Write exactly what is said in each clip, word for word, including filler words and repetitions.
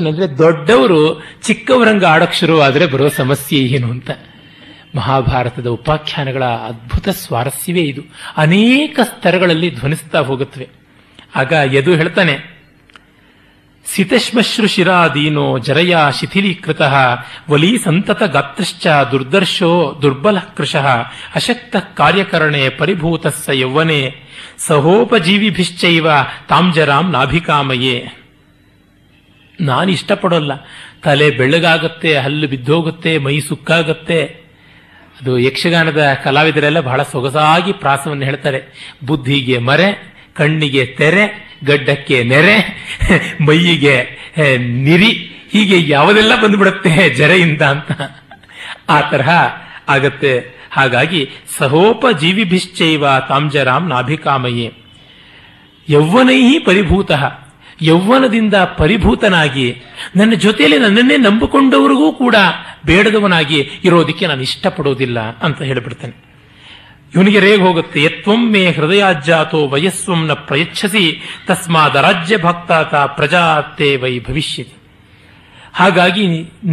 ಏನಂದ್ರೆ ದೊಡ್ಡವರು ಚಿಕ್ಕವರಂಗ ಆಡೋಕ್ಕೆ ಶುರುವಾದರೆ ಬರೋ ಸಮಸ್ಯೆ ಏನು ಅಂತ. ಮಹಾಭಾರತದ ಉಪಾಖ್ಯಾನಗಳ ಅದ್ಭುತ ಸ್ವಾರಸ್ಯವೇ ಇದು. ಅನೇಕ ಸ್ತರಗಳಲ್ಲಿ ಧ್ವನಿಸ್ತಾ ಹೋಗುತ್ತವೆ. ಆಗ ಯದು ಹೇಳ್ತಾನೆ, ಸಿತಶ್ಮಶ್ರು ಶಿರಾದೀನೋ ಜರಯ ಶಿಥಿಲೀಕೃತ ವಲೀ ಸಂತತ ಗಾತ್ರಶ್ಚ ದುರ್ದರ್ಶೋ ದುರ್ಬಲ ಕೃಶಃ ಅಶಕ್ತ ಕಾರ್ಯಕರಣೆ ಪರಿಭೂತಸ್ಯ ಯೌವನೆ ಸಹೋಪಜೀವಿಭಿಶ್ಚೈವ ತಾಂಜರಾಂ ನಾಭಿಕಾಮಯೇ. ನಾನು ಇಷ್ಟಪಡೋಲ್ಲ, ತಲೆ ಬೆಳ್ಳಗಾಗುತ್ತೆ, ಹಲ್ಲು ಬಿದ್ದೋಗುತ್ತೆ, ಮೈ ಸುಕ್ಕಾಗುತ್ತೆ. ಅದು ಯಕ್ಷಗಾನದ ಕಲಾವಿದರೆಲ್ಲ ಬಹಳ ಸೊಗಸಾಗಿ ಪ್ರಾಸವನ್ನು ಹೇಳ್ತಾರೆ. ಬುದ್ಧಿಗೆ ಮರೆ, ಕಣ್ಣಿಗೆ ತೆರೆ, ಗಡ್ಡಕ್ಕೆ ನೆರೆ, ಮೈಯಿಗೆ ನಿರಿ, ಹೀಗೆ ಯಾವುದೆಲ್ಲ ಬಂದ್ಬಿಡುತ್ತೆ ಜರೆಯಿಂದ ಅಂತ. ಆ ತರಹ ಆಗತ್ತೆ. ಹಾಗಾಗಿ ಸಹೋಪ ಜೀವಿಭಿಶ್ಚೈವ ತಾಂಜರಾಂ ನಾಭಿಕಾಮಯೇ. ಯೌವನೈ ಪರಿಭೂತ, ಯೌವನದಿಂದ ಪರಿಭೂತನಾಗಿ ನನ್ನ ಜೊತೆಯಲ್ಲಿ ನನ್ನನ್ನೇ ನಂಬಿಕೊಂಡವರಿಗೂ ಕೂಡ ಬೇಡದವನಾಗಿ ಇರೋದಕ್ಕೆ ನಾನು ಇಷ್ಟಪಡೋದಿಲ್ಲ ಅಂತ ಹೇಳಿಬಿಡ್ತೇನೆ. ಇವನಿಗೆ ರೇಗ್ ಹೋಗುತ್ತೆ. ಯತ್ವಮ್ಮೆ ಹೃದಯಾಜ್ಜಾತೋ ವಯಸ್ವಂ ನ ಪ್ರಯಚ್ಛಸಿ ತಸ್ಮಾದ ರಾಜ್ಯ ಭಕ್ತಾತ ಪ್ರಜಾತೆ ವೈ ಭವಿಷ್ಯತಿ. ಹಾಗಾಗಿ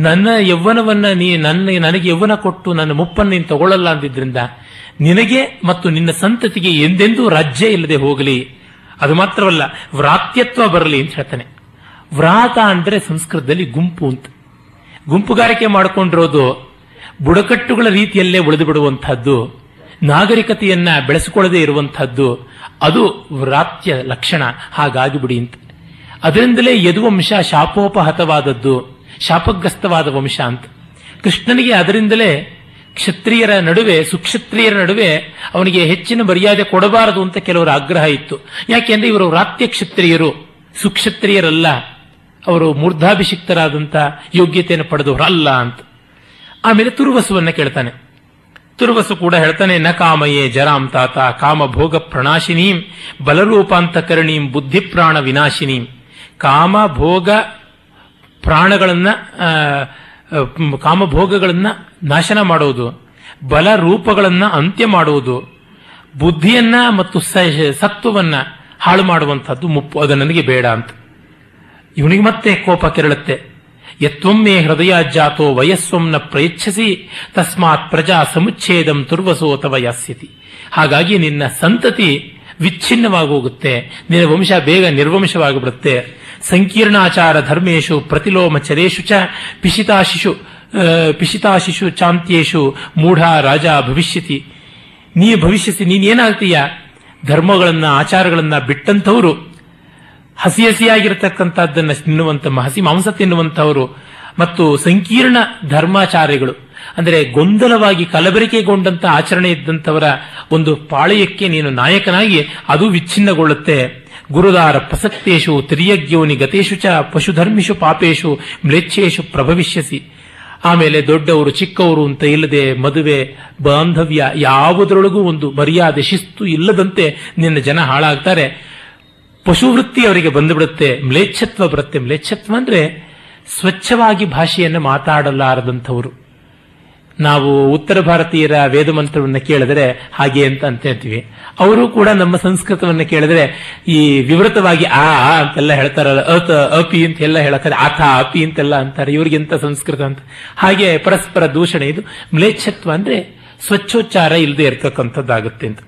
ನನ್ನ ಯೌವನವನ್ನ ನೀ ನನ್ನ ನನಗೆ ಯೌವನ ಕೊಟ್ಟು ನನ್ನ ಮುಪ್ಪನ್ನು ನೀನು ತಗೊಳ್ಳಲ್ಲ ಅಂದಿದ್ರಿಂದ ನಿನಗೆ ಮತ್ತು ನಿನ್ನ ಸಂತತಿಗೆ ಎಂದೆಂದೂ ರಾಜ್ಯ ಇಲ್ಲದೆ ಹೋಗಲಿ. ಅದು ಮಾತ್ರವಲ್ಲ, ವ್ರಾತ್ಯತ್ವ ಬರಲಿ ಅಂತ ಹೇಳ್ತಾನೆ. ವ್ರಾತ ಅಂದ್ರೆ ಸಂಸ್ಕೃತದಲ್ಲಿ ಗುಂಪು ಅಂತ. ಗುಂಪುಗಾರಿಕೆ ಮಾಡಿಕೊಂಡಿರೋದು, ಬುಡಕಟ್ಟುಗಳ ರೀತಿಯಲ್ಲೇ ಉಳಿದು ಬಿಡುವಂತಹದ್ದು, ನಾಗರಿಕತೆಯನ್ನ ಬೆಳೆಸಿಕೊಳ್ಳದೆ ಇರುವಂತಹದ್ದು, ಅದು ವ್ರಾತ್ಯ ಲಕ್ಷಣ. ಹಾಗಾಗಿಬಿಡಿ ಅಂತ. ಅದರಿಂದಲೇ ಯದುವಂಶ ಶಾಪೋಪಹತವಾದದ್ದು, ಶಾಪಗ್ರಸ್ತವಾದ ವಂಶ ಅಂತ. ಕೃಷ್ಣನಿಗೆ ಅದರಿಂದಲೇ ಕ್ಷತ್ರಿಯರ ನಡುವೆ, ಸುಕ್ಷತ್ರಿಯರ ನಡುವೆ ಅವನಿಗೆ ಹೆಚ್ಚಿನ ಮರ್ಯಾದೆ ಕೊಡಬಾರದು ಅಂತ ಕೆಲವರ ಆಗ್ರಹ ಇತ್ತು. ಯಾಕೆಂದ್ರೆ ಇವರು ವ್ರಾತ್ಯ ಕ್ಷತ್ರಿಯರು, ಸುಕ್ಷತ್ರಿಯರಲ್ಲ, ಅವರು ಮೂರ್ಧಾಭಿಷಿಕ್ತರಾದಂಥ ಯೋಗ್ಯತೆಯನ್ನು ಪಡೆದವರು ಅಲ್ಲ ಅಂತ. ಆಮೇಲೆ ತುರ್ವಸುವನ್ನ ಕೇಳ್ತಾನೆ. ತುರ್ವಸು ಕೂಡ ಹೇಳ್ತಾನೆ, ನ ಕಾಮಯೇ ಜರಾಂ ತಾತ ಕಾಮ ಭೋಗ ಪ್ರಣಾಶಿನೀಂ ಬಲರೂಪಾಂತಕರಣೀಂ ಬುದ್ಧಿ ಪ್ರಾಣ ವಿನಾಶಿನೀಂ. ಕಾಮ ಭೋಗ ಪ್ರಾಣಗಳನ್ನ, ಕಾಮಭೋಗಗಳನ್ನ ನಾಶನ ಮಾಡೋದು, ಬಲ ರೂಪಗಳನ್ನ ಅಂತ್ಯ ಮಾಡುವುದು, ಬುದ್ಧಿಯನ್ನ ಮತ್ತು ಸತ್ವವನ್ನ ಹಾಳು ಮಾಡುವಂತಹದ್ದು ಮುಪ್ಪು, ಅದು ನನಗೆ ಬೇಡ ಅಂತ. ಇವನಿಗೆ ಮತ್ತೆ ಕೋಪ ಕೆರಳುತ್ತೆ. ಯತ್ವಮ್ಮೆ ಹೃದಯಾಜ್ಜಾತೋ ವಯಸ್ಸೊಂನ ಪ್ರಯಚ್ಛಸಿ ತಸ್ಮಾತ್ ಪ್ರಜಾ ಸಮುಚ್ಛೇದಂ ತುರ್ವಸೋ ತವ ಯಾಸ್ಯತಿ. ಹಾಗಾಗಿ ನಿನ್ನ ಸಂತತಿ ವಿಚ್ಛಿನ್ನವಾಗೋಗುತ್ತೆ, ನಿನ್ನ ವಂಶ ಬೇಗ ನಿರ್ವಂಶವಾಗಿಬಿಡುತ್ತೆ. ಸಂಕೀರ್ಣಾಚಾರ ಧರ್ಮೇಶು ಪ್ರತಿಲೋಮಚರೇಶು ಚ ಪಿಶಿತಾಶಿಷು ಪಿಶಿತಾಶಿಷು ಚಾಂತ್ಯೇಶು ಮೂಢ ರಾಜ ಭವಿಷ್ಯತಿ. ನೀ ಭವಿಷ್ಯಸಿ, ನೀನೇನಾಗ್ತೀಯ? ಧರ್ಮಗಳನ್ನ ಆಚಾರಗಳನ್ನ ಬಿಟ್ಟಂಥವರು, ಹಸಿ ಹಸಿಯಾಗಿರತಕ್ಕಂಥದ್ದನ್ನು ತಿನ್ನುವಂಥ ಹಸಿ ಮಾಂಸ ತಿನ್ನುವಂಥವರು, ಮತ್ತು ಸಂಕೀರ್ಣ ಧರ್ಮಾಚಾರ್ಯಗಳು ಅಂದರೆ ಗೊಂದಲವಾಗಿ ಕಲಬೆರಕೆಗೊಂಡಂಥ ಆಚರಣೆ ಇದ್ದಂಥವರ ಒಂದು ಪಾಳೆಯಕ್ಕೆ ನೀನು ನಾಯಕನಾಗಿ ಅದು ವಿಚ್ಛಿನ್ನಗೊಳ್ಳುತ್ತೆ. ಗುರುದಾರ ಪ್ರಸಕ್ತೇಶು ತಿರ್ಯಜ್ಞೋನಿ ಗತೇಶು ಚ ಪಶುಧರ್ಮಿಷು ಪಾಪೇಶು ಮ್ಲೇಚ್ಛೇಶು ಪ್ರಭವಿಷ್ಯಸಿ. ಆಮೇಲೆ ದೊಡ್ಡವರು ಚಿಕ್ಕವರು ಅಂತ ಇಲ್ಲದೆ, ಮದುವೆ ಬಾಂಧವ್ಯ ಯಾವುದರೊಳಗೂ ಒಂದು ಮರ್ಯಾದೆ ಶಿಸ್ತು ಇಲ್ಲದಂತೆ ನಿನ್ನ ಜನ ಹಾಳಾಗ್ತಾರೆ. ಪಶುವೃತ್ತಿ ಅವರಿಗೆ ಬಂದುಬಿಡುತ್ತೆ, ಮ್ಲೇಚ್ಛತ್ವ ಬರುತ್ತೆ. ಮ್ಲೇಚ್ಛತ್ವ ಅಂದ್ರೆ ಸ್ವಚ್ಛವಾಗಿ ಭಾಷೆಯನ್ನು ಮಾತಾಡಲಾರದಂಥವರು. ನಾವು ಉತ್ತರ ಭಾರತೀಯರ ವೇದ ಮಂತ್ರವನ್ನು ಕೇಳಿದ್ರೆ ಹಾಗೆ ಅಂತ ಅಂತೇಳ್ತೀವಿ. ಅವರು ಕೂಡ ನಮ್ಮ ಸಂಸ್ಕೃತವನ್ನು ಕೇಳಿದ್ರೆ ಈ ವಿವೃತವಾಗಿ ಆ ಅಂತೆಲ್ಲ ಹೇಳ್ತಾರಲ್ಲ, ಅತ ಅಪಿ ಅಂತ ಎಲ್ಲ ಹೇಳ್ತಾರೆ, ಆತ ಅಪಿ ಅಂತೆಲ್ಲ ಅಂತಾರೆ. ಇವರಿಗೆಂತ ಸಂಸ್ಕೃತ ಅಂತ. ಹಾಗೆ ಪರಸ್ಪರ ದೂಷಣೆ. ಇದು ಮ್ಲೇಚ್ಛತ್ವ ಅಂದ್ರೆ ಸ್ವಚ್ಛೋಚ್ಚಾರ ಇಲ್ಲದೆ ಇರತಕ್ಕಂಥದ್ದಾಗುತ್ತೆ ಅಂತ.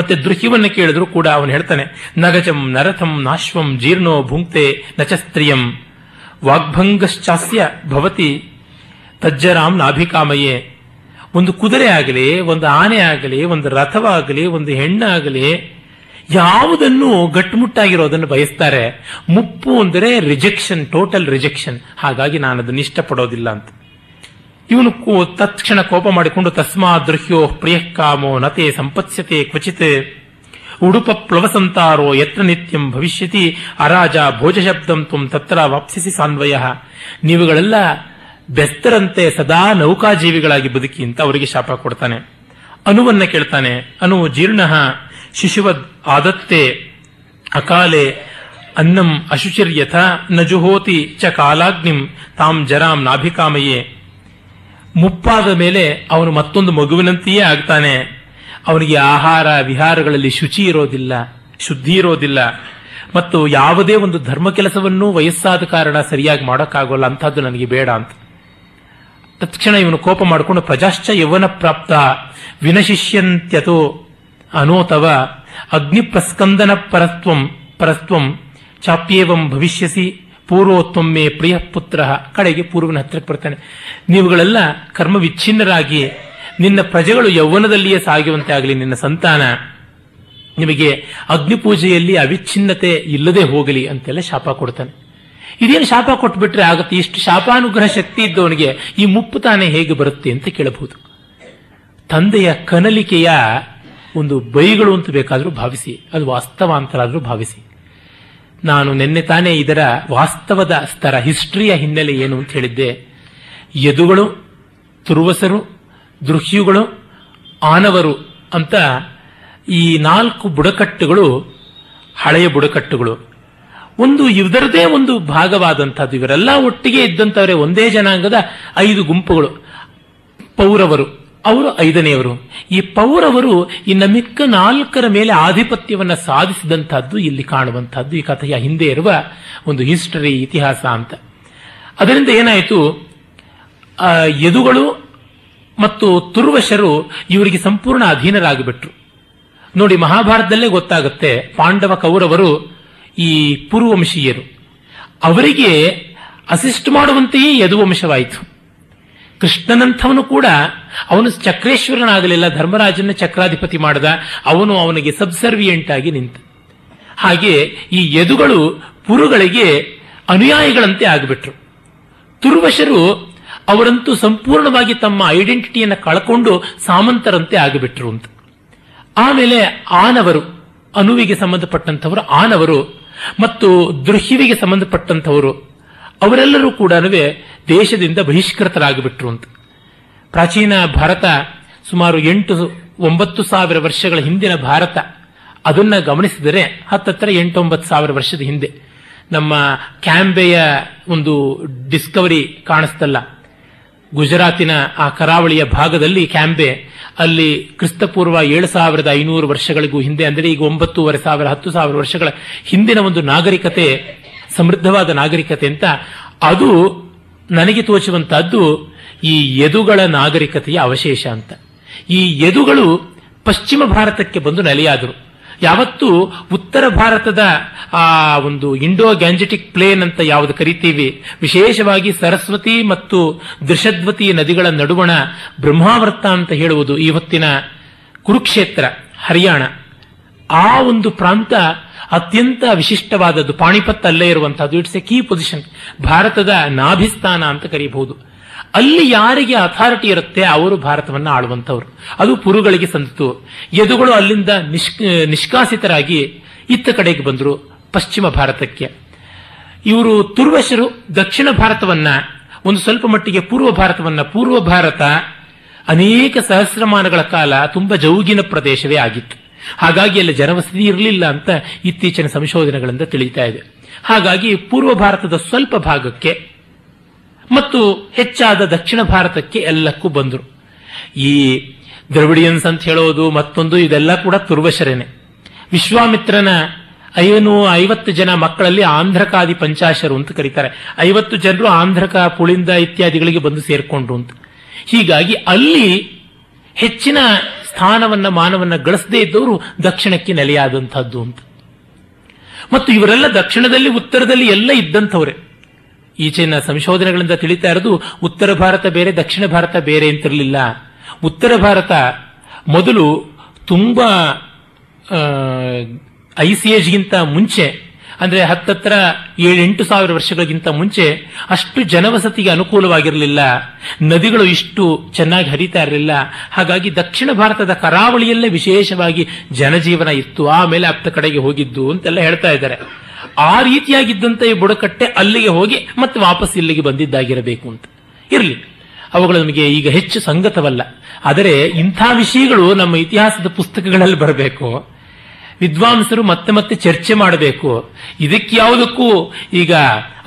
ಮತ್ತೆ ದೃಹ್ಯವನ್ನು ಕೇಳಿದ್ರು ಕೂಡ ಅವನು ಹೇಳ್ತಾನೆ, ನಗಜಂ ನರಥಂ ನಾಶ್ವಂ ಜೀರ್ಣೋ ಭುಂಕ್ತೆ ನಚ ಸ್ತ್ರೀಯಂ ವಾಗ್ಭಂಗಶ್ಚಾಸ್ಯ ಭವತಿ ತಜ್ಜರಾಂ ನಾಭಿಕಾಮಯೇ. ಒಂದು ಕುದುರೆ ಆಗಲಿ, ಒಂದು ಆನೆ ಆಗಲಿ, ಒಂದು ರಥವಾಗಲಿ, ಒಂದು ಹೆಣ್ಣಾಗಲಿ, ಯಾವುದನ್ನು ಗಟ್ಟುಮುಟ್ಟಾಗಿರೋದನ್ನು ಬಯಸ್ತಾರೆ. ಮುಪ್ಪು ಅಂದರೆ ರಿಜೆಕ್ಷನ್, ಟೋಟಲ್ ರಿಜೆಕ್ಷನ್. ಹಾಗಾಗಿ ನಾನು ಅದನ್ನು ಇಷ್ಟಪಡೋದಿಲ್ಲ ಅಂತ. ಇವನು ತತ್ಕ್ಷಣ ಕೋಪ ಮಾಡಿಕೊಂಡು, ತಸ್ಮಾ ದೃಹ್ಯೋ ಪ್ರಿಯ ಕಾಮೋ ನತೆ ಸಂಪತ್ಸ್ಯತೆ ಕ್ವಚಿತ್ ಉಡುಪ ಪ್ಲವಸಂತಾರೋ ಯತ್ರ ನಿತ್ಯಂ ಭವಿಷ್ಯತಿ ಅರಾಜ ಭೋಜಶಬ್ದಂ ತ್ವಂ ತತ್ರ ವಾಪ್ಸಿಸಿ ಸಾನ್ವಯ. ನೀವುಗಳೆಲ್ಲ ಬೆಸ್ತರಂತೆ ಸದಾ ನೌಕಾಜೀವಿಗಳಾಗಿ ಬದುಕಿ ಅಂತ ಅವರಿಗೆ ಶಾಪ ಕೊಡ್ತಾನೆ. ಅನುವನ್ನ ಕೇಳ್ತಾನೆ. ಅನು ಜೀರ್ಣ ಶಿಶುವದ್ ಆದತ್ತೆ ಅಕಾಲೆ ಅನ್ನಂ ಅಶುಚಿರ್ಯಥ ನಜುಹೋತಿ ಚ ಕಾಲಾಗ್ನಿಂ ತಾಂ ಜರಾಂ ನಾಭಿಕಾಮಯೇ. ಮುಪ್ಪಾದ ಮೇಲೆ ಅವನು ಮತ್ತೊಂದು ಮಗುವಿನಂತೆಯೇ ಆಗ್ತಾನೆ. ಅವನಿಗೆ ಆಹಾರ ವಿಹಾರಗಳಲ್ಲಿ ಶುಚಿ ಇರೋದಿಲ್ಲ, ಶುದ್ಧಿ ಇರೋದಿಲ್ಲ. ಮತ್ತು ಯಾವುದೇ ಒಂದು ಧರ್ಮ ಕೆಲಸವನ್ನು ವಯಸ್ಸಾದ ಕಾರಣ ಸರಿಯಾಗಿ ಮಾಡೋಕ್ಕಾಗೋಲ್ಲ, ಅಂಥದ್ದು ನನಗೆ ಬೇಡ ಅಂತ ತಕ್ಷಣ ಇವನು ಕೋಪ ಮಾಡಿಕೊಂಡು ಪ್ರಜಾಶ್ಚ ಯವನ ಪ್ರಾಪ್ತ ವಿನಶಿಷ್ಯಂತ್ಯತೋ ಅನೋತವ ಅಗ್ನಿ ಪ್ರಸ್ಕಂದನ ಪರಸ್ತ್ವಂ ಪರಸ್ತ್ವಂ ಚಾಪ್ಯೇವಂ ಭವಿಷ್ಯಸಿ ಪೂರ್ವೋತ್ತೊಮ್ಮೆ ಪ್ರಿಯ ಪುತ್ರ. ಕಡೆಗೆ ಪೂರ್ವನ ಹತ್ತಿರಕ್ಕೆ ಬರ್ತಾನೆ. ನೀವುಗಳೆಲ್ಲ ಕರ್ಮ ವಿಚ್ಛಿನ್ನರಾಗಿ ನಿನ್ನ ಪ್ರಜೆಗಳು ಯೌವನದಲ್ಲಿಯೇ ಸಾಗುವಂತೆ ಆಗಲಿ, ನಿನ್ನ ಸಂತಾನ ನಿಮಗೆ ಅಗ್ನಿಪೂಜೆಯಲ್ಲಿ ಅವಿಚ್ಛಿನ್ನತೆ ಇಲ್ಲದೆ ಹೋಗಲಿ ಅಂತೆಲ್ಲ ಶಾಪ ಕೊಡ್ತಾನೆ. ಇದೇನು ಶಾಪ ಕೊಟ್ಬಿಟ್ರೆ ಆಗುತ್ತೆ, ಇಷ್ಟು ಶಾಪಾನುಗ್ರಹ ಶಕ್ತಿ ಇದ್ದವನಿಗೆ ಈ ಮುಪ್ಪು ತಾನೇ ಹೇಗೆ ಬರುತ್ತೆ ಅಂತ ಕೇಳಬಹುದು. ತಂದೆಯ ಕನಲಿಕೆಯ ಒಂದು ಬೈಗಳು ಅಂತ ಬೇಕಾದರೂ ಭಾವಿಸಿ, ಅದು ವಾಸ್ತವ ಅಂತರಾದರೂ ಭಾವಿಸಿ. ನಾನು ನಿನ್ನೆ ತಾನೇ ಇದರ ವಾಸ್ತವದ ಸ್ತರ, ಹಿಸ್ಟ್ರಿಯ ಹಿನ್ನೆಲೆ ಏನು ಅಂತ ಹೇಳಿದ್ದೆ. ಯದುಗಳು, ತುರ್ವಸರು, ದೃಶ್ಯುಗಳು, ಆನವರು ಅಂತ ಈ ನಾಲ್ಕು ಬುಡಕಟ್ಟುಗಳು ಹಳೆಯ ಬುಡಕಟ್ಟುಗಳು. ಒಂದು ಇವರದೇ ಒಂದು ಭಾಗವಾದಂಥದ್ದು. ಇವರೆಲ್ಲ ಒಟ್ಟಿಗೆ ಇದ್ದಂಥವರೇ, ಒಂದೇ ಜನಾಂಗದ ಐದು ಗುಂಪುಗಳು. ಪೌರವರು ಅವರು ಐದನೆಯವರು. ಈ ಪೌರವರು ಇನ್ನ ಮಿಕ್ಕ ನಾಲ್ಕರ ಮೇಲೆ ಆಧಿಪತ್ಯವನ್ನು ಸಾಧಿಸಿದಂತಹದ್ದು ಇಲ್ಲಿ ಕಾಣುವಂತಹದ್ದು, ಈ ಕಥೆಯ ಹಿಂದೆ ಇರುವ ಒಂದು ಹಿಸ್ಟರಿ, ಇತಿಹಾಸ ಅಂತ. ಅದರಿಂದ ಏನಾಯಿತು, ಯದುಗಳು ಮತ್ತು ತುರ್ವಶರು ಇವರಿಗೆ ಸಂಪೂರ್ಣ ಅಧೀನರಾಗಿಬಿಟ್ರು. ನೋಡಿ, ಮಹಾಭಾರತದಲ್ಲೇ ಗೊತ್ತಾಗುತ್ತೆ, ಪಾಂಡವ ಕೌರವರು ಈ ಪೂರ್ವವಂಶೀಯರು, ಅವರಿಗೆ ಅಸಿಸ್ಟ್ ಮಾಡುವಂತೆಯೇ ಯದುವಂಶವಾಯಿತು. ಕೃಷ್ಣನಂಥವನು ಕೂಡ ಅವನು ಚಕ್ರೇಶ್ವರನಾಗಲಿಲ್ಲ, ಧರ್ಮರಾಜನ ಚಕ್ರಾಧಿಪತಿ ಮಾಡಿದ, ಅವನು ಅವನಿಗೆ ಸಬ್ಸರ್ವಿಯೆಂಟ್ ಆಗಿ ನಿಂತ. ಹಾಗೆ ಈ ಯದುಗಳು ಪುರುಗಳಿಗೆ ಅನುಯಾಯಿಗಳಂತೆ ಆಗಿಬಿಟ್ರು. ತುರ್ವಶರು ಅವರಂತೂ ಸಂಪೂರ್ಣವಾಗಿ ತಮ್ಮ ಐಡೆಂಟಿಟಿಯನ್ನು ಕಳ್ಕೊಂಡು ಸಾಮಂತರಂತೆ ಆಗಿಬಿಟ್ರು ಅಂತ. ಆಮೇಲೆ ಆನವರು, ಅನುವಿಗೆ ಸಂಬಂಧಪಟ್ಟಂಥವರು ಆನವರು ಮತ್ತು ದೃಹ್ಯುವಿಗೆ ಸಂಬಂಧಪಟ್ಟಂಥವರು, ಅವರೆಲ್ಲರೂ ಕೂಡ ದೇಶದಿಂದ ಬಹಿಷ್ಕೃತರಾಗಿಬಿಟ್ರು ಅಂತ. ಪ್ರಾಚೀನ ಭಾರತ, ಸುಮಾರು ಎಂಟು ಒಂಬತ್ತು ಸಾವಿರ ವರ್ಷಗಳ ಹಿಂದಿನ ಭಾರತ, ಅದನ್ನ ಗಮನಿಸಿದರೆ ಹತ್ತತ್ರ ಎಂಟೊಂಬತ್ತು ಸಾವಿರ ವರ್ಷದ ಹಿಂದೆ ನಮ್ಮ ಕ್ಯಾಂಬೆಯ ಒಂದು ಡಿಸ್ಕವರಿ ಕಾಣಿಸ್ತಲ್ಲ, ಗುಜರಾತಿನ ಆ ಕರಾವಳಿಯ ಭಾಗದಲ್ಲಿ ಕ್ಯಾಂಬೆ, ಅಲ್ಲಿ ಕ್ರಿಸ್ತಪೂರ್ವ ಏಳು ಸಾವಿರದ ಐನೂರು ವರ್ಷಗಳಿಗೂ ಹಿಂದೆ, ಅಂದರೆ ಈಗ ಒಂಬತ್ತೂವರೆ ಸಾವಿರ ಹತ್ತು ಸಾವಿರ ವರ್ಷಗಳ ಹಿಂದಿನ ಒಂದು ನಾಗರಿಕತೆ, ಸಮೃದ್ಧವಾದ ನಾಗರಿಕತೆ ಅಂತ. ಅದು ನನಗೆ ತೋಚುವಂತಹದ್ದು ಈ ಯದುಗಳ ನಾಗರಿಕತೆಯ ಅವಶೇಷ ಅಂತ. ಈ ಯದುಗಳು ಪಶ್ಚಿಮ ಭಾರತಕ್ಕೆ ಬಂದು ನೆಲೆಯಾದರು. ಯಾವತ್ತೂ ಉತ್ತರ ಭಾರತದ ಆ ಒಂದು ಇಂಡೋ ಗ್ಯಾಂಜೆಟಿಕ್ ಪ್ಲೇನ್ ಅಂತ ಯಾವುದು ಕರಿತೀವಿ, ವಿಶೇಷವಾಗಿ ಸರಸ್ವತಿ ಮತ್ತು ದೃಷದ್ವತಿ ನದಿಗಳ ನಡುವಣ ಬ್ರಹ್ಮಾವರ್ತ ಅಂತ ಹೇಳುವುದು ಇವತ್ತಿನ ಕುರುಕ್ಷೇತ್ರ, ಹರಿಯಾಣ, ಆ ಒಂದು ಪ್ರಾಂತ ಅತ್ಯಂತ ವಿಶಿಷ್ಟವಾದದ್ದು. ಪಾಣಿಪತ್ ಅಲ್ಲೇ ಇರುವಂತಹದ್ದು. ಇಟ್ಸ್ ಎ ಕೀ ಪೊಸಿಷನ್, ಭಾರತದ ನಾಭಿಸ್ಥಾನ ಅಂತ ಕರೀಬಹುದು. ಅಲ್ಲಿ ಯಾರಿಗೆ ಅಥಾರಿಟಿ ಇರುತ್ತೆ ಅವರು ಭಾರತವನ್ನು ಆಳುವಂಥವ್ರು. ಅದು ಪುರುಗಳಿಗೆ ಸಂದಿತು. ಯದುಗಳು ಅಲ್ಲಿಂದ ನಿಷ್ ನಿಷ್ಕಾಸಿತರಾಗಿ ಇತ್ತ ಕಡೆಗೆ ಬಂದರು, ಪಶ್ಚಿಮ ಭಾರತಕ್ಕೆ. ಇವರು ತುರ್ವಶರು ದಕ್ಷಿಣ ಭಾರತವನ್ನ, ಒಂದು ಸ್ವಲ್ಪ ಮಟ್ಟಿಗೆ ಪೂರ್ವ ಭಾರತವನ್ನ, ಪೂರ್ವ ಭಾರತ ಅನೇಕ ಸಹಸ್ರಮಾನಗಳ ಕಾಲ ತುಂಬ ಜೌಗಿನ ಪ್ರದೇಶವೇ ಆಗಿತ್ತು. ಹಾಗಾಗಿ ಅಲ್ಲಿ ಜನವಸತಿ ಇರಲಿಲ್ಲ ಅಂತ ಇತ್ತೀಚಿನ ಸಂಶೋಧನೆಗಳಿಂದ ತಿಳಿತಾ ಇದೆ. ಹಾಗಾಗಿ ಪೂರ್ವ ಭಾರತದ ಸ್ವಲ್ಪ ಭಾಗಕ್ಕೆ ಮತ್ತು ಹೆಚ್ಚಾದ ದಕ್ಷಿಣ ಭಾರತಕ್ಕೆ ಎಲ್ಲಕ್ಕೂ ಬಂದರು. ಈ ದ್ರವಿಡಿಯನ್ಸ್ ಅಂತ ಹೇಳೋದು ಮತ್ತೊಂದು, ಇದೆಲ್ಲ ಕೂಡ ತುರ್ವಶರೇನೆ. ವಿಶ್ವಾಮಿತ್ರನ ಐವನು ಐವತ್ತು ಜನ ಮಕ್ಕಳಲ್ಲಿ ಆಂಧ್ರಕಾದಿ ಪಂಚಾಶರು ಅಂತ ಕರೀತಾರೆ. ಐವತ್ತು ಜನರು ಆಂಧ್ರಕ, ಪುಳಿಂದ ಇತ್ಯಾದಿಗಳಿಗೆ ಬಂದು ಸೇರ್ಕೊಂಡ್ರು ಅಂತ. ಹೀಗಾಗಿ ಅಲ್ಲಿ ಹೆಚ್ಚಿನ ಸ್ಥಾನವನ್ನ ಮಾನವನ್ನ ಗಳಿಸದೇ ಇದ್ದವರು ದಕ್ಷಿಣಕ್ಕೆ ನೆಲೆಯಾದಂತಹದ್ದು ಅಂತ. ಮತ್ತು ಇವರೆಲ್ಲ ದಕ್ಷಿಣದಲ್ಲಿ ಉತ್ತರದಲ್ಲಿ ಎಲ್ಲ ಇದ್ದಂಥವ್ರೆ. ಈಚಿನ ಸಂಶೋಧನೆಗಳಿಂದ ತಿಳಿತಾ ಇರೋದು ಉತ್ತರ ಭಾರತ ಬೇರೆ ದಕ್ಷಿಣ ಭಾರತ ಬೇರೆ ಅಂತಿರಲಿಲ್ಲ. ಉತ್ತರ ಭಾರತ ಮೊದಲು ತುಂಬಾ ಐಸಿಯೇಜ್ಗಿಂತ ಮುಂಚೆ, ಅಂದರೆ ಹತ್ತತ್ರ ಏಳು ಎಂಟು ಸಾವಿರ ವರ್ಷಗಳಿಗಿಂತ ಮುಂಚೆ ಅಷ್ಟು ಜನವಸತಿಗೆ ಅನುಕೂಲವಾಗಿರಲಿಲ್ಲ. ನದಿಗಳು ಇಷ್ಟು ಚೆನ್ನಾಗಿ ಹರಿತಾ ಇರಲಿಲ್ಲ. ಹಾಗಾಗಿ ದಕ್ಷಿಣ ಭಾರತದ ಕರಾವಳಿಯಲ್ಲೇ ವಿಶೇಷವಾಗಿ ಜನಜೀವನ ಇತ್ತು. ಆಮೇಲೆ ಅಪ್ತ ಕಡೆಗೆ ಹೋಗಿದ್ದು ಅಂತೆಲ್ಲ ಹೇಳ್ತಾ ಇದ್ದಾರೆ. ಆ ರೀತಿಯಾಗಿದ್ದಂಥ ಈ ಬುಡಕಟ್ಟೆ ಅಲ್ಲಿಗೆ ಹೋಗಿ ಮತ್ತೆ ವಾಪಸ್ ಇಲ್ಲಿಗೆ ಬಂದಿದ್ದಾಗಿರಬೇಕು ಅಂತ. ಇರಲಿ, ಅವುಗಳು ನಮಗೆ ಈಗ ಹೆಚ್ಚು ಸಂಗತವಲ್ಲ. ಆದರೆ ಇಂಥ ವಿಷಯಗಳು ನಮ್ಮ ಇತಿಹಾಸದ ಪುಸ್ತಕಗಳಲ್ಲಿ ಬರಬೇಕು, ವಿದ್ವಾಂಸರು ಮತ್ತೆ ಮತ್ತೆ ಚರ್ಚೆ ಮಾಡಬೇಕು. ಇದಕ್ಕೆ ಯಾವುದಕ್ಕೂ ಈಗ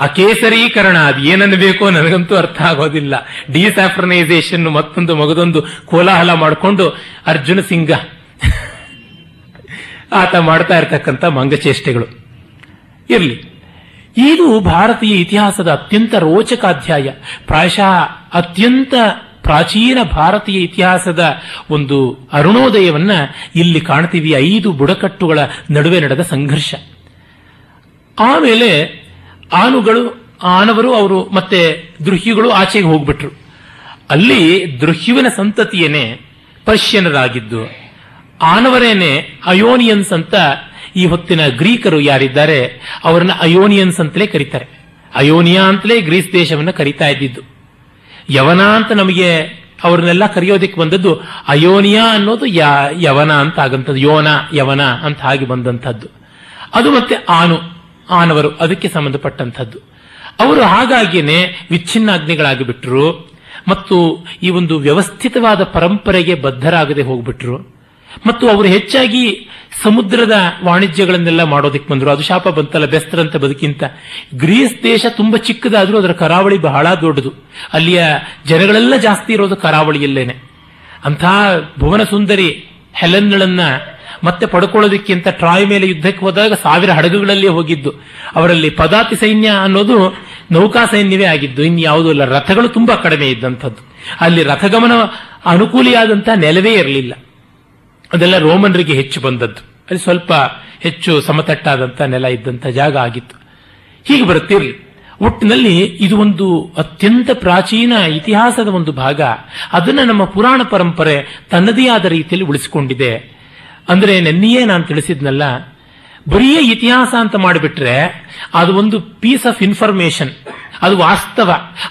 ಅಕೇಸರೀಕರಣ ಅದು ಏನನ್ನಬೇಕೋ ನನಗಂತೂ ಅರ್ಥ ಆಗೋದಿಲ್ಲ. ಡಿಸ್ಯಾಫ್ರನೈಸೇಷನ್ ಮತ್ತೊಂದು ಮಗದೊಂದು ಕೋಲಾಹಲ ಮಾಡಿಕೊಂಡು ಅರ್ಜುನ ಸಿಂಗ ಆತ ಮಾಡ್ತಾ ಇರ್ತಕ್ಕಂಥ ಮಂಗಚೇಷ್ಟೆಗಳು. ಇರಲಿ. ಇದು ಭಾರತೀಯ ಇತಿಹಾಸದ ಅತ್ಯಂತ ರೋಚಕ ಅಧ್ಯಾಯ, ಪ್ರಾಯಶಃ ಅತ್ಯಂತ ಪ್ರಾಚೀನ ಭಾರತೀಯ ಇತಿಹಾಸದ ಒಂದು ಅರುಣೋದಯವನ್ನ ಇಲ್ಲಿ ಕಾಣ್ತೀವಿ. ಐದು ಬುಡಕಟ್ಟುಗಳ ನಡುವೆ ನಡೆದ ಸಂಘರ್ಷ. ಆಮೇಲೆ ಆನುಗಳು ಆನವರು ಅವರು ಮತ್ತೆ ದ್ರುಹ್ಯುಗಳು ಆಚೆಗೆ ಹೋಗ್ಬಿಟ್ರು. ಅಲ್ಲಿ ದ್ರುಹ್ಯುವಿನ ಸಂತತಿಯೇನೆ ಪರ್ಷಿಯನರಾಗಿದ್ದು, ಆನವರೇನೆ ಅಯೋನಿಯನ್ಸ್ ಅಂತ ಈ ಹೊತ್ತಿನ ಗ್ರೀಕರು ಯಾರಿದ್ದಾರೆ ಅವರನ್ನ ಅಯೋನಿಯನ್ಸ್ ಅಂತಲೇ ಕರೀತಾರೆ. ಅಯೋನಿಯಾ ಅಂತಲೇ ಗ್ರೀಸ್ ದೇಶವನ್ನು ಕರೀತಾ ಇದ್ದಿದ್ದು. ಯವನ ಅಂತ ನಮಗೆ ಅವ್ರನ್ನೆಲ್ಲ ಕರೆಯೋದಕ್ಕೆ ಬಂದದ್ದು ಅಯೋನಿಯಾ ಅನ್ನೋದು ಯವನ ಅಂತ ಆಗಂಥದ್ದು, ಯೋನ ಯವನ ಅಂತ ಆಗಿ ಬಂದಂಥದ್ದು. ಅದು ಮತ್ತೆ ಆನು ಆನವರು ಅದಕ್ಕೆ ಸಂಬಂಧಪಟ್ಟಂಥದ್ದು. ಅವರು ಹಾಗಾಗಿಯೇ ವಿಚ್ಛಿನ್ನಾಜ್ಞೆಗಳಾಗಿ ಬಿಟ್ಟರು ಮತ್ತು ಈ ಒಂದು ವ್ಯವಸ್ಥಿತವಾದ ಪರಂಪರೆಗೆ ಬದ್ಧರಾಗದೆ ಹೋಗ್ಬಿಟ್ರು. ಮತ್ತು ಅವರು ಹೆಚ್ಚಾಗಿ ಸಮುದ್ರದ ವಾಣಿಜ್ಯಗಳನ್ನೆಲ್ಲ ಮಾಡೋದಕ್ಕೆ ಬಂದರು. ಅದು ಶಾಪ ಬಂತಲ್ಲ, ಬೆಸ್ತರಂತೆ ಬದುಕಿಂತ. ಗ್ರೀಸ್ ದೇಶ ತುಂಬಾ ಚಿಕ್ಕದಾದ್ರೂ ಅದರ ಕರಾವಳಿ ಬಹಳ ದೊಡ್ಡದು. ಅಲ್ಲಿಯ ಜನಗಳೆಲ್ಲ ಜಾಸ್ತಿ ಇರೋದು ಕರಾವಳಿಯಲ್ಲೇನೆ. ಅಂಥ ಭುವನ ಸುಂದರಿ ಹೆಲೆನ್ಗಳನ್ನ ಮತ್ತೆ ಪಡ್ಕೊಳ್ಳೋದಕ್ಕಿಂತ ಟ್ರಾಯ್ ಮೇಲೆ ಯುದ್ಧಕ್ಕೆ ಹೋದಾಗ ಸಾವಿರ ಹಡಗುಗಳಲ್ಲಿ ಹೋಗಿದ್ದು. ಅವರಲ್ಲಿ ಪದಾತಿ ಸೈನ್ಯ ಅನ್ನೋದು ನೌಕಾ ಸೈನ್ಯವೇ ಆಗಿದ್ದು, ಇನ್ಯಾವುದೂ ಇಲ್ಲ. ರಥಗಳು ತುಂಬಾ ಕಡಿಮೆ ಇದ್ದಂಥದ್ದು. ಅಲ್ಲಿ ರಥಗಮನ ಅನುಕೂಲಿಯಾದಂತಹ ನೆಲವೇ ಇರಲಿಲ್ಲ. ಅದೆಲ್ಲ ರೋಮನ್ರಿಗೆ ಹೆಚ್ಚು ಬಂದದ್ದು. ಅಲ್ಲಿ ಸ್ವಲ್ಪ ಹೆಚ್ಚು ಸಮತಟ್ಟಾದಂಥ ನೆಲ ಇದ್ದಂಥ ಜಾಗ ಆಗಿತ್ತು. ಹೀಗೆ ಬರುತ್ತಿರಲಿ. ಒಟ್ಟಿನಲ್ಲಿ ಇದು ಒಂದು ಅತ್ಯಂತ ಪ್ರಾಚೀನ ಇತಿಹಾಸದ ಒಂದು ಭಾಗ. ಅದನ್ನು ನಮ್ಮ ಪುರಾಣ ಪರಂಪರೆ ತನ್ನದೇ ಆದ ರೀತಿಯಲ್ಲಿ ಉಳಿಸಿಕೊಂಡಿದೆ. ಅಂದರೆ ನೆನ್ನೆಯೇ ನಾನು ತಿಳಿಸಿದ್ನಲ್ಲ, ಬರೀ ಇತಿಹಾಸ ಅಂತ ಮಾಡಿಬಿಟ್ರೆ ಅದು ಒಂದು ಪೀಸ್ ಆಫ್ ಇನ್ಫಾರ್ಮೇಶನ್, ಅದು ವಾಸ್ತವ.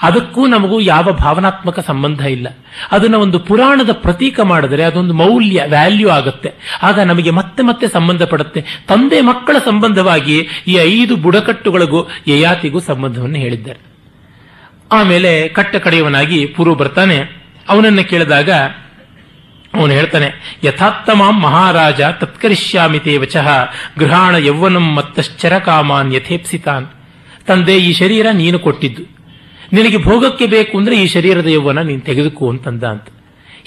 ಅದಕ್ಕೂ ನಮಗೂ ಯಾವ ಭಾವನಾತ್ಮಕ ಸಂಬಂಧ ಇಲ್ಲ. ಅದನ್ನು ಒಂದು ಪುರಾಣದ ಪ್ರತೀಕ ಮಾಡಿದ್ರೆ ಅದೊಂದು ಮೌಲ್ಯ, ವ್ಯಾಲ್ಯೂ ಆಗುತ್ತೆ. ಆಗ ನಮಗೆ ಮತ್ತೆ ಮತ್ತೆ ಸಂಬಂಧಪಡುತ್ತೆ. ತಂದೆ ಮಕ್ಕಳ ಸಂಬಂಧವಾಗಿ ಈ ಐದು ಬುಡಕಟ್ಟುಗಳಿಗೂ ಯಯಾತಿಗೂ ಸಂಬಂಧವನ್ನು ಹೇಳಿದ್ದಾರೆ. ಆಮೇಲೆ ಕಟ್ಟ ಕಡೆಯವನಾಗಿ ಪುರು ಬರ್ತಾನೆ. ಅವನನ್ನು ಕೇಳಿದಾಗ ಅವನು ಹೇಳ್ತಾನೆ, ಯಥಾತ್ತಮಾಂ ಮಹಾರಾಜ ತತ್ಕರಿಷ್ಯಾಮಿ ತೇ ವಚಃ ಗೃಹಾಣ ಯೌವನಂ ಮತ್ತಶ್ಚರಕಾಮಾನ್ ಯಥೇಪ್ಸಿತಾನ್. ತಂದೆ, ಈ ಶರೀರ ನೀನು ಕೊಟ್ಟಿದ್ದು, ನಿನಗೆ ಭೋಗಕ್ಕೆ ಬೇಕು ಅಂದ್ರೆ ಈ ಶರೀರದ ಯೌವನ ನೀನು ತೆಗೆದುಕೋ ಅಂತಂದ ಅಂತ.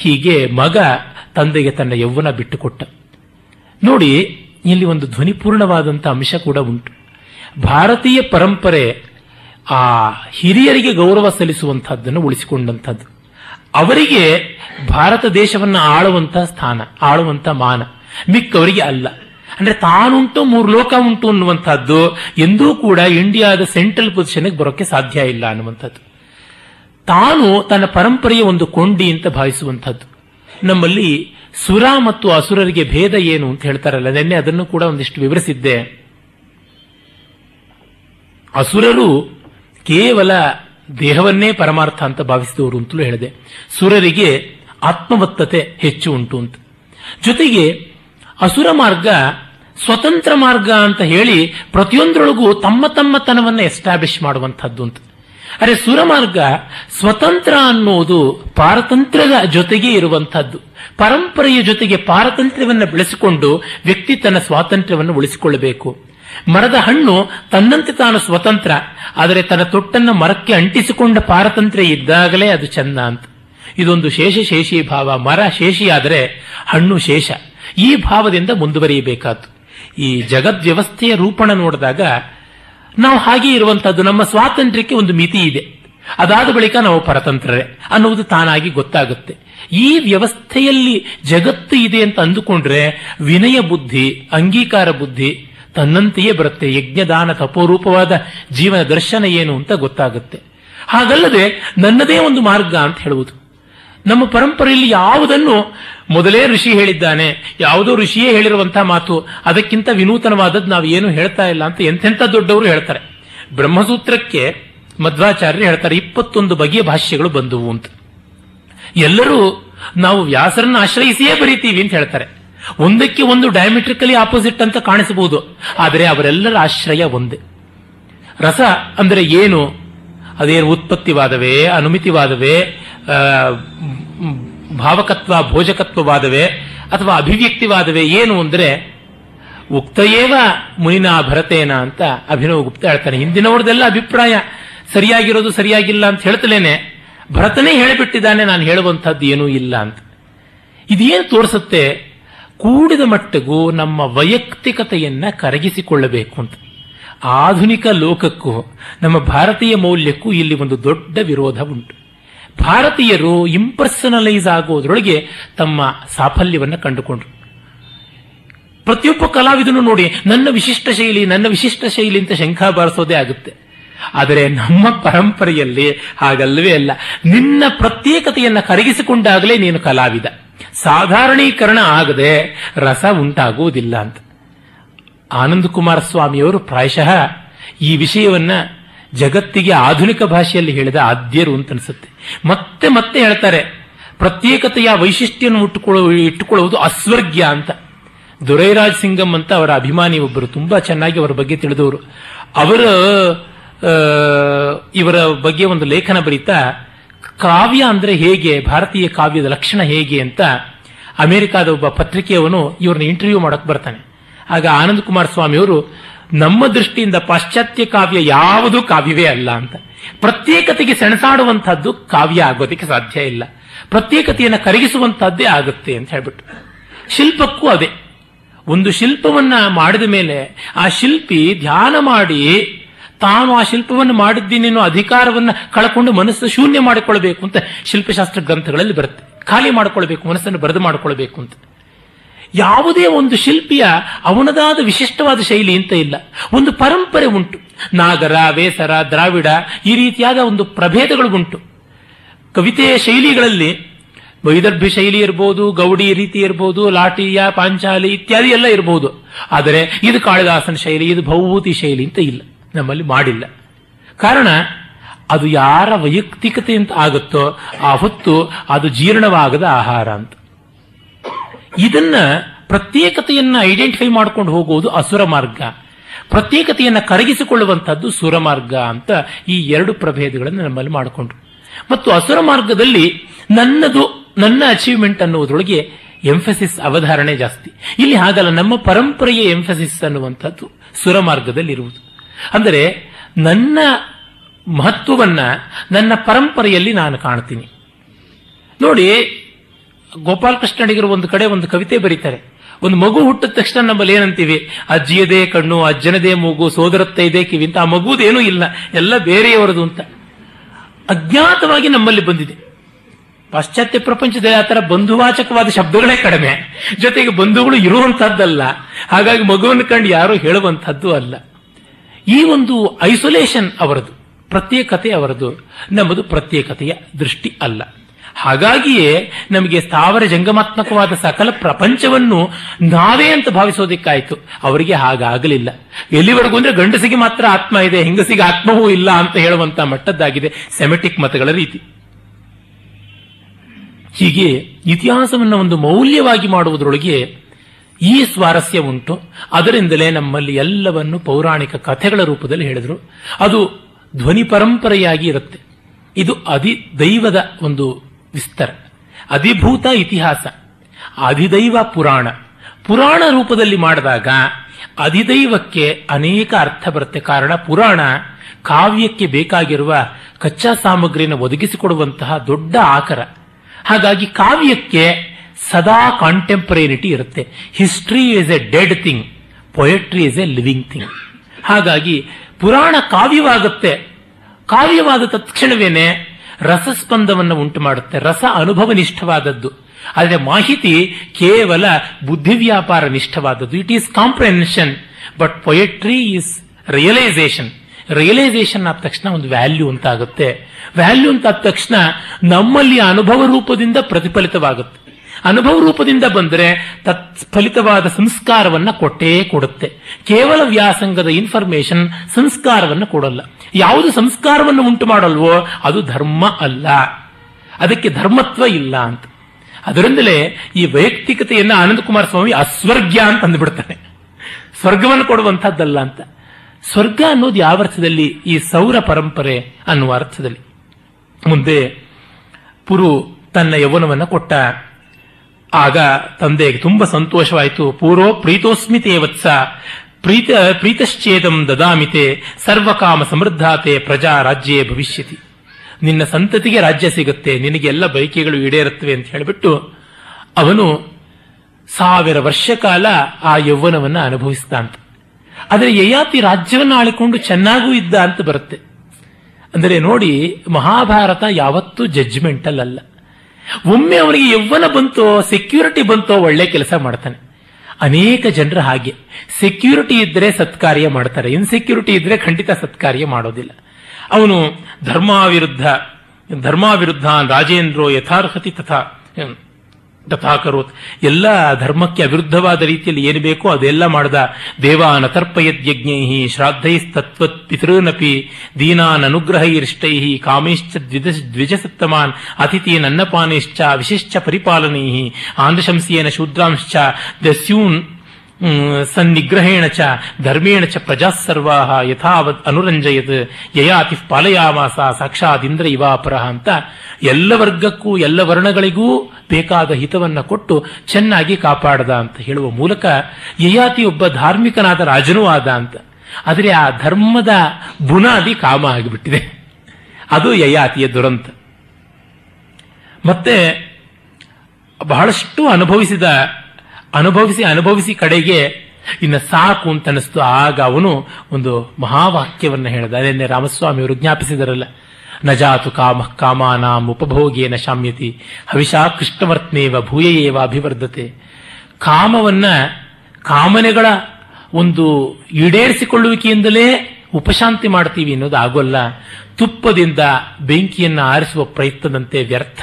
ಹೀಗೆ ಮಗ ತಂದೆಗೆ ತನ್ನ ಯೌವನ ಬಿಟ್ಟುಕೊಟ್ಟ. ನೋಡಿ, ಇಲ್ಲಿ ಒಂದು ಧ್ವನಿಪೂರ್ಣವಾದಂಥ ಅಂಶ ಕೂಡ ಉಂಟು. ಭಾರತೀಯ ಪರಂಪರೆ ಆ ಹಿರಿಯರಿಗೆ ಗೌರವ ಸಲ್ಲಿಸುವಂತಹದ್ದನ್ನು ಉಳಿಸಿಕೊಂಡಂಥದ್ದು. ಅವರಿಗೆ ಭಾರತ ದೇಶವನ್ನು ಆಳುವಂತಹ ಸ್ಥಾನ, ಆಳುವಂತ ಮಾನ, ಮಿಕ್ಕವರಿಗೆ ಅಲ್ಲ. ಅಂದ್ರೆ ತಾನುಂಟು ಮೂರು ಲೋಕ ಉಂಟು ಅನ್ನುವಂಥದ್ದು ಎಂದೂ ಕೂಡ ಇಂಡಿಯಾದ ಸೆಂಟ್ರಲ್ ಪೊಸಿಷನ್ಗೆ ಬರೋಕ್ಕೆ ಸಾಧ್ಯ ಇಲ್ಲ ಅನ್ನುವಂಥದ್ದು. ತಾನು ತನ್ನ ಪರಂಪರೆಯ ಒಂದು ಕೊಂಡಿ ಅಂತ ಭಾವಿಸುವಂಥದ್ದು. ನಮ್ಮಲ್ಲಿ ಸುರ ಮತ್ತು ಅಸುರರಿಗೆ ಭೇದ ಏನು ಅಂತ ಹೇಳ್ತಾರಲ್ಲ, ನಿನ್ನೆ ಅದನ್ನು ಕೂಡ ಒಂದಿಷ್ಟು ವಿವರಿಸಿದ್ದೆ. ಅಸುರರು ಕೇವಲ ದೇಹವನ್ನೇ ಪರಮಾರ್ಥ ಅಂತ ಭಾವಿಸಿದವರು ಅಂತಲೂ ಹೇಳಿದೆ. ಸುರರಿಗೆ ಆತ್ಮವತ್ತತೆ ಹೆಚ್ಚು ಉಂಟು ಅಂತ. ಜೊತೆಗೆ ಅಸುರ ಮಾರ್ಗ ಸ್ವತಂತ್ರ ಮಾರ್ಗ ಅಂತ ಹೇಳಿ ಪ್ರತಿಯೊಂದರೊಳಗೂ ತಮ್ಮ ತಮ್ಮ ತನವನ್ನು ಎಸ್ಟಾಬ್ಲಿಷ್ ಮಾಡುವಂಥದ್ದು ಅಂತ. ಅರೆ, ಸುರ ಮಾರ್ಗ ಸ್ವತಂತ್ರ ಅನ್ನೋದು ಪಾರತಂತ್ರ್ಯದ ಜೊತೆಗೆ ಇರುವಂತಹದ್ದು. ಪರಂಪರೆಯ ಜೊತೆಗೆ ಪಾರತಂತ್ರ್ಯವನ್ನು ಬೆಳೆಸಿಕೊಂಡು ವ್ಯಕ್ತಿ ತನ್ನ ಸ್ವಾತಂತ್ರ್ಯವನ್ನು ಉಳಿಸಿಕೊಳ್ಳಬೇಕು. ಮರದ ಹಣ್ಣು ತನ್ನಂತೆ ತಾನು ಸ್ವತಂತ್ರ, ಆದರೆ ತನ್ನ ತೊಟ್ಟನ್ನು ಮರಕ್ಕೆ ಅಂಟಿಸಿಕೊಂಡ ಪಾರತಂತ್ರ್ಯ ಇದ್ದಾಗಲೇ ಅದು ಚಂದ ಅಂತ. ಇದೊಂದು ಶೇಷ ಶೇಷಿ ಭಾವ. ಮರ ಶೇಷಿಯಾದರೆ ಹಣ್ಣು ಶೇಷ. ಈ ಭಾವದಿಂದ ಮುಂದುವರಿಯಬೇಕಾದ್ದು. ಈ ಜಗದ್ವ್ಯವಸ್ಥೆಯ ರೂಪಣ ನೋಡಿದಾಗ ನಾವು ಹಾಗೆ ಇರುವಂತಹದ್ದು. ನಮ್ಮ ಸ್ವಾತಂತ್ರ್ಯಕ್ಕೆ ಒಂದು ಮಿತಿ ಇದೆ, ಅದಾದ ಬಳಿಕ ನಾವು ಪರತಂತ್ರರೇ ಅನ್ನುವುದು ತಾನಾಗಿ ಗೊತ್ತಾಗುತ್ತೆ. ಈ ವ್ಯವಸ್ಥೆಯಲ್ಲಿ ಜಗತ್ತು ಇದೆ ಅಂತ ಅಂದುಕೊಂಡ್ರೆ ವಿನಯ ಬುದ್ಧಿ, ಅಂಗೀಕಾರ ಬುದ್ಧಿ ತನ್ನಂತೆಯೇ ಬರುತ್ತೆ. ಯಜ್ಞದಾನ ತಪೋರೂಪವಾದ ಜೀವನ ದರ್ಶನ ಏನು ಅಂತ ಗೊತ್ತಾಗುತ್ತೆ. ಹಾಗಲ್ಲದೆ ನನ್ನದೇ ಒಂದು ಮಾರ್ಗ ಅಂತ ಹೇಳುವುದು. ನಮ್ಮ ಪರಂಪರೆಯಲ್ಲಿ ಯಾವುದನ್ನು ಮೊದಲೇ ಋಷಿ ಹೇಳಿದ್ದಾನೆ, ಯಾವುದೋ ಋಷಿಯೇ ಹೇಳಿರುವಂತಹ ಮಾತು, ಅದಕ್ಕಿಂತ ವಿನೂತನವಾದದ್ದು ನಾವು ಏನು ಹೇಳ್ತಾ ಇಲ್ಲ ಅಂತ ಎಂತೆಂಥ ದೊಡ್ಡವರು ಹೇಳ್ತಾರೆ. ಬ್ರಹ್ಮಸೂತ್ರಕ್ಕೆ ಮಧ್ವಾಚಾರ್ಯರು ಹೇಳ್ತಾರೆ ಇಪ್ಪತ್ತೊಂದು ಬಗೆಯ ಭಾಷ್ಯಗಳು ಬಂದವು ಅಂತ. ಎಲ್ಲರೂ ನಾವು ವ್ಯಾಸರನ್ನು ಆಶ್ರಯಿಸಿಯೇ ಬರೀತೀವಿ ಅಂತ ಹೇಳ್ತಾರೆ. ಒಂದಕ್ಕೆ ಒಂದು ಡಯಾಮೆಟ್ರಿಕಲಿ ಆಪೋಸಿಟ್ ಅಂತ ಕಾಣಿಸಬಹುದು, ಆದರೆ ಅವರೆಲ್ಲರ ಆಶ್ರಯ ಒಂದೇ. ರಸ ಅಂದರೆ ಏನು? ಅದೇನು ಉತ್ಪತ್ತಿವಾದವೇ, ಅನುಮಿತಿವಾದವೇ, ಭಾವಕತ್ವ ಭೋಜಕತ್ವವಾದವೇ ಅಥವಾ ಅಭಿವ್ಯಕ್ತಿವಾದವೇ ಏನು ಅಂದ್ರೆ ಉಕ್ತಯೇವ ಮುನಿನಾ ಭರತೇನ ಅಂತ ಅಭಿನವ ಗುಪ್ತ ಹೇಳ್ತಾನೆ. ಹಿಂದಿನವ್ರದೆಲ್ಲ ಅಭಿಪ್ರಾಯ ಸರಿಯಾಗಿರೋದು ಸರಿಯಾಗಿಲ್ಲ ಅಂತ ಹೇಳ್ತಲೇನೆ ಭರತನೇ ಹೇಳಿಬಿಟ್ಟಿದ್ದಾನೆ, ನಾನು ಹೇಳುವಂಥದ್ದು ಏನೂ ಇಲ್ಲ ಅಂತ. ಇದೇನು ತೋರಿಸುತ್ತೆ? ಕೂಡಿದ ಮಟ್ಟಿಗೂ ನಮ್ಮ ವೈಯಕ್ತಿಕತೆಯನ್ನ ಕರಗಿಸಿಕೊಳ್ಳಬೇಕು ಅಂತ. ಆಧುನಿಕ ಲೋಕಕ್ಕೂ ನಮ್ಮ ಭಾರತೀಯ ಮೌಲ್ಯಕ್ಕೂ ಇಲ್ಲಿ ಒಂದು ದೊಡ್ಡ ವಿರೋಧ ಉಂಟು. ಭಾರತೀಯರು ಇಂಪರ್ಸನಲೈಸ್ ಆಗೋದ್ರೊಳಗೆ ತಮ್ಮ ಸಾಫಲ್ಯವನ್ನು ಕಂಡುಕೊಂಡ್ರು. ಪ್ರತಿಯೊಬ್ಬ ಕಲಾವಿದನು ನೋಡಿ ನನ್ನ ವಿಶಿಷ್ಟ ಶೈಲಿ ನನ್ನ ವಿಶಿಷ್ಟ ಶೈಲಿ ಅಂತ ಶಂಖ ಬಾರಿಸೋದೇ ಆಗುತ್ತೆ. ಆದರೆ ನಮ್ಮ ಪರಂಪರೆಯಲ್ಲಿ ಹಾಗಲ್ವೇ ಅಲ್ಲ. ನಿನ್ನ ಪ್ರತ್ಯೇಕತೆಯನ್ನು ಕರಗಿಸಿಕೊಂಡಾಗಲೇ ನೀನು ಕಲಾವಿದ. ಸಾಧಾರಣೀಕರಣ ಆಗದೆ ರಸ ಉಂಟಾಗುವುದಿಲ್ಲ ಅಂತ ಆನಂದ ಕುಮಾರ ಸ್ವಾಮಿಯವರು ಪ್ರಾಯಶಃ ಈ ವಿಷಯವನ್ನ ಜಗತ್ತಿಗೆ ಆಧುನಿಕ ಭಾಷೆಯಲ್ಲಿ ಹೇಳಿದ ಆದ್ಯರು ಅಂತ ಅನಿಸುತ್ತೆ. ಮತ್ತೆ ಮತ್ತೆ ಹೇಳ್ತಾರೆ, ಪ್ರತ್ಯೇಕತೆಯ ವೈಶಿಷ್ಟ್ಯವನ್ನು ಉಟ್ಟುಕೊಳ್ಳು ಇಟ್ಟುಕೊಳ್ಳುವುದು ಅಸ್ವರ್ಗ್ಯ ಅಂತ. ದೊರೈರಾಜ್ ಸಿಂಗಂ ಅಂತ ಅವರ ಅಭಿಮಾನಿ ಒಬ್ಬರು, ತುಂಬಾ ಚೆನ್ನಾಗಿ ಅವರ ಬಗ್ಗೆ ತಿಳಿದವರು. ಅವರ ಇವರ ಬಗ್ಗೆ ಒಂದು ಲೇಖನ ಬರೀತಾ, ಕಾವ್ಯ ಅಂದ್ರೆ ಹೇಗೆ, ಭಾರತೀಯ ಕಾವ್ಯದ ಲಕ್ಷಣ ಹೇಗೆ ಅಂತ ಅಮೆರಿಕಾದ ಒಬ್ಬ ಪತ್ರಿಕೆಯವನು ಇವ್ರನ್ನ ಇಂಟರ್ವ್ಯೂ ಮಾಡಕ್ ಬರ್ತಾನೆ. ಆಗ ಆನಂದ ಕುಮಾರ ಸ್ವಾಮಿಯವರು ನಮ್ಮ ದೃಷ್ಟಿಯಿಂದ ಪಾಶ್ಚಾತ್ಯ ಕಾವ್ಯ ಯಾವುದು ಕಾವ್ಯವೇ ಅಲ್ಲ ಅಂತ. ಪ್ರತ್ಯೇಕತೆಗೆ ಸೆಣಸಾಡುವಂತಹದ್ದು ಕಾವ್ಯ ಆಗೋದಕ್ಕೆ ಸಾಧ್ಯ ಇಲ್ಲ, ಪ್ರತ್ಯೇಕತೆಯನ್ನು ಕರಗಿಸುವಂತಹದ್ದೇ ಆಗುತ್ತೆ ಅಂತ ಹೇಳ್ಬಿಟ್ಟು. ಶಿಲ್ಪಕ್ಕೂ ಅದೇ. ಒಂದು ಶಿಲ್ಪವನ್ನ ಮಾಡಿದ ಮೇಲೆ ಆ ಶಿಲ್ಪಿ ಧ್ಯಾನ ಮಾಡಿ ತಾನು ಆ ಶಿಲ್ಪವನ್ನು ಮಾಡಿದ್ದೀನಿ ಅನ್ನೋ ಅಧಿಕಾರವನ್ನು ಕಳ್ಕೊಂಡು ಮನಸ್ಸು ಶೂನ್ಯ ಮಾಡಿಕೊಳ್ಬೇಕು ಅಂತ ಶಿಲ್ಪಶಾಸ್ತ್ರ ಗ್ರಂಥಗಳಲ್ಲಿ ಬರುತ್ತೆ. ಖಾಲಿ ಮಾಡಿಕೊಳ್ಬೇಕು, ಮನಸ್ಸನ್ನು ಬರೆದು ಮಾಡಿಕೊಳ್ಬೇಕು ಅಂತ. ಯಾವುದೇ ಒಂದು ಶಿಲ್ಪಿಯ ಅವನದಾದ ವಿಶಿಷ್ಟವಾದ ಶೈಲಿ ಅಂತ ಇಲ್ಲ. ಒಂದು ಪರಂಪರೆ ಉಂಟು. ನಾಗರ, ವೇಸರ, ದ್ರಾವಿಡ ಈ ರೀತಿಯಾದ ಒಂದು ಪ್ರಭೇದಗಳು ಉಂಟು. ಕವಿತೆಯ ಶೈಲಿಗಳಲ್ಲಿ ವೈದರ್ಭ್ಯ ಶೈಲಿ ಇರಬಹುದು, ಗೌಡಿ ರೀತಿ ಇರಬಹುದು, ಲಾಟಿಯ, ಪಾಂಚಾಲಿ ಇತ್ಯಾದಿ ಎಲ್ಲ ಇರಬಹುದು. ಆದರೆ ಇದು ಕಾಳಿದಾಸನ ಶೈಲಿ, ಇದು ಭೌಭೂತಿ ಶೈಲಿ ಅಂತ ಇಲ್ಲ, ನಮ್ಮಲ್ಲಿ ಮಾಡಿಲ್ಲ. ಕಾರಣ ಅದು ಯಾರ ವೈಯಕ್ತಿಕತೆ ಅಂತ ಆಗುತ್ತೋ ಆ ಹೊತ್ತು ಅದು ಜೀರ್ಣವಾಗದ ಆಹಾರ ಅಂತ. ಇದನ್ನ ಪ್ರತ್ಯೇಕತೆಯನ್ನ ಐಡೆಂಟಿಫೈ ಮಾಡ್ಕೊಂಡು ಹೋಗುವುದು ಅಸುರ ಮಾರ್ಗ, ಪ್ರತ್ಯೇಕತೆಯನ್ನ ಕರಗಿಸಿಕೊಳ್ಳುವಂತಹದ್ದು ಸುರ ಮಾರ್ಗ ಅಂತ ಈ ಎರಡು ಪ್ರಭೇದಗಳನ್ನು ನಮ್ಮಲ್ಲಿ ಮಾಡಿಕೊಂಡ್ರು. ಮತ್ತು ಅಸುರ ಮಾರ್ಗದಲ್ಲಿ ನನ್ನದು, ನನ್ನ ಅಚೀವ್ಮೆಂಟ್ ಅನ್ನುವುದರೊಳಗೆ ಎಂಫಸಿಸ್, ಅವಧಾರಣೆ ಜಾಸ್ತಿ. ಇಲ್ಲಿ ಹಾಗಲ್ಲ, ನಮ್ಮ ಪರಂಪರೆಯ ಎಂಫಸಿಸ್ ಅನ್ನುವಂಥದ್ದು ಸುರ ಮಾರ್ಗದಲ್ಲಿ ಇರುವುದು. ಅಂದರೆ ನನ್ನ ಮಹತ್ವವನ್ನು ನನ್ನ ಪರಂಪರೆಯಲ್ಲಿ ನಾನು ಕಾಣ್ತೀನಿ. ನೋಡಿ, ಗೋಪಾಲಕೃಷ್ಣಡಿಗರು ಒಂದು ಕಡೆ ಒಂದು ಕವಿತೆ ಬರೀತಾರೆ. ಒಂದು ಮಗು ಹುಟ್ಟಿದ ತಕ್ಷಣ ನಮ್ಮಲ್ಲಿ ಏನಂತೀವಿ, ಅಜ್ಜಿಯದೇ ಕಣ್ಣು, ಅಜ್ಜನದೇ ಮೂಗು, ಸೋದರತ್ತೈದೇ ಕಿವಿ ಅಂತ. ಆ ಮಗುದೇನೂ ಇಲ್ಲ, ಎಲ್ಲ ಬೇರೆಯವರದು ಅಂತ ಅಜ್ಞಾತವಾಗಿ ನಮ್ಮಲ್ಲಿ ಬಂದಿದೆ. ಪಾಶ್ಚಾತ್ಯ ಪ್ರಪಂಚದಲ್ಲಿ ಆ ತರ ಬಂಧುವಾಚಕವಾದ ಶಬ್ದಗಳೇ ಕಡಿಮೆ, ಜೊತೆಗೆ ಬಂಧುಗಳು ಇರುವಂತಹದ್ದಲ್ಲ. ಹಾಗಾಗಿ ಮಗುವನ್ನು ಕಂಡು ಯಾರೂ ಹೇಳುವಂತಹದ್ದು ಅಲ್ಲ. ಈ ಒಂದು ಐಸೋಲೇಷನ್ ಅವರದು, ಪ್ರತ್ಯೇಕತೆ ಅವರದು, ನಮ್ಮದು ಪ್ರತ್ಯೇಕತೆಯ ದೃಷ್ಟಿ ಅಲ್ಲ. ಹಾಗಾಗಿಯೇ ನಮಗೆ ಸ್ಥಾವರ ಜಂಗಮಾತ್ಮಕವಾದ ಸಕಲ ಪ್ರಪಂಚವನ್ನು ನಾವೇ ಅಂತ ಭಾವಿಸೋದಿಕ್ಕಾಯ್ತು. ಅವರಿಗೆ ಹಾಗಾಗಲಿಲ್ಲ. ಎಲ್ಲಿವರೆಗೂ ಅಂದ್ರೆ ಗಂಡಸಿಗೆ ಮಾತ್ರ ಆತ್ಮ ಇದೆ, ಹೆಂಗಸಿಗೆ ಆತ್ಮವೂ ಇಲ್ಲ ಅಂತ ಹೇಳುವಂತ ಮಟ್ಟದ್ದಾಗಿದೆ ಸೆಮೆಟಿಕ್ ಮತಗಳ ರೀತಿ. ಹೀಗೆ ಇತಿಹಾಸವನ್ನು ಒಂದು ಮೌಲ್ಯವಾಗಿ ಮಾಡುವುದರೊಳಗೆ ಈ ಸ್ವಾರಸ್ಯ ಉಂಟು. ಅದರಿಂದಲೇ ನಮ್ಮಲ್ಲಿ ಎಲ್ಲವನ್ನು ಪೌರಾಣಿಕ ಕಥೆಗಳ ರೂಪದಲ್ಲಿ ಹೇಳಿದ್ರು. ಅದು ಧ್ವನಿ ಪರಂಪರೆಯಾಗಿ ಇರುತ್ತೆ. ಇದು ಅಧಿದೈವದ ಒಂದು ವಿಸ್ತಾರ. ಅಧಿಭೂತ ಇತಿಹಾಸ, ಅಧಿದೈವ ಪುರಾಣ. ಪುರಾಣ ರೂಪದಲ್ಲಿ ಮಾಡಿದಾಗ ಅಧಿದೈವಕ್ಕೆ ಅನೇಕ ಅರ್ಥ ಬರುತ್ತೆ. ಕಾರಣ ಪುರಾಣ ಕಾವ್ಯಕ್ಕೆ ಬೇಕಾಗಿರುವ ಕಚ್ಚಾ ಸಾಮಗ್ರಿಯನ್ನು ಒದಗಿಸಿಕೊಡುವಂತಹ ದೊಡ್ಡ ಆಕರ. ಹಾಗಾಗಿ ಕಾವ್ಯಕ್ಕೆ ಸದಾ ಕಾಂಟೆಂಪರೇನಿಟಿ ಇರುತ್ತೆ. History is a dead thing, poetry is a living thing. ಹಾಗಾಗಿ ಪುರಾಣ ಕಾವ್ಯವಾಗುತ್ತೆ. ಕಾವ್ಯವಾದ ತತ್ಕ್ಷಣವೇನೆ ರಸಸ್ಪಂದವನ್ನು ಉಂಟು ಮಾಡುತ್ತೆ. ರಸ ಅನುಭವನಿಷ್ಠವಾದದ್ದು, ಆದರೆ ಮಾಹಿತಿ ಕೇವಲ ಬುದ್ಧಿ ವ್ಯಾಪಾರ ನಿಷ್ಠವಾದದ್ದು. It is comprehension, but poetry is realisation. Realisation ಆದ ತಕ್ಷಣ ಒಂದು ವ್ಯಾಲ್ಯೂ ಅಂತ ಆಗುತ್ತೆ. ವ್ಯಾಲ್ಯೂ ಅಂತ ಆದ ತಕ್ಷಣ ನಮ್ಮಲ್ಲಿ ಅನುಭವ ರೂಪದಿಂದ ಪ್ರತಿಫಲಿತವಾಗುತ್ತೆ. ಅನುಭವ ರೂಪದಿಂದ ಬಂದರೆ ತತ್ಫಲಿತವಾದ ಸಂಸ್ಕಾರವನ್ನ ಕೊಟ್ಟೇ ಕೊಡುತ್ತೆ. ಕೇವಲ ವ್ಯಾಸಂಗದ ಇನ್ಫಾರ್ಮೇಶನ್ ಸಂಸ್ಕಾರವನ್ನು ಕೊಡಲ್ಲ. ಯಾವುದು ಸಂಸ್ಕಾರವನ್ನು ಉಂಟು ಮಾಡಲ್ವೋ ಅದು ಧರ್ಮ ಅಲ್ಲ, ಅದಕ್ಕೆ ಧರ್ಮತ್ವ ಇಲ್ಲ ಅಂತ. ಅದರಿಂದಲೇ ಈ ವೈಯಕ್ತಿಕತೆಯನ್ನು ಆನಂದಕುಮಾರ ಸ್ವಾಮಿ ಅಸ್ವರ್ಗ್ಯ ಅಂತ ಅಂದ್ಬಿಡ್ತಾನೆ, ಸ್ವರ್ಗವನ್ನು ಕೊಡುವಂತಹದ್ದಲ್ಲ ಅಂತ. ಸ್ವರ್ಗ ಅನ್ನೋದು ಯಾವ ಅರ್ಥದಲ್ಲಿ? ಈ ಸೌರ ಪರಂಪರೆ ಅನ್ನುವ ಅರ್ಥದಲ್ಲಿ. ಮುಂದೆ ಪುರು ತನ್ನ ಯೌವನವನ್ನು ಕೊಟ್ಟ. ಆಗ ತಂದೆಗೆ ತುಂಬಾ ಸಂತೋಷವಾಯಿತು. ಪೂರೋ ಪ್ರೀತೋಸ್ಮಿತೇ ವತ್ಸ ಪ್ರೀತ ಪ್ರೀತಶ್ಚೇದಂ ದದಾಮಿತೆ ಸರ್ವಕಾಮ ಸಮೃದ್ಧಾತೆ ಪ್ರಜಾ ರಾಜ್ಯೇ ಭವಿಷ್ಯತಿ. ನಿನ್ನ ಸಂತತಿಗೆ ರಾಜ್ಯ ಸಿಗುತ್ತೆ, ನಿನಗೆಲ್ಲ ಬಯಕೆಗಳು ಈಡೇರುತ್ತವೆ ಅಂತ ಹೇಳಿಬಿಟ್ಟು ಅವನು ಸಾವಿರ ವರ್ಷ ಕಾಲ ಆ ಯೌವನವನ್ನು ಅನುಭವಿಸ್ತಾನಂತ. ಆದರೆ ಯಯಾತಿ ರಾಜ್ಯವನ್ನು ಆಳಿಕೊಂಡು ಚೆನ್ನಾಗೂ ಇದ್ದ ಅಂತ ಬರುತ್ತೆ. ಅಂದರೆ ನೋಡಿ, ಮಹಾಭಾರತ ಯಾವತ್ತೂ ಜಜ್ಮೆಂಟಲ್ ಅಲ್ಲ. ಒಮ್ಮೆ ಅವನಿಗೆ ಯೌವನ ಬಂತೋ ಸೆಕ್ಯೂರಿಟಿ ಬಂತೋ ಒಳ್ಳೆ ಕೆಲಸ ಮಾಡ್ತಾನೆ. ಅನೇಕ ಜನರು ಹಾಗೆ, ಸೆಕ್ಯೂರಿಟಿ ಇದ್ರೆ ಸತ್ಕಾರ್ಯ ಮಾಡ್ತಾರೆ, ಇನ್ಸೆಕ್ಯೂರಿಟಿ ಇದ್ರೆ ಖಂಡಿತ ಸತ್ಕಾರ್ಯ ಮಾಡೋದಿಲ್ಲ. ಅವನು ಧರ್ಮ ವಿರುದ್ಧ ಧರ್ಮ ವಿರುದ್ಧ ರಾಜೇಂದ್ರೋ ಯಥಾರ್ಹತಿ ತಥಾ ತಥಾಕರೋತ್, ಎಲ್ಲ ಧರ್ಮಕ್ಕೆ ಅವಿರುದ್ಧವಾದ ರೀತಿಯಲ್ಲಿ ಏನು ಬೇಕೋ ಅದೆಲ್ಲ ಮಾಡ್ದ. ದೇವಾನ ತರ್ಪಯದ್ಯಜ್ಞೈಹಿ ಶ್ರಾದ್ದೈಸ್ತತ್ವತ್ ಪಿತೃನಪಿ ದೀನಾನ್ ಅನುಗ್ರಹೈರಿಷ್ಟೈಹಿ ಕಾಮೈಶ್ಚ ದ್ವಿಜಸತ್ತಮಾನ್ ಅತಿಥೀನ್ ಅನ್ನಪಾನೈಶ್ಚ ವಿಶಿಷ್ಟ ಪರಿಪಾಲನೈಹಿ ಆಂದ್ರಶಂಸೇನ ಶೂದ್ರಾಂಶ್ಚ ದಸ್ಯೂನ್ ಸನ್ನಿಗ್ರಹೇಣ ಚ ಧರ್ಮೇಣ ಚ ಪ್ರಜಾಸರ್ವಾಹ ಯಥಾವತ್ ಅನುರಂಜಯತ್ ಯಯಾತಿ ಪಾಲಯಾಮಾಸ ಸಾಕ್ಷಾತ್ ಇಂದ್ರ ಇವಾಪರಹ ಅಂತ ಎಲ್ಲ ವರ್ಗಕ್ಕೂ ಎಲ್ಲ ವರ್ಣಗಳಿಗೂ ಬೇಕಾದ ಹಿತವನ್ನು ಕೊಟ್ಟು ಚೆನ್ನಾಗಿ ಕಾಪಾಡದ ಅಂತ ಹೇಳುವ ಮೂಲಕ ಯಯಾತಿ ಒಬ್ಬ ಧಾರ್ಮಿಕನಾದ ರಾಜನೂ ಆದ ಅಂತ. ಆದರೆ ಆ ಧರ್ಮದ ಬುನಾದಿ ಕಾಮ ಆಗಿಬಿಟ್ಟಿದೆ, ಅದು ಯಯಾತಿಯ ದುರಂತ. ಮತ್ತೆ ಬಹಳಷ್ಟು ಅನುಭವಿಸಿದ ಅನುಭವಿಸಿ ಅನುಭವಿಸಿ ಕಡೆಗೆ ಇನ್ನು ಸಾಕು ಅಂತ ಅನಿಸ್ತು. ಆಗ ಅವನು ಒಂದು ಮಹಾವಾಕ್ಯವನ್ನು ಹೇಳಿದ. ಅದನ್ನೇ ರಾಮಸ್ವಾಮಿಯವರು ಜ್ಞಾಪಿಸಿದರಲ್ಲ, ನಜಾತು ಕಾಮ ಕಾಮಾನಾಂ ಉಪಭೋಗೇನ ಶಾಮ್ಯತಿ ಹವಿಷಾ ಕೃಷ್ಣವರ್ತ್ನೇವ ಭೂಯೇವ ಅಭಿವರ್ಧತೆ. ಕಾಮವನ್ನ, ಕಾಮನೆಗಳ ಒಂದು ಈಡೇರಿಸಿಕೊಳ್ಳುವಿಕೆಯಿಂದಲೇ ಉಪಶಾಂತಿ ಮಾಡ್ತೀವಿ ಅನ್ನೋದು ಆಗೋಲ್ಲ. ತುಪ್ಪದಿಂದ ಬೆಂಕಿಯನ್ನು ಆರಿಸುವ ಪ್ರಯತ್ನದಂತೆ ವ್ಯರ್ಥ.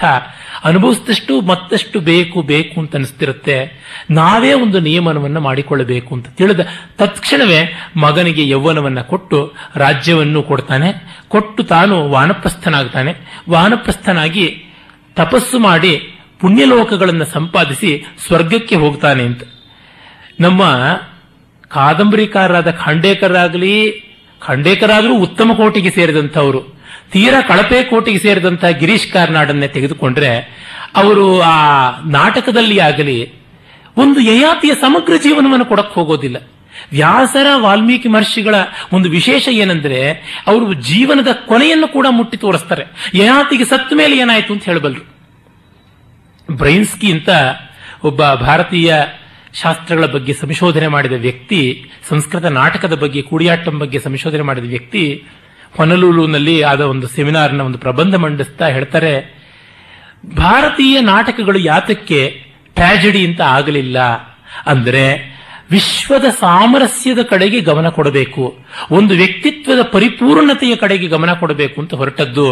ಅನುಭವಿಸಿದಷ್ಟು ಮತ್ತಷ್ಟು ಬೇಕು ಬೇಕು ಅಂತ ಅನಿಸ್ತಿರುತ್ತೆ. ನಾವೇ ಒಂದು ನಿಯಮನವನ್ನು ಮಾಡಿಕೊಳ್ಳಬೇಕು ಅಂತ ತಿಳಿದ ತತ್ಕ್ಷಣವೇ ಮಗನಿಗೆ ಯೌವನವನ್ನು ಕೊಟ್ಟು ರಾಜ್ಯವನ್ನು ಕೊಡ್ತಾನೆ. ಕೊಟ್ಟು ತಾನು ವಾನಪ್ರಸ್ಥನಾಗ್ತಾನೆ. ವಾನಪ್ರಸ್ಥನಾಗಿ ತಪಸ್ಸು ಮಾಡಿ ಪುಣ್ಯಲೋಕಗಳನ್ನು ಸಂಪಾದಿಸಿ ಸ್ವರ್ಗಕ್ಕೆ ಹೋಗ್ತಾನೆ ಅಂತ. ನಮ್ಮ ಕಾದಂಬರಿಕಾರರಾದ ಖಾಂಡೇಕರಾಗಲಿ, ಖಂಡೇಕರಾದರೂ ಉತ್ತಮ ಕೋಟಿಗೆ ಸೇರಿದಂಥವರು, ತೀರಾ ಕಳಪೆ ಕೋಟಿಗೆ ಸೇರಿದಂತಹ ಗಿರೀಶ್ ಕಾರ್ನಾಡನ್ನೇ ತೆಗೆದುಕೊಂಡ್ರೆ ಅವರು ಆ ನಾಟಕದಲ್ಲಿ ಆಗಲಿ ಒಂದು ಯಯಾತಿಯ ಸಮಗ್ರ ಜೀವನವನ್ನು ಕೊಡಕ್ಕೆ ಹೋಗೋದಿಲ್ಲ. ವ್ಯಾಸರ ವಾಲ್ಮೀಕಿ ಮಹರ್ಷಿಗಳ ಒಂದು ವಿಶೇಷ ಏನಂದ್ರೆ ಅವರು ಜೀವನದ ಕೊನೆಯನ್ನು ಕೂಡ ಮುಟ್ಟಿ ತೋರಿಸ್ತಾರೆ. ಯಯಾತಿಗೆ ಸತ್ತ ಮೇಲೆ ಏನಾಯಿತು ಅಂತ ಹೇಳಬಲ್ಲರು. ಬ್ರೈನ್ಸ್ಕಿ ಅಂತ ಒಬ್ಬ ಭಾರತೀಯ ಶಾಸ್ತ್ರಗಳ ಬಗ್ಗೆ ಸಂಶೋಧನೆ ಮಾಡಿದ ವ್ಯಕ್ತಿ, ಸಂಸ್ಕೃತ ನಾಟಕದ ಬಗ್ಗೆ, ಕೂಡಿಯಾಟ್ಟಂ ಬಗ್ಗೆ ಸಂಶೋಧನೆ ಮಾಡಿದ ವ್ಯಕ್ತಿ, ಹೊನಲೂಲುನಲ್ಲಿ ಆದ ಒಂದು ಸೆಮಿನಾರ್ನ ಒಂದು ಪ್ರಬಂಧ ಮಂಡಿಸ್ತಾ ಹೇಳ್ತಾರೆ, ಭಾರತೀಯ ನಾಟಕಗಳು ಯಾತಕ್ಕೆ ಟ್ರಾಜಿಡಿ ಅಂತ ಆಗಲಿಲ್ಲ ಅಂದರೆ ವಿಶ್ವದ ಸಾಮರಸ್ಯದ ಕಡೆಗೆ ಗಮನ ಕೊಡಬೇಕು, ಒಂದು ವ್ಯಕ್ತಿತ್ವದ ಪರಿಪೂರ್ಣತೆಯ ಕಡೆಗೆ ಗಮನ ಕೊಡಬೇಕು ಅಂತ ಹೊರಟದ್ದು.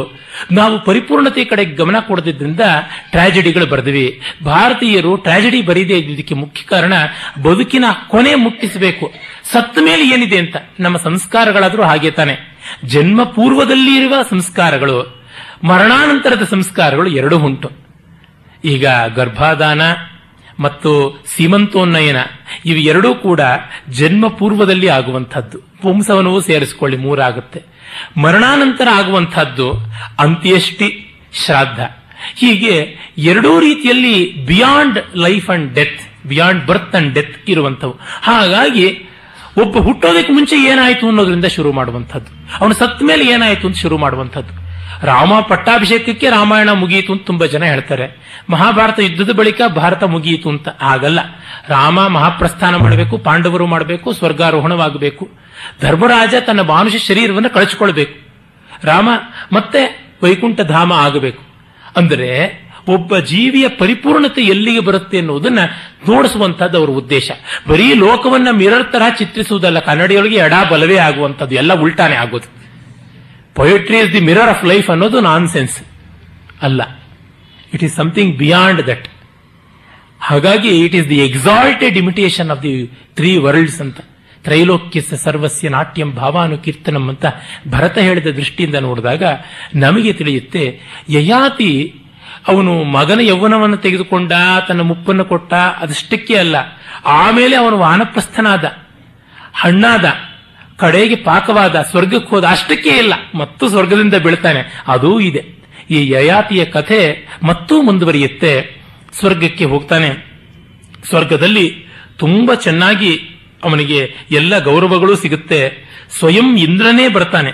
ನಾವು ಪರಿಪೂರ್ಣತೆಯ ಕಡೆಗೆ ಗಮನ ಕೊಡದಿದ್ದರಿಂದ ಟ್ರಾಜಿಡಿಗಳು ಬರೆದಿವೆ. ಭಾರತೀಯರು ಟ್ರಾಜಿಡಿ ಬರೀದೇ ಇದಕ್ಕೆ ಮುಖ್ಯ ಕಾರಣ ಬದುಕಿನ ಕೊನೆ ಮುಟ್ಟಿಸಬೇಕು, ಸತ್ತ ಮೇಲೆ ಏನಿದೆ ಅಂತ. ನಮ್ಮ ಸಂಸ್ಕಾರಗಳಾದರೂ ಹಾಗೆ ತಾನೆ. ಜನ್ಮ ಪೂರ್ವದಲ್ಲಿ ಇರುವ ಸಂಸ್ಕಾರಗಳು, ಮರಣಾನಂತರದ ಸಂಸ್ಕಾರಗಳು ಎರಡೂ ಉಂಟು. ಈಗ ಗರ್ಭಾದಾನ ಮತ್ತು ಸೀಮಂತೋನ್ನಯನ ಇವು ಎರಡೂ ಕೂಡ ಜನ್ಮ ಪೂರ್ವದಲ್ಲಿ ಆಗುವಂಥದ್ದು. ಪುಂಸವನವೂ ಸೇರಿಸಿಕೊಳ್ಳಿ, ಮೂರಾಗುತ್ತೆ. ಮರಣಾನಂತರ ಆಗುವಂಥದ್ದು ಅಂತ್ಯೇಷ್ಟಿ, ಶ್ರಾದ್ದ. ಹೀಗೆ ಎರಡೂ ರೀತಿಯಲ್ಲಿ beyond life and death, beyond birth and death ಇರುವಂಥವು. ಹಾಗಾಗಿ ಒಬ್ಬ ಹುಟ್ಟೋದಕ್ಕೆ ಮುಂಚೆ ಏನಾಯಿತು ಅನ್ನೋದ್ರಿಂದ ಶುರು ಮಾಡುವಂಥದ್ದು, ಅವನು ಸತ್ತ ಮೇಲೆ ಏನಾಯಿತು ಅಂತ ಶುರು ಮಾಡುವಂಥದ್ದು. ರಾಮ ಪಟ್ಟಾಭಿಷೇಕಕ್ಕೆ ರಾಮಾಯಣ ಮುಗಿಯಿತು ಅಂತ ತುಂಬಾ ಜನ ಹೇಳ್ತಾರೆ, ಮಹಾಭಾರತ ಯುದ್ಧದ ಬಳಿಕ ಭಾರತ ಮುಗಿಯಿತು ಅಂತ. ಆಗಲ್ಲ. ರಾಮ ಮಹಾಪ್ರಸ್ಥಾನ ಮಾಡಬೇಕು, ಪಾಂಡವರು ಮಾಡಬೇಕು, ಸ್ವರ್ಗಾರೋಹಣವಾಗಬೇಕು, ಧರ್ಮರಾಜ ತನ್ನ ಮಾನುಷ ಶರೀರವನ್ನು ಕಳಚಿಕೊಳ್ಬೇಕು, ರಾಮ ಮತ್ತೆ ವೈಕುಂಠ ಧಾಮ ಆಗಬೇಕು. ಅಂದರೆ ಒಬ್ಬ ಜೀವಿಯ ಪರಿಪೂರ್ಣತೆ ಎಲ್ಲಿಗೆ ಬರುತ್ತೆ ಅನ್ನೋದನ್ನ ನೋಡಿಸುವಂತಹದ್ದು ಅವರ ಉದ್ದೇಶ. ಬರೀ ಲೋಕವನ್ನ ಮಿರರ್ ತರ ಚಿತ್ರಿಸುವುದಲ್ಲ, ಕನ್ನಡಿಯೊಳಗೆ ಎಡ ಬಲವೇ ಆಗುವಂಥದ್ದು, ಎಲ್ಲ ಉಲ್ಟಾನೆ ಆಗೋದು. Poetry is the mirror of life ಅನ್ನೋದು ನಾನ್ ಸೆನ್ಸ್ ಅಲ್ಲ, it is something beyond that. ಹಾಗಾಗಿ it is the exalted imitation of the three worlds ಅಂತ, ತ್ರೈಲೋಕ್ಯಸ್ಯ ಸರ್ವಸ್ಯ ನಾಟ್ಯಂ ಭಾವಾನು ಕೀರ್ತನಂ ಅಂತ ಭರತ ಹೇಳಿದ ದೃಷ್ಟಿಯಿಂದ ನೋಡಿದಾಗ ನಮಗೆ ತಿಳಿಯುತ್ತೆ, ಯಯಾತಿ ಅವನು ಮಗನ ಯೌವನವನ್ನು ತೆಗೆದುಕೊಂಡ, ತನ್ನ ಮುಪ್ಪನ್ನು ಕೊಟ್ಟ, ಅದಷ್ಟಕ್ಕೆ ಅಲ್ಲ, ಆಮೇಲೆ ಅವನು ವಾನಪ್ರಸ್ಥನಾದ, ಹಣ್ಣಾದ, ಕಡೆಗೆ ಪಾಕವಾದ, ಸ್ವರ್ಗಕ್ಕೆ ಹೋದ, ಅಷ್ಟಕ್ಕೇ ಇಲ್ಲ, ಮತ್ತು ಸ್ವರ್ಗದಿಂದ ಬೀಳ್ತಾನೆ, ಅದೂ ಇದೆ. ಈ ಯಯಾತಿಯ ಕಥೆ ಮತ್ತೂ ಮುಂದುವರಿಯುತ್ತೆ. ಸ್ವರ್ಗಕ್ಕೆ ಹೋಗ್ತಾನೆ. ಸ್ವರ್ಗದಲ್ಲಿ ತುಂಬಾ ಚೆನ್ನಾಗಿ ಅವನಿಗೆ ಎಲ್ಲ ಗೌರವಗಳು ಸಿಗುತ್ತೆ. ಸ್ವಯಂ ಇಂದ್ರನೇ ಬರ್ತಾನೆ.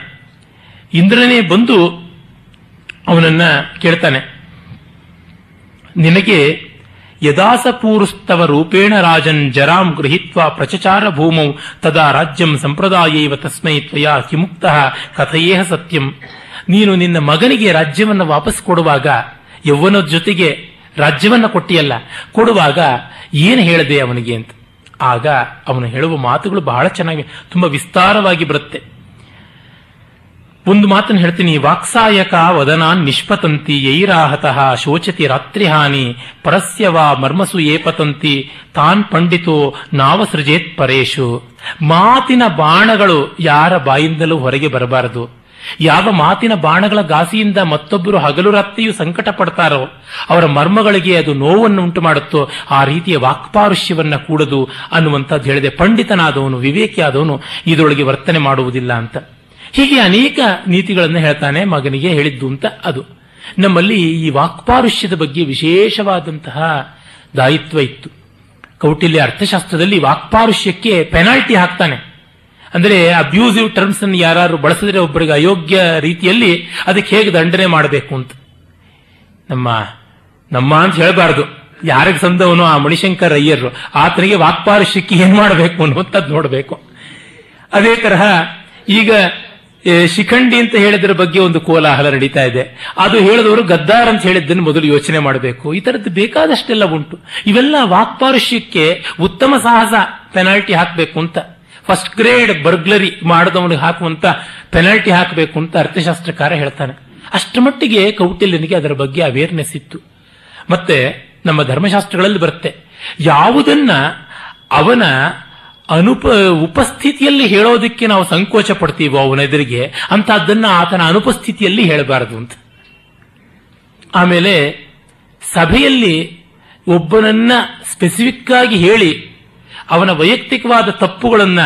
ಇಂದ್ರನೇ ಬಂದು ಅವನನ್ನ ಕೇಳ್ತಾನೆ, ನಿನಗೆ ಯದಾಸಪೂರುಸ್ತವ ರೂಪೇಣ ರಾಜನ್ ಜರಾಂ ಗೃಹೀತ್ವಾ ಪ್ರಚಚಾರ ಭೂಮೌ ತದಾ ರಾಜ್ಯಂ ಸಂಪ್ರದಾಯೇವ ತಸ್ಮೈ ತ್ವಯಾ ಹಿಮುಕ್ತಃ ಕಥಯೇಹ ಸತ್ಯಂ. ನೀನು ನಿನ್ನ ಮಗನಿಗೆ ರಾಜ್ಯವನ್ನು ವಾಪಸ್ ಕೊಡುವಾಗ ಯೌವನದ ಜೊತೆಗೆ ರಾಜ್ಯವನ್ನು ಕೊಟ್ಟಿಯಲ್ಲ, ಕೊಡುವಾಗ ಏನು ಹೇಳಿದೆ ಅವನಿಗೆ ಅಂತ. ಆಗ ಅವನು ಹೇಳುವ ಮಾತುಗಳು ಬಹಳ ಚೆನ್ನಾಗಿ ತುಂಬಾ ವಿಸ್ತಾರವಾಗಿ ಬರುತ್ತೆ. ಒಂದು ಮಾತನ್ನು ಹೇಳ್ತೀನಿ. ವಾಕ್ಸಾಯಕ ವದನಾನ್ ನಿಷ್ಪತಂತಿ ಯೈರಾಹತಃ ಶೋಚತಿ ರಾತ್ರಿಹಾನಿ ಪರಸ್ಯ ವಾ ಮರ್ಮಸು ಏಪತಂತಿ ತಾನ್ ಪಂಡಿತೋ ನಾವಸೃಜೇತ್ ಪರೇಶು. ಮಾತಿನ ಬಾಣಗಳು ಯಾರ ಬಾಯಿಂದಲೂ ಹೊರಗೆ ಬರಬಾರದು. ಯಾವ ಮಾತಿನ ಬಾಣಗಳ ಘಾಸಿಯಿಂದ ಮತ್ತೊಬ್ಬರು ಹಗಲು ರಾತ್ರಿಯೂ ಸಂಕಟ ಪಡ್ತಾರೋ, ಅವರ ಮರ್ಮಗಳಿಗೆ ಅದು ನೋವನ್ನು ಉಂಟು ಮಾಡುತ್ತೋ, ಆ ರೀತಿಯ ವಾಕ್ಪಾರುಷ್ಯವನ್ನು ಕೂಡದು ಅನ್ನುವಂಥದ್ದು ಹೇಳಿದೆ. ಪಂಡಿತನಾದವನು, ವಿವೇಕಿಯಾದವನು ಇದರೊಳಗೆ ವರ್ತನೆ ಮಾಡುವುದಿಲ್ಲ ಅಂತ. ಹೀಗೆ ಅನೇಕ ನೀತಿಗಳನ್ನು ಹೇಳ್ತಾನೆ ಮಗನಿಗೆ ಹೇಳಿದ್ದು ಅಂತ. ಅದು ನಮ್ಮಲ್ಲಿ ಈ ವಾಕ್ಪಾರುಷ್ಯದ ಬಗ್ಗೆ ವಿಶೇಷವಾದಂತಹ ದಾಯಿತ್ವ ಇತ್ತು. ಕೌಟಿಲ್ಯ ಅರ್ಥಶಾಸ್ತ್ರದಲ್ಲಿ ವಾಕ್ಪಾರುಷ್ಯಕ್ಕೆ ಪೆನಾಲ್ಟಿ ಹಾಕ್ತಾನೆ. ಅಂದರೆ ಅಬ್ಯೂಸಿವ್ ಟರ್ಮ್ಸ್ ಅನ್ನು ಯಾರು ಬಳಸಿದ್ರೆ ಒಬ್ಬರಿಗೆ ಅಯೋಗ್ಯ ರೀತಿಯಲ್ಲಿ ಅದಕ್ಕೆ ಹೇಗೆ ದಂಡನೆ ಮಾಡಬೇಕು ಅಂತ. ನಮ್ಮ ನಮ್ಮ ಅಂತ ಹೇಳಬಾರ್ದು, ಯಾರಿಗೆ ಸಂದವನು ಆ ಮಣಿಶಂಕರ್ ಅಯ್ಯರು, ಆತನಿಗೆ ವಾಕ್ಪಾರುಷ್ಯಕ್ಕೆ ಏನ್ ಮಾಡಬೇಕು ಅನ್ನುವಂಥದ್ದು ನೋಡಬೇಕು. ಅದೇ ತರಹ ಈಗ ಶಿಖಂಡಿ ಅಂತ ಹೇಳಿದ್ರ ಬಗ್ಗೆ ಒಂದು ಕೋಲಾಹಲ ನಡೀತಾ ಇದೆ. ಅದು ಹೇಳಿದವರು ಗದ್ದಾರ್ ಅಂತ ಹೇಳಿದ್ದನ್ನು ಮೊದಲು ಯೋಚನೆ ಮಾಡಬೇಕು. ಈ ತರದ್ದು ಬೇಕಾದಷ್ಟೆಲ್ಲ ಉಂಟು. ಇವೆಲ್ಲ ವಾಕ್ಪಾರುಷ್ಯಕ್ಕೆ ಉತ್ತಮ ಸಾಹಸ ಪೆನಾಲ್ಟಿ ಹಾಕಬೇಕು ಅಂತ, ಫಸ್ಟ್ ಗ್ರೇಡ್ ಬರ್ಗ್ಲರಿ ಮಾಡಿದವನಿಗೆ ಹಾಕುವಂತ ಪೆನಾಲ್ಟಿ ಹಾಕಬೇಕು ಅಂತ ಅರ್ಥಶಾಸ್ತ್ರಕಾರ ಹೇಳ್ತಾನೆ. ಅಷ್ಟರ ಮಟ್ಟಿಗೆ ಕೌಟಿಲ್ಯನಿಗೆ ಅದರ ಬಗ್ಗೆ ಅವೇರ್ನೆಸ್ ಇತ್ತು. ಮತ್ತೆ ನಮ್ಮ ಧರ್ಮಶಾಸ್ತ್ರಗಳಲ್ಲಿ ಬರುತ್ತೆ, ಯಾವುದನ್ನ ಅವನ ಅನುಪ ಉಪಸ್ಥಿತಿಯಲ್ಲಿ ಹೇಳೋದಕ್ಕೆ ನಾವು ಸಂಕೋಚ ಪಡ್ತೀವೋ ಅವನೆದುರಿಗೆ, ಅಂತಹದ್ದನ್ನು ಆತನ ಅನುಪಸ್ಥಿತಿಯಲ್ಲಿ ಹೇಳಬಾರದು ಅಂತ. ಆಮೇಲೆ ಸಭೆಯಲ್ಲಿ ಒಬ್ಬನನ್ನ ಸ್ಪೆಸಿಫಿಕ್ ಆಗಿ ಹೇಳಿ ಅವನ ವೈಯಕ್ತಿಕವಾದ ತಪ್ಪುಗಳನ್ನ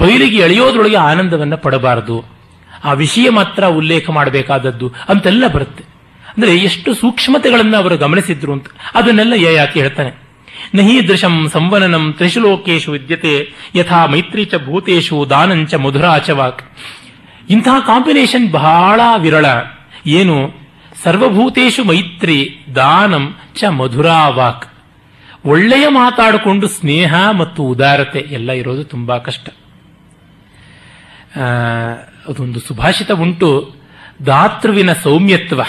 ಬಯಲಿಗೆ ಎಳೆಯೋದ್ರೊಳಗೆ ಆನಂದವನ್ನು ಪಡಬಾರದು, ಆ ವಿಷಯ ಮಾತ್ರ ಉಲ್ಲೇಖ ಮಾಡಬೇಕಾದದ್ದು ಅಂತೆಲ್ಲ ಬರುತ್ತೆ. ಅಂದರೆ ಎಷ್ಟು ಸೂಕ್ಷ್ಮತೆಗಳನ್ನು ಅವರು ಗಮನಿಸಿದ್ರು ಅಂತ. ಅದನ್ನೆಲ್ಲ ಯಾಕೆ ಹೇಳ್ತಾನೆ. ನಹೀದೃಶಂ ಸಂವನನಂ ತ್ರಿಷು ಲೋಕೇಶು ವಿದ್ಯತೆ ಯಥಾ ಮೈತ್ರಿ ಚ ಭೂತೇಶು ದಾನಂಚ ಮಧುರಾ ಚ ವಾಕ್. ಇಂತಹ ಕಾಂಬಿನೇಷನ್ ಬಹಳ ವಿರಳ. ಏನು? ಸರ್ವಭೂತೇಶು ಮೈತ್ರಿ, ದಾನಂ ಚ ಮಧುರಾ ವಾಕ್. ಒಳ್ಳೆಯ ಮಾತಾಡಿಕೊಂಡು ಸ್ನೇಹ ಮತ್ತು ಉದಾರತೆ ಎಲ್ಲ ಇರೋದು ತುಂಬಾ ಕಷ್ಟ. ಅದೊಂದು ಸುಭಾಷಿತ ಉಂಟು, ದಾತೃವಿನ ಸೌಮ್ಯತ್ವ,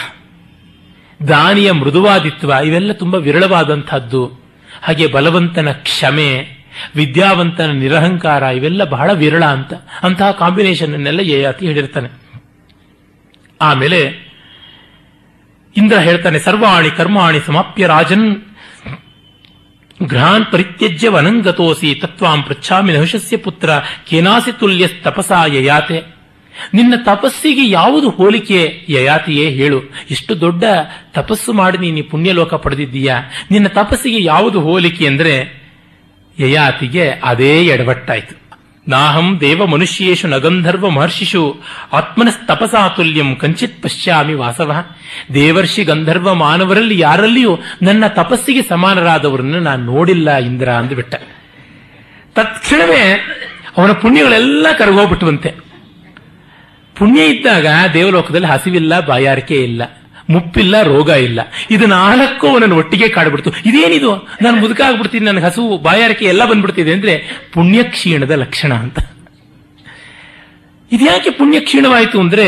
ದಾನಿಯ ಮೃದುವಾದಿತ್ವ, ಇವೆಲ್ಲ ತುಂಬಾ ವಿರಳವಾದಂತಹದ್ದು. ಹಾಗೆ ಬಲವಂತನ ಕ್ಷಮೆ, ವಿದ್ಯಾವಂತನ ನಿರಹಂಕಾರ, ಇವೆಲ್ಲ ಬಹಳ ವಿರಳ ಅಂತ. ಅಂತಹ ಕಾಂಬಿನೇಷನ್ ಅನ್ನೆಲ್ಲ ಯಯಾತಿ ಹೇಳಿರ್ತಾನೆ. ಆಮೇಲೆ ಇಂದ್ರ ಹೇಳ್ತಾನೆ, ಸರ್ವಾಣಿ ಕರ್ಮಾಣಿ ಸಮಾಪ್ಯ ರಾಜನ್ ಗೃಹಾನ್ ಪರಿತ್ಯಜ್ಯ ವನಂಗತೋಸಿ ತತ್ವಾಂ ಪೃಚ್ಛಾಮಿ ನಹುಷಸ್ಯ ಪುತ್ರ ಕೇನಾಸಿ ತುಲ್ಯ ತಪಸಾ ಯಯಾತೆ. ನಿನ್ನ ತಪಸ್ಸಿಗೆ ಯಾವುದು ಹೋಲಿಕೆ ಯಯಾತಿಯೇ ಹೇಳು. ಇಷ್ಟು ದೊಡ್ಡ ತಪಸ್ಸು ಮಾಡಿ ನೀನು ಪುಣ್ಯಲೋಕ ಪಡೆದಿದ್ದೀಯ, ನಿನ್ನ ತಪಸ್ಸಿಗೆ ಯಾವುದು ಹೋಲಿಕೆ ಅಂದ್ರೆ ಯಯಾತಿಗೆ ಅದೇ ಎಡವಟ್ಟಾಯ್ತು. ನಾಹಂ ದೇವ ಮನುಷ್ಯೇಶು ನಗಂಧರ್ವ ಮಹರ್ಷಿಷು ಆತ್ಮನಸ್ತಪಸಾ ತುಲ್ಯಂ ಕಂಚಿತ್ ಪಶ್ಯಾಮಿ ವಾಸವ. ದೇವರ್ಷಿ ಗಂಧರ್ವ ಮಾನವರಲ್ಲಿ ಯಾರಲ್ಲಿಯೂ ನನ್ನ ತಪಸ್ಸಿಗೆ ಸಮಾನರಾದವರನ್ನು ನಾನು ನೋಡಿಲ್ಲ ಇಂದ್ರ ಅಂದುಬಿಟ್ಟ. ತತ್ಕ್ಷಣವೇ ಅವನ ಪುಣ್ಯಗಳೆಲ್ಲ ಕರಗೋಗ್ಬಿಟ್ಟುವಂತೆ. ಪುಣ್ಯ ಇದ್ದಾಗ ದೇವಲೋಕದಲ್ಲಿ ಹಸಿವಿಲ್ಲ, ಬಾಯಾರಿಕೆ ಇಲ್ಲ, ಮುಪ್ಪಿಲ್ಲ, ರೋಗ ಇಲ್ಲ. ಇದು ನಾಲ್ಕು ಅವನನ್ನು ಒಟ್ಟಿಗೆ ಕಾಡ್ಬಿಡ್ತು. ಇದೇನಿದು, ನಾನು ಮುದುಕಾಗ್ಬಿಡ್ತೀನಿ, ನನಗೆ ಹಸುವು ಬಾಯಾರಿಕೆ ಎಲ್ಲ ಬಂದ್ಬಿಡ್ತಿದೆ ಅಂದ್ರೆ ಪುಣ್ಯ ಕ್ಷೀಣದ ಲಕ್ಷಣ ಅಂತ. ಇದ್ಯಾಕೆ ಪುಣ್ಯ ಕ್ಷೀಣವಾಯಿತು ಅಂದ್ರೆ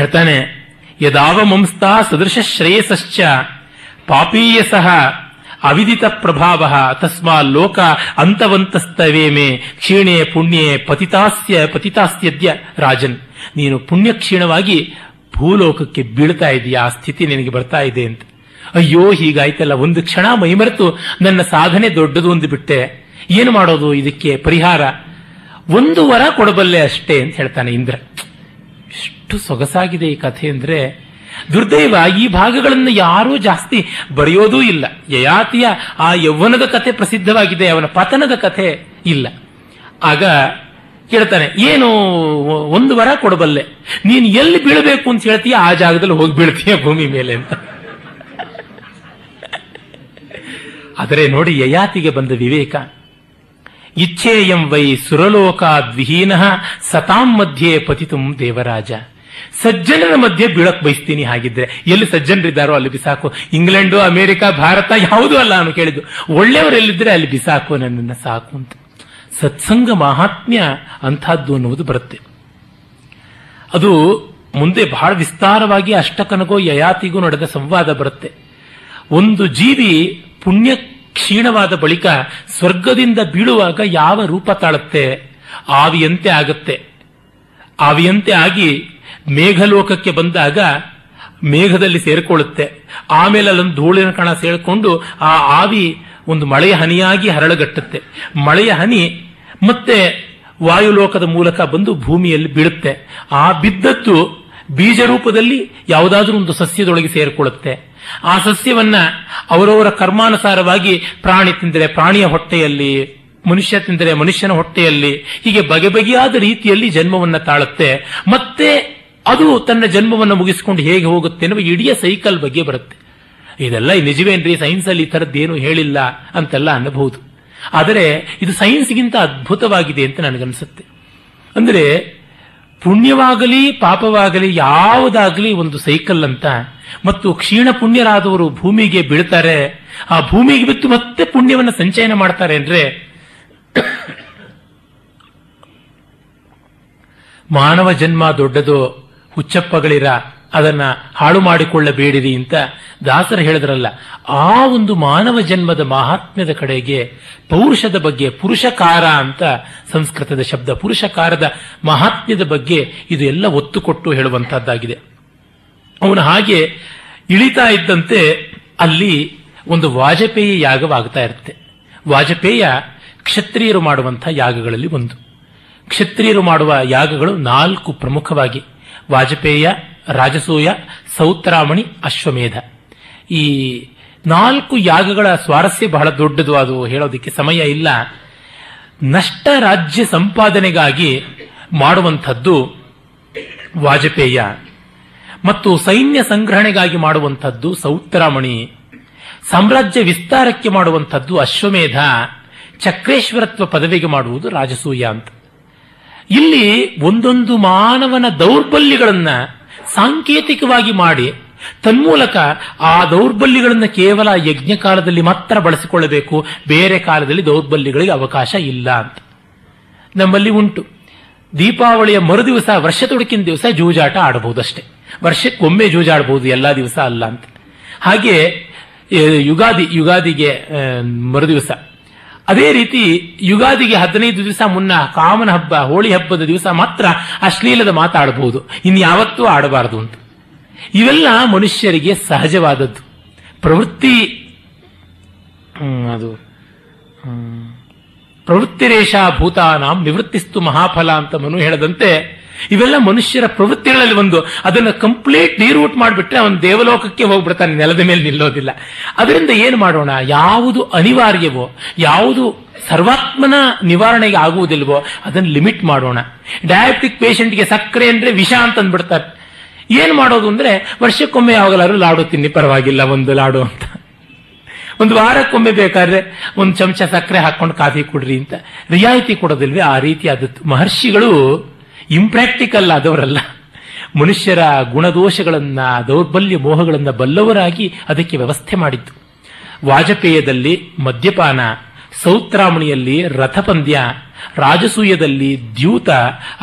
ಹೇಳ್ತಾನೆ, ಯದಾವ ಮಂಸ್ತಾ ಸದೃಶ ಶ್ರೇಯಸಶ್ಚ ಪಾಪೀಯ ಸಹ ಅವಿದಿತ ಪ್ರಭಾವ ತಸ್ಮಾ ಲೋಕ ಅಂತವಂತಸ್ತವೇ ಮೇ ಕ್ಷೀಣೆ ಪುಣ್ಯೇ ಪತಿತಾಸ್ಯ ಪತಿತಾಸ್ಯದ್ಯ ರಾಜನ್. ನೀನು ಪುಣ್ಯ ಕ್ಷೀಣವಾಗಿ ಭೂಲೋಕಕ್ಕೆ ಬೀಳ್ತಾ ಇದೆಯಾ, ಆ ಸ್ಥಿತಿ ನಿನಗೆ ಬರ್ತಾ ಇದೆ ಅಂತ. ಅಯ್ಯೋ ಹೀಗಾಯ್ತಲ್ಲ, ಒಂದು ಕ್ಷಣ ಮೈಮರೆತು ನನ್ನ ಸಾಧನೆ ದೊಡ್ಡದು ಒಂದು ಬಿಟ್ಟೆ, ಏನು ಮಾಡೋದು, ಇದಕ್ಕೆ ಪರಿಹಾರ ಒಂದು ವರ ಕೊಡಬಲ್ಲೆ ಅಷ್ಟೇ ಅಂತ ಹೇಳ್ತಾನೆ ಇಂದ್ರ. ಎಷ್ಟು ಸೊಗಸಾಗಿದೆ ಈ ಕಥೆ ಅಂದ್ರೆ. ದುರ್ದೈವ, ಈ ಭಾಗಗಳನ್ನು ಯಾರೂ ಜಾಸ್ತಿ ಬರೆಯೋದೂ ಇಲ್ಲ. ಯಯಾತಿಯ ಆ ಯೌವನದ ಕಥೆ ಪ್ರಸಿದ್ಧವಾಗಿದೆ, ಅವನ ಪತನದ ಕಥೆ ಇಲ್ಲ. ಆಗ ಕೇಳ್ತಾನೆ, ಏನು ಒಂದು ವರ ಕೊಡಬಲ್ಲೆ, ನೀನು ಎಲ್ಲಿ ಬೀಳಬೇಕು ಅಂತ ಹೇಳ್ತೀಯ ಆ ಜಾಗದಲ್ಲಿ ಹೋಗಿ ಬೀಳ್ತೀಯ ಭೂಮಿ ಮೇಲೆ ಅಂತ. ಆದರೆ ನೋಡಿ ಯಯಾತಿಗೆ ಬಂದ ವಿವೇಕ. ಇಚ್ಛೇಯಂ ವೈ ಸುರಲೋಕಾದ್ವಿಹೀನಃ ಸತಾಂ ಮಧ್ಯೆ ಪತಿತುಂ ದೇವರಾಜ. ಸಜ್ಜನರ ಮಧ್ಯೆ ಬೀಳಕ್ ಬಯಸ್ತೀನಿ. ಹಾಗಿದ್ರೆ ಎಲ್ಲಿ ಸಜ್ಜನರಿದ್ದಾರೋ ಅಲ್ಲಿ ಬಿಸಾಕು. ಇಂಗ್ಲೆಂಡು, ಅಮೆರಿಕಾ, ಭಾರತ ಯಾವುದೂ ಅಲ್ಲ ನಾನು ಕೇಳಿದ್ದು. ಒಳ್ಳೆಯವರೆಲ್ಲಿದ್ರೆ ಅಲ್ಲಿ ಬಿಸಾಕು, ನನ್ನನ್ನು ಸಾಕು ಅಂತ. ಸತ್ಸಂಗ ಮಹಾತ್ಮ್ಯ ಅಂಥದ್ದು ಅನ್ನುವುದು ಬರುತ್ತೆ. ಅದು ಮುಂದೆ ಬಹಳ ವಿಸ್ತಾರವಾಗಿ ಅಷ್ಟಕನಗೋ ಯಯಾತಿಗೂ ನಡೆದ ಸಂವಾದ ಬರುತ್ತೆ. ಒಂದು ಜೀವಿ ಪುಣ್ಯ ಕ್ಷೀಣವಾದ ಬಳಿಕ ಸ್ವರ್ಗದಿಂದ ಬೀಳುವಾಗ ಯಾವ ರೂಪ ತಾಳುತ್ತೆ? ಆವಿಯಂತೆ ಆಗುತ್ತೆ. ಆವಿಯಂತೆ ಆಗಿ ಮೇಘಲೋಕಕ್ಕೆ ಬಂದಾಗ ಮೇಘದಲ್ಲಿ ಸೇರಿಕೊಳ್ಳುತ್ತೆ. ಆಮೇಲೆ ಅಲ್ಲೊಂದು ಧೂಳಿನ ಕಣ ಸೇರಿಕೊಂಡು ಆ ಆವಿ ಒಂದು ಮಳೆಯ ಹನಿಯಾಗಿ ಹರಳಗಟ್ಟುತ್ತೆ. ಮಳೆಯ ಹನಿ ಮತ್ತೆ ವಾಯುಲೋಕದ ಮೂಲಕ ಬಂದು ಭೂಮಿಯಲ್ಲಿ ಬೀಳುತ್ತೆ. ಆ ಬಿದ್ದತ್ತು ಬೀಜ ರೂಪದಲ್ಲಿ ಯಾವುದಾದ್ರೂ ಒಂದು ಸಸ್ಯದೊಳಗೆ ಸೇರಿಕೊಳ್ಳುತ್ತೆ. ಆ ಸಸ್ಯವನ್ನ ಅವರವರ ಕರ್ಮಾನುಸಾರವಾಗಿ ಪ್ರಾಣಿ ತಿಂದರೆ ಪ್ರಾಣಿಯ ಹೊಟ್ಟೆಯಲ್ಲಿ, ಮನುಷ್ಯ ತಿಂದರೆ ಮನುಷ್ಯನ ಹೊಟ್ಟೆಯಲ್ಲಿ, ಹೀಗೆ ಬಗೆ ಬಗೆಯಾದ ರೀತಿಯಲ್ಲಿ ಜನ್ಮವನ್ನು ತಾಳುತ್ತೆ. ಮತ್ತೆ ಅದು ತನ್ನ ಜನ್ಮವನ್ನು ಮುಗಿಸಿಕೊಂಡು ಹೇಗೆ ಹೋಗುತ್ತೆ ಅನ್ನುವ ಇಡೀ ಸೈಕಲ್ ಬಗ್ಗೆ ಬರುತ್ತೆ. ಇದೆಲ್ಲ ನಿಜವೇನ್ರಿ, ಸೈನ್ಸ್ ಅಲ್ಲಿ ಈ ಥರದ್ದೇನು ಹೇಳಿಲ್ಲ ಅಂತೆಲ್ಲ ಅನ್ನಬಹುದು. ಆದರೆ ಇದು ಸೈನ್ಸ್ಗಿಂತ ಅದ್ಭುತವಾಗಿದೆ ಅಂತ ನನಗನ್ಸುತ್ತೆ. ಅಂದರೆ ಪುಣ್ಯವಾಗಲಿ ಪಾಪವಾಗಲಿ ಯಾವುದಾಗಲಿ ಒಂದು ಸೈಕಲ್ ಅಂತ. ಮತ್ತು ಕ್ಷೀಣ ಪುಣ್ಯರಾದವರು ಭೂಮಿಗೆ ಬೀಳ್ತಾರೆ. ಆ ಭೂಮಿಗೆ ಬಿತ್ತು ಮತ್ತೆ ಪುಣ್ಯವನ್ನು ಸಂಚಯನ ಮಾಡ್ತಾರೆ. ಅಂದ್ರೆ ಮಾನವ ಜನ್ಮ ದೊಡ್ಡದು, ಹುಚ್ಚಪ್ಪಗಳಿರ, ಅದನ್ನ ಹಾಳು ಮಾಡಿಕೊಳ್ಳಬೇಡಿರಿ ಅಂತ ದಾಸರು ಹೇಳಿದ್ರಲ್ಲ. ಆ ಒಂದು ಮಾನವ ಜನ್ಮದ ಮಹಾತ್ಮ್ಯದ ಕಡೆಗೆ, ಪೌರುಷದ ಬಗ್ಗೆ, ಪುರುಷಕಾರ ಅಂತ ಸಂಸ್ಕೃತದ ಶಬ್ದ, ಪುರುಷಕಾರದ ಮಹಾತ್ಮ್ಯದ ಬಗ್ಗೆ ಇದು ಎಲ್ಲ ಒತ್ತು ಕೊಟ್ಟು ಹೇಳುವಂತಹದ್ದಾಗಿದೆ. ಅವನು ಹಾಗೆ ಇಳಿತಾ ಇದ್ದಂತೆ ಅಲ್ಲಿ ಒಂದು ವಾಜಪೇಯಿ ಯಾಗವಾಗ್ತಾ ಇರುತ್ತೆ. ವಾಜಪೇಯ ಕ್ಷತ್ರಿಯರು ಮಾಡುವಂತಹ ಯಾಗಗಳಲ್ಲಿ ಒಂದು. ಕ್ಷತ್ರಿಯರು ಮಾಡುವ ಯಾಗಗಳು ನಾಲ್ಕು ಪ್ರಮುಖವಾಗಿ: ವಾಜಪೇಯ, ರಾಜಸೂಯ, ಸೌತ್ರಾಮಣಿ, ಅಶ್ವಮೇಧ. ಈ ನಾಲ್ಕು ಯಾಗಗಳ ಸ್ವಾರಸ್ಯ ಬಹಳ ದೊಡ್ಡದು, ಅದು ಹೇಳೋದಕ್ಕೆ ಸಮಯ ಇಲ್ಲ. ನಷ್ಟ ರಾಜ್ಯ ಸಂಪಾದನೆಗಾಗಿ ಮಾಡುವಂಥದ್ದು ವಾಜಪೇಯ, ಮತ್ತು ಸೈನ್ಯ ಸಂಗ್ರಹಣೆಗಾಗಿ ಮಾಡುವಂಥದ್ದು ಸೌತ್ರಾಮಣಿ, ಸಾಮ್ರಾಜ್ಯ ವಿಸ್ತಾರಕ್ಕೆ ಮಾಡುವಂಥದ್ದು ಅಶ್ವಮೇಧ, ಚಕ್ರೇಶ್ವರತ್ವ ಪದವಿಗೆ ಮಾಡುವುದು ರಾಜಸೂಯ ಅಂತ. ಇಲ್ಲಿ ಒಂದೊಂದು ಮಾನವನ ದೌರ್ಬಲ್ಯಗಳನ್ನ ಸಾಂಕೇತಿಕವಾಗಿ ಮಾಡಿ ತನ್ಮೂಲಕ ಆ ದೌರ್ಬಲ್ಯಗಳನ್ನು ಕೇವಲ ಯಜ್ಞ ಕಾಲದಲ್ಲಿ ಮಾತ್ರ ಬಳಸಿಕೊಳ್ಳಬೇಕು, ಬೇರೆ ಕಾಲದಲ್ಲಿ ದೌರ್ಬಲ್ಯಗಳಿಗೆ ಅವಕಾಶ ಇಲ್ಲ ಅಂತ. ನಮ್ಮಲ್ಲಿ ಉಂಟು. ದೀಪಾವಳಿಯ ಮರುದಿವಸ, ವರ್ಷ ತೊಡಕಿನ ದಿವಸ ಜೂಜಾಟ ಆಡಬಹುದಷ್ಟೇ, ವರ್ಷಕ್ಕೊಮ್ಮೆ ಜೂಜಾಡಬಹುದು, ಎಲ್ಲಾ ದಿವಸ ಅಲ್ಲ ಅಂತ. ಹಾಗೆ ಯುಗಾದಿ, ಯುಗಾದಿಗೆ ಮರುದಿವಸ, ಅದೇ ರೀತಿ ಯುಗಾದಿಗೆ ಹದಿನೈದು ದಿವಸ ಮುನ್ನ ಕಾಮನ ಹಬ್ಬ, ಹೋಳಿ ಹಬ್ಬದ ದಿವಸ ಮಾತ್ರ ಅಶ್ಲೀಲದ ಮಾತಾಡಬಹುದು, ಇನ್ಯಾವತ್ತೂ ಆಡಬಾರದು ಅಂತ. ಇವೆಲ್ಲ ಮನುಷ್ಯರಿಗೆ ಸಹಜವಾದದ್ದು ಪ್ರವೃತ್ತಿ. ಅದು ಪ್ರವೃತ್ತಿರೇಷಾ ಭೂತಾನಾಂ ನಿವೃತ್ತಿಸ್ತು ಮಹಾಫಲ ಅಂತ ಮನು ಹೇಳದಂತೆ ಇವೆಲ್ಲ ಮನುಷ್ಯರ ಪ್ರವೃತ್ತಿಗಳಲ್ಲಿ ಒಂದು. ಅದನ್ನು ಕಂಪ್ಲೀಟ್ ಡಿರೂಟ್ ಮಾಡಿಬಿಟ್ರೆ ಅವನು ದೇವಲೋಕಕ್ಕೆ ಹೋಗ್ಬಿಡ್ತಾನೆ, ನೆಲದ ಮೇಲೆ ನಿಲ್ಲೋದಿಲ್ಲ. ಅದರಿಂದ ಏನು ಮಾಡೋಣ? ಯಾವುದು ಅನಿವಾರ್ಯವೋ, ಯಾವುದು ಸರ್ವಾತ್ಮನ ನಿವಾರಣೆಗೆ ಆಗುವುದಿಲ್ವೋ ಅದನ್ನು ಲಿಮಿಟ್ ಮಾಡೋಣ. ಡಯಾಬಿಟಿಕ್ ಪೇಷಂಟ್ಗೆ ಸಕ್ಕರೆ ಅಂದ್ರೆ ವಿಷ ಅಂತ ಅಂದ್ಬಿಡ್ತಾರೆ. ಏನು ಮಾಡೋದು ಅಂದ್ರೆ ವರ್ಷಕ್ಕೊಮ್ಮೆ ಯಾವಾಗಲಾರು ಲಾಡು ತಿನ್ನಿ, ಪರವಾಗಿಲ್ಲ, ಒಂದು ಲಾಡು ಅಂತ. ಒಂದು ವಾರಕ್ಕೊಮ್ಮೆ ಬೇಕಾದ್ರೆ ಒಂದು ಚಮಚ ಸಕ್ಕರೆ ಹಾಕೊಂಡು ಕಾಫಿ ಕುಡ್ರಿ ಅಂತ ರಿಯಾಯಿತಿ ಕೊಡೋದಿಲ್ವೇ? ಆ ರೀತಿ ಆದದ್ದು. ಮಹರ್ಷಿಗಳು ಇಂಪ್ರಾಕ್ಟಿಕಲ್ ಆದವರಲ್ಲ, ಮನುಷ್ಯರ ಗುಣದೋಷಗಳನ್ನ, ದೌರ್ಬಲ್ಯ ಮೋಹಗಳನ್ನ ಬಲ್ಲವರಾಗಿ ಅದಕ್ಕೆ ವ್ಯವಸ್ಥೆ ಮಾಡಿದ್ದು. ವಾಜಪೇಯದಲ್ಲಿ ಮದ್ಯಪಾನ, ಸೌತ್ರಾಮಣಿಯಲ್ಲಿ ರಥಪಂದ್ಯ, ರಾಜಸೂಯದಲ್ಲಿ ದ್ಯೂತ,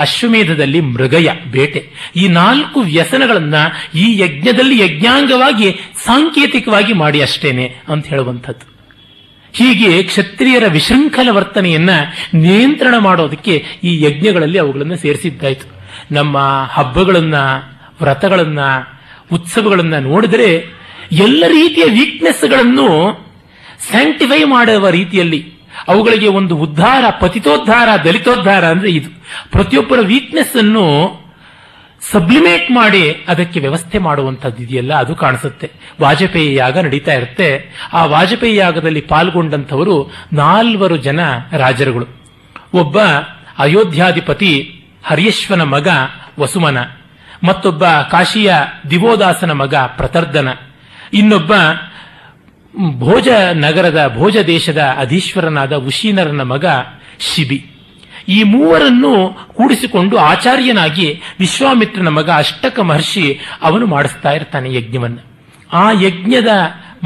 ಅಶ್ವಮೇಧದಲ್ಲಿ ಮೃಗಯ ಬೇಟೆ, ಈ ನಾಲ್ಕು ವ್ಯಸನಗಳನ್ನ ಈ ಯಜ್ಞದಲ್ಲಿ ಯಜ್ಞಾಂಗವಾಗಿ ಸಾಂಕೇತಿಕವಾಗಿ ಮಾಡಿ ಅಷ್ಟೇನೆ ಅಂತ ಹೇಳುವಂಥದ್ದು. ಹೀಗೆ ಕ್ಷತ್ರಿಯರ ವಿಶೃಂಖಲ ವರ್ತನೆಯನ್ನ ನಿಯಂತ್ರಣ ಮಾಡೋದಕ್ಕೆ ಈ ಯಜ್ಞಗಳಲ್ಲಿ ಅವುಗಳನ್ನು ಸೇರಿಸಿದ್ದಾಯಿತು. ನಮ್ಮ ಹಬ್ಬಗಳನ್ನ, ವ್ರತಗಳನ್ನ, ಉತ್ಸವಗಳನ್ನ ನೋಡಿದರೆ ಎಲ್ಲ ರೀತಿಯ ವೀಕ್ನೆಸ್ಗಳನ್ನು ಸ್ಯಾಂಕ್ಟಿಫೈ ಮಾಡುವ ರೀತಿಯಲ್ಲಿ ಅವುಗಳಿಗೆ ಒಂದು ಉದ್ಧಾರ, ಪತಿತೋದ್ಧಾರ, ದಲಿತೋದ್ಧಾರ ಅಂದ್ರೆ ಇದು, ಪ್ರತಿಯೊಬ್ಬರ ವೀಕ್ನೆಸ್ ಅನ್ನು ಸಬ್ಲಿಮೇಟ್ ಮಾಡಿ ಅದಕ್ಕೆ ವ್ಯವಸ್ಥೆ ಮಾಡುವಂಥದ್ದು ಇದೆಯಲ್ಲ, ಅದು ಕಾಣಿಸುತ್ತೆ. ವಾಜಪೇಯಿ ಯಾಗ ನಡೀತಾ ಇರುತ್ತೆ. ಆ ವಾಜಪೇಯಿ ಯಾಗದಲ್ಲಿ ಪಾಲ್ಗೊಂಡಂಥವರು ನಾಲ್ವರು ಜನ ರಾಜರುಗಳು. ಒಬ್ಬ ಅಯೋಧ್ಯಾಧಿಪತಿ ಹರ್ಯಶ್ವನ ಮಗ ವಸುಮನ, ಮತ್ತೊಬ್ಬ ಕಾಶಿಯ ದಿವೋದಾಸನ ಮಗ ಪ್ರತರ್ಧನ, ಇನ್ನೊಬ್ಬ ಭೋಜ ನಗರದ, ಭೋಜ ದೇಶದ ಅಧೀಶ್ವರನಾದ ಉಶೀನರನ ಮಗ ಶಿಬಿ. ಈ ಮೂವರನ್ನು ಕೂಡಿಸಿಕೊಂಡು ಆಚಾರ್ಯನಾಗಿ ವಿಶ್ವಾಮಿತ್ರನ ಮಗ ಅಷ್ಟಕ ಮಹರ್ಷಿ ಅವನು ಮಾಡಿಸ್ತಾ ಇರ್ತಾನೆ ಯಜ್ಞವನ್ನು. ಆ ಯಜ್ಞದ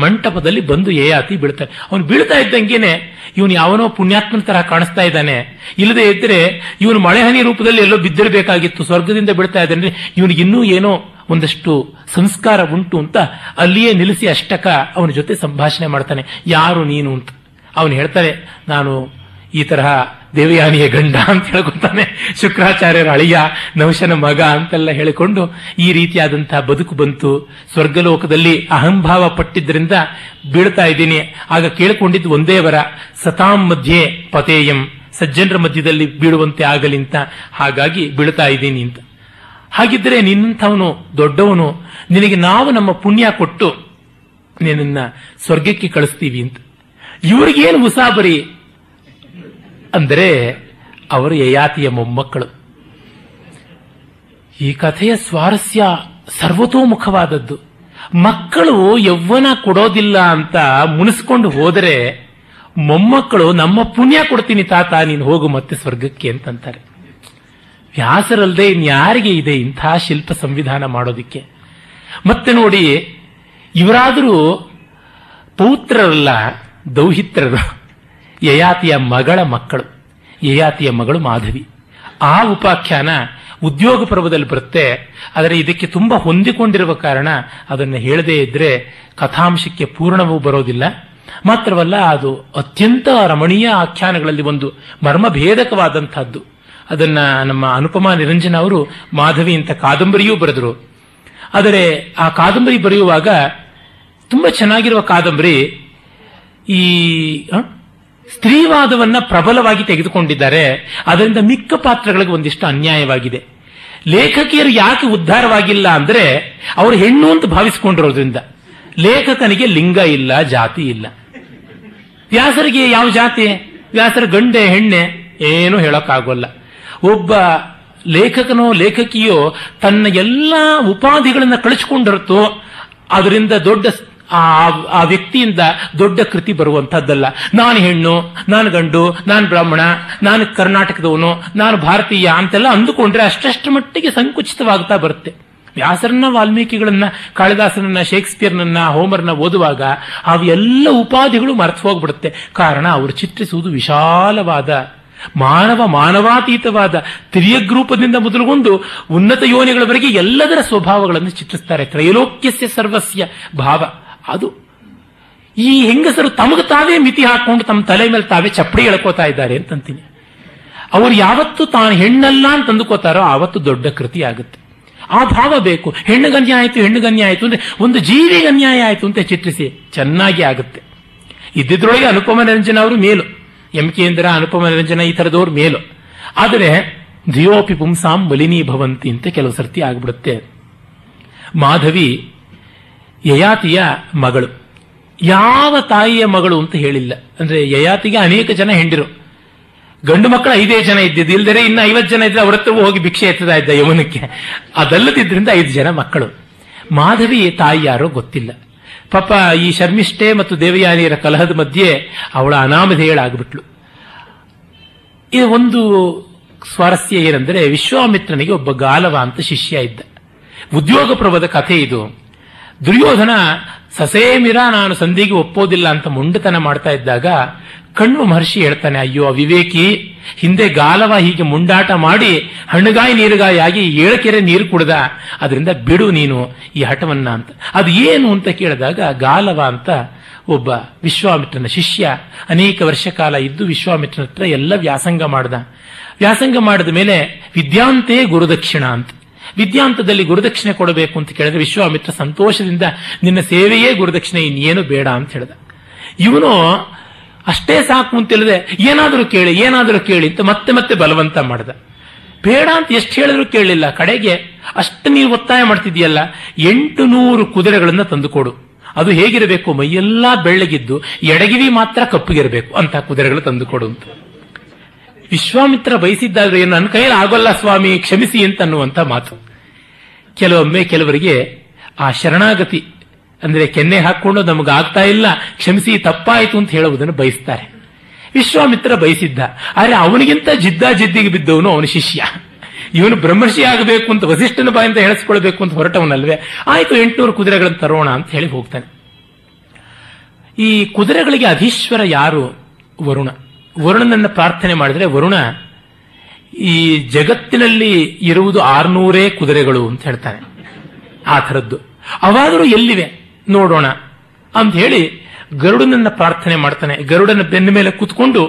ಮಂಟಪದಲ್ಲಿ ಬಂದು ಯಯಾತಿ ಬೀಳ್ತಾನೆ. ಅವನು ಬೀಳ್ತಾ ಇದ್ದಂಗೆನೆ ಇವನು ಯಾವನೋ ಪುಣ್ಯಾತ್ಮನ ತರಹ ಕಾಣಿಸ್ತಾ ಇದ್ದಾನೆ, ಇಲ್ಲದೆ ಇದ್ರೆ ಇವನು ಮಳೆಹನಿ ರೂಪದಲ್ಲಿ ಎಲ್ಲೋ ಬಿದ್ದಿರಬೇಕಾಗಿತ್ತು, ಸ್ವರ್ಗದಿಂದ ಬೀಳ್ತಾ ಇದ್ದಾನೆ, ಇವನಿಗೆ ಇನ್ನೂ ಏನೋ ಒಂದಷ್ಟು ಸಂಸ್ಕಾರ ಉಂಟು ಅಂತ ಅಲ್ಲಿಯೇ ನಿಲ್ಲಿಸಿ ಅಷ್ಟಕ ಅವನ ಜೊತೆ ಸಂಭಾಷಣೆ ಮಾಡ್ತಾನೆ. ಯಾರು ನೀನು ಅಂತ ಅವನು ಹೇಳ್ತಾನೆ, ನಾನು ಈ ತರಹ ದೇವಯಾನಿಯ ಗಂಡ ಅಂತ ಹೇಳ್ಕೊತಾನೆ, ಶುಕ್ರಾಚಾರ್ಯರ ಅಳಿಯ, ನಹುಶನ ಮಗ ಅಂತೆಲ್ಲ ಹೇಳಿಕೊಂಡು ಈ ರೀತಿಯಾದಂತಹ ಬದುಕು ಬಂತು. ಸ್ವರ್ಗಲೋಕದಲ್ಲಿ ಅಹಂಭಾವ ಪಟ್ಟಿದ್ದರಿಂದ ಬೀಳ್ತಾ ಇದ್ದೀನಿ. ಆಗ ಕೇಳಿಕೊಂಡಿದ್ದು ಒಂದೇ ವರ, ಸತಾಂ ಮಧ್ಯೆ ಪತೇಯಂ, ಸಜ್ಜನರ ಮಧ್ಯದಲ್ಲಿ ಬೀಳುವಂತೆ ಆಗಲಿ ಅಂತ, ಹಾಗಾಗಿ ಬೀಳ್ತಾ ಇದ್ದೀನಿ ಅಂತ. ಹಾಗಿದ್ರೆ ನಿನ್ನಂಥವನು ದೊಡ್ಡವನು, ನಿನಗೆ ನಾವು ನಮ್ಮ ಪುಣ್ಯ ಕೊಟ್ಟು ನಿನ್ನ ಸ್ವರ್ಗಕ್ಕೆ ಕಳಿಸ್ತೀವಿ ಅಂತ. ಇವ್ರಿಗೇನು ಉಸಾಬರಿ ಅಂದರೆ ಅವರು ಯಯಾತಿಯ ಮೊಮ್ಮಕ್ಕಳು. ಈ ಕಥೆಯ ಸ್ವಾರಸ್ಯ ಸರ್ವತೋಮುಖವಾದದ್ದು. ಮಕ್ಕಳು ಯೌವನ ಕೊಡೋದಿಲ್ಲ ಅಂತ ಮುನಿಸ್ಕೊಂಡು ಹೋದರೆ ಮೊಮ್ಮಕ್ಕಳು ನಮ್ಮ ಪುಣ್ಯ ಕೊಡ್ತೀನಿ ತಾತ, ನೀನು ಹೋಗು ಮತ್ತೆ ಸ್ವರ್ಗಕ್ಕೆ ಅಂತಂತಾರೆ. ವ್ಯಾಸರಲ್ಲದೆ ಇನ್ಯಾರಿಗೆ ಇದೆ ಇಂಥ ಶಿಲ್ಪ ಸಂವಿಧಾನ ಮಾಡೋದಿಕ್ಕೆ? ಮತ್ತೆ ನೋಡಿ, ಇವರಾದರೂ ಪೌತ್ರರಲ್ಲ, ದೌಹಿತ್ರರು, ಯಯಾತಿಯ ಮಗಳ ಮಕ್ಕಳು. ಯಯಾತಿಯ ಮಗಳು ಮಾಧವಿ. ಆ ಉಪಾಖ್ಯಾನ ಉದ್ಯೋಗ ಪರ್ವದಲ್ಲಿ ಬರುತ್ತೆ, ಆದರೆ ಇದಕ್ಕೆ ತುಂಬಾ ಹೊಂದಿಕೊಂಡಿರುವ ಕಾರಣ ಅದನ್ನು ಹೇಳದೇ ಇದ್ರೆ ಕಥಾಂಶಕ್ಕೆ ಪೂರ್ಣವೂ ಬರೋದಿಲ್ಲ. ಮಾತ್ರವಲ್ಲ, ಅದು ಅತ್ಯಂತ ರಮಣೀಯ ಆಖ್ಯಾನಗಳಲ್ಲಿ ಒಂದು, ಮರ್ಮಭೇದಕವಾದಂತಹದ್ದು. ಅದನ್ನ ನಮ್ಮ ಅನುಪಮಾ ನಿರಂಜನ ಅವರು ಮಾಧವಿ ಅಂತ ಕಾದಂಬರಿಯೂ ಬರೆದರು. ಆದರೆ ಆ ಕಾದಂಬರಿ ಬರೆಯುವಾಗ ತುಂಬಾ ಚೆನ್ನಾಗಿರುವ ಕಾದಂಬರಿ, ಈ ಸ್ತ್ರೀವಾದವನ್ನ ಪ್ರಬಲವಾಗಿ ತೆಗೆದುಕೊಂಡಿದ್ದಾರೆ. ಅದರಿಂದ ಮಿಕ್ಕ ಪಾತ್ರಗಳಿಗೆ ಒಂದಿಷ್ಟು ಅನ್ಯಾಯವಾಗಿದೆ. ಲೇಖಕಿಯರು ಯಾಕೆ ಉದ್ಧಾರವಾಗಿಲ್ಲ ಅಂದ್ರೆ ಅವರು ಹೆಣ್ಣು ಅಂತ ಭಾವಿಸಿಕೊಂಡಿರೋದ್ರಿಂದ. ಲೇಖಕನಿಗೆ ಲಿಂಗ ಇಲ್ಲ, ಜಾತಿ ಇಲ್ಲ. ವ್ಯಾಸರಿಗೆ ಯಾವ ಜಾತಿ, ವ್ಯಾಸರ ಗಂಡೆ ಹೆಣ್ಣೆ ಏನೂ ಹೇಳೋಕ್ಕಾಗೋಲ್ಲ. ಒಬ್ಬ ಲೇಖಕನೋ ಲೇಖಕಿಯೋ ತನ್ನ ಎಲ್ಲ ಉಪಾಧಿಗಳನ್ನ ಕಳಿಸಿಕೊಂಡಿರುತ್ತೋ ಅದರಿಂದ ದೊಡ್ಡ ಆ ವ್ಯಕ್ತಿಯಿಂದ ದೊಡ್ಡ ಕೃತಿ ಬರುವಂತಹದ್ದಲ್ಲ. ನಾನು ಹೆಣ್ಣು, ನಾನು ಗಂಡು, ನಾನು ಬ್ರಾಹ್ಮಣ, ನಾನು ಕರ್ನಾಟಕದವನು, ನಾನು ಭಾರತೀಯ ಅಂತೆಲ್ಲ ಅಂದುಕೊಂಡ್ರೆ ಅಷ್ಟಷ್ಟು ಮಟ್ಟಿಗೆ ಸಂಕುಚಿತವಾಗ್ತಾ ಬರುತ್ತೆ. ವ್ಯಾಸರನ್ನ, ವಾಲ್ಮೀಕಿಗಳನ್ನ, ಕಾಳಿದಾಸನನ್ನ, ಶೇಕ್ಸ್ಪಿಯರ್ನನ್ನ, ಹೋಮರ್ನ ಓದುವಾಗ ಅವೆಲ್ಲ ಉಪಾಧಿಗಳು ಮರೆತು ಹೋಗ್ಬಿಡುತ್ತೆ. ಕಾರಣ, ಅವರು ಚಿತ್ರಿಸುವುದು ವಿಶಾಲವಾದ ಮಾನವ ಮಾನವಾತೀತವಾದ ತಿರ್ಯಗ್ರೂಪದಿಂದ ಮೊದಲುಗೊಂಡು ಉನ್ನತ ಯೋನಿಗಳವರೆಗೆ ಎಲ್ಲದರ ಸ್ವಭಾವಗಳನ್ನು ಚಿತ್ರಿಸ್ತಾರೆ. ತ್ರೈಲೋಕ್ಯಸ್ಯ ಸರ್ವಸ್ಯ ಭಾವ ಅದು. ಈ ಹೆಂಗಸರು ತಮಗೆ ತಾವೇ ಮಿತಿ ಹಾಕೊಂಡು ತಮ್ಮ ತಲೆ ಮೇಲೆ ತಾವೇ ಚಪ್ಪಡಿ ಎಳ್ಕೋತಾ ಇದ್ದಾರೆ ಅಂತಂತೀನಿ. ಅವರು ಯಾವತ್ತು ತಾನು ಹೆಣ್ಣಲ್ಲ ಅಂತ ಅಂದುಕೋತಾರೋ ಆವತ್ತು ದೊಡ್ಡ ಕೃತಿ ಆಗುತ್ತೆ. ಆ ಭಾವ ಬೇಕು. ಹೆಣ್ಣಿಗನ್ಯ ಆಯಿತು, ಹೆಣ್ಣಿಗನ್ಯ ಆಯಿತು ಅಂದ್ರೆ ಒಂದು ಜೀವಿಗೆ ಅನ್ಯಾಯ ಆಯಿತು ಅಂತ ಚಿತ್ರಿಸಿ ಚೆನ್ನಾಗಿ ಆಗುತ್ತೆ. ಇದ್ದಿದ್ರೊಳಗೆ ಅನುಪಮ ನಿರಂಜನ ಅವರು ಮೇಲು, ಎಂ ಕೇಂದ್ರ, ಅನುಪಮ ನಿರಂಜನ ಈ ಥರದವ್ರು ಮೇಲು. ಆದರೆ ಧಿಯೋಪಿ ಪುಂಸಾಂ ಮಲಿನೀ ಭವಂತಿ ಅಂತ ಕೆಲವು ಸರ್ತಿ ಆಗ್ಬಿಡುತ್ತೆ. ಮಾಧವಿ ಯಯಾತಿಯ ಮಗಳು. ಯಾವ ತಾಯಿಯ ಮಗಳು ಅಂತ ಹೇಳಿಲ್ಲ. ಅಂದ್ರೆ ಯಯಾತಿಗೆ ಅನೇಕ ಜನ ಹೆಂಡಿರು, ಗಂಡು ಮಕ್ಕಳು ಐದೇ ಜನ ಇದ್ದಿದ್ದು, ಇಲ್ಲದೆ ಇನ್ನು ಐವತ್ತು ಜನ ಇದ್ದರೆ ಅವರತ್ರವೂ ಹೋಗಿ ಭಿಕ್ಷೆ ಎತ್ತದ ಇದ್ದ ಯವನಕ್ಕೆ. ಅದಲ್ಲದಿದ್ದರಿಂದ ಐದು ಜನ ಮಕ್ಕಳು. ಮಾಧವಿ ತಾಯಿ ಯಾರೋ ಗೊತ್ತಿಲ್ಲ. ಪಾಪ ಈ ಶರ್ಮಿಷ್ಠೆ ಮತ್ತು ದೇವಯಾನಿಯರ ಕಲಹದ ಮಧ್ಯೆ ಅವಳ ಅನಾಮಧೇಯಳಾಗ್ಬಿಟ್ಲು. ಇದು ಒಂದು ಸ್ವಾರಸ್ಯ ಏನಂದ್ರೆ, ವಿಶ್ವಾಮಿತ್ರನಿಗೆ ಒಬ್ಬ ಗಾಲವ ಅಂತ ಶಿಷ್ಯ ಇದ್ದ. ಉದ್ಯೋಗ ಪ್ರಭದ ಕಥೆ ಇದು. ದುರ್ಯೋಧನ ಸಸೇಮಿರ ನಾನು ಸಂಧಿಗೆ ಒಪ್ಪೋದಿಲ್ಲ ಅಂತ ಮೊಂಡತನ ಮಾಡ್ತಾ ಇದ್ದಾಗ ಕಣ್ವ ಮಹರ್ಷಿ ಹೇಳ್ತಾನೆ, ಅಯ್ಯೋ ಅವಿವೇಕಿ, ಹಿಂದೆ ಗಾಲವ ಹೀಗೆ ಮುಂಡಾಟ ಮಾಡಿ ಹಣ್ಣುಗಾಯಿ ನೀರುಗಾಯಾಗಿ ಏಳಕೆರೆ ನೀರು ಕುಡ್ದ, ಅದರಿಂದ ಬಿಡು ನೀನು ಈ ಹಠವನ್ನ ಅಂತ. ಅದು ಏನು ಅಂತ ಕೇಳಿದಾಗ ಗಾಲವ ಅಂತ ಒಬ್ಬ ವಿಶ್ವಾಮಿತ್ರನ ಶಿಷ್ಯ ಅನೇಕ ವರ್ಷ ಕಾಲ ಇದ್ದು ವಿಶ್ವಾಮಿತ್ರನ ಹತ್ರ ಎಲ್ಲ ವ್ಯಾಸಂಗ ಮಾಡ್ದ. ವ್ಯಾಸಂಗ ಮಾಡಿದ ಮೇಲೆ ವಿದ್ಯಾಂತೆ ಗುರುದಕ್ಷಿಣ ಅಂತ, ವಿದ್ಯಾಂತದಲ್ಲಿ ಗುರುದಕ್ಷಿಣೆ ಕೊಡಬೇಕು ಅಂತ ಕೇಳಿದ್ರೆ ವಿಶ್ವಾಮಿತ್ರ ಸಂತೋಷದಿಂದ ನಿನ್ನ ಸೇವೆಯೇ ಗುರುದಕ್ಷಿಣೆ, ಇನ್ನೇನು ಬೇಡ ಅಂತ ಹೇಳ್ದ. ಇವನು ಅಷ್ಟೇ ಸಾಕು ಅಂತ ಹೇಳಿದ್ರೆ ಏನಾದರೂ ಕೇಳಿ ಏನಾದರೂ ಕೇಳಿ ಅಂತ ಮತ್ತೆ ಮತ್ತೆ ಬಲವಂತ ಮಾಡ್ದ. ಬೇಡ ಅಂತ ಎಷ್ಟು ಹೇಳಿದ್ರು ಕೇಳಲಿಲ್ಲ. ಕಡೆಗೆ ಅಷ್ಟು ನೀವು ಒತ್ತಾಯ ಮಾಡ್ತಿದ್ಯಲ್ಲ, ಎಂಟು ನೂರು ಕುದುರೆಗಳನ್ನ ತಂದುಕೊಡು, ಅದು ಹೇಗಿರಬೇಕು, ಮೈಯೆಲ್ಲ ಬೆಳ್ಳಗಿದ್ದು ಎಡಗಿವಿ ಮಾತ್ರ ಕಪ್ಪಗಿರಬೇಕು ಅಂತ ಕುದುರೆಗಳು ತಂದುಕೊಡು ಅಂತ. ವಿಶ್ವಾಮಿತ್ರ ಬಯಸಿದ್ದಾದ್ರೆ ಏನು, ನನ್ನ ಕೈಯಲ್ಲಿ ಆಗೋಲ್ಲ ಸ್ವಾಮಿ ಕ್ಷಮಿಸಿ ಅಂತನ್ನುವಂಥ ಮಾತು. ಕೆಲವೊಮ್ಮೆ ಕೆಲವರಿಗೆ ಆ ಶರಣಾಗತಿ ಅಂದ್ರೆ ಕೆನ್ನೆ ಹಾಕೊಂಡು ನಮಗಾಗ್ತಾ ಇಲ್ಲ ಕ್ಷಮಿಸಿ ತಪ್ಪಾಯಿತು ಅಂತ ಹೇಳುವುದನ್ನು ಬಯಸ್ತಾರೆ. ವಿಶ್ವಾಮಿತ್ರ ಬಯಸಿದ್ದ, ಆದರೆ ಅವನಿಗಿಂತ ಜಿದ್ದಾ ಜಿದ್ದಿಗೆ ಬಿದ್ದವನು ಅವನ ಶಿಷ್ಯ. ಇವನು ಬ್ರಹ್ಮರ್ಷಿ ಆಗಬೇಕು ಅಂತ ವಸಿಷ್ಠನ ಬಾಯಿಂದ ಹೇಳಿಸ್ಕೊಳ್ಬೇಕು ಅಂತ ಹೊರಟವನಲ್ವೇ. ಆಯಿತು, ಎಂಟುನೂರು ಕುದುರೆಗಳನ್ನು ತರೋಣ ಅಂತ ಹೇಳಿ ಹೋಗ್ತಾನೆ. ಈ ಕುದುರೆಗಳಿಗೆ ಅಧೀಶ್ವರ ಯಾರು? ವರುಣ. ವರುಣನನ್ನು ಪ್ರಾರ್ಥನೆ ಮಾಡಿದ್ರೆ ವರುಣ ಈ ಜಗತ್ತಿನಲ್ಲಿ ಇರುವುದು ಆರ್ನೂರೇ ಕುದುರೆಗಳು ಅಂತ ಹೇಳ್ತಾನೆ, ಆ ಥರದ್ದು. ಅವಾದರೂ ಎಲ್ಲಿವೆ ನೋಡೋಣ ಅಂತ ಹೇಳಿ ಗರುಡನನ್ನ ಪ್ರಾರ್ಥನೆ ಮಾಡ್ತಾನೆ. ಗರುಡನ ಬೆನ್ನ ಮೇಲೆ ಕೂತ್ಕೊಂಡು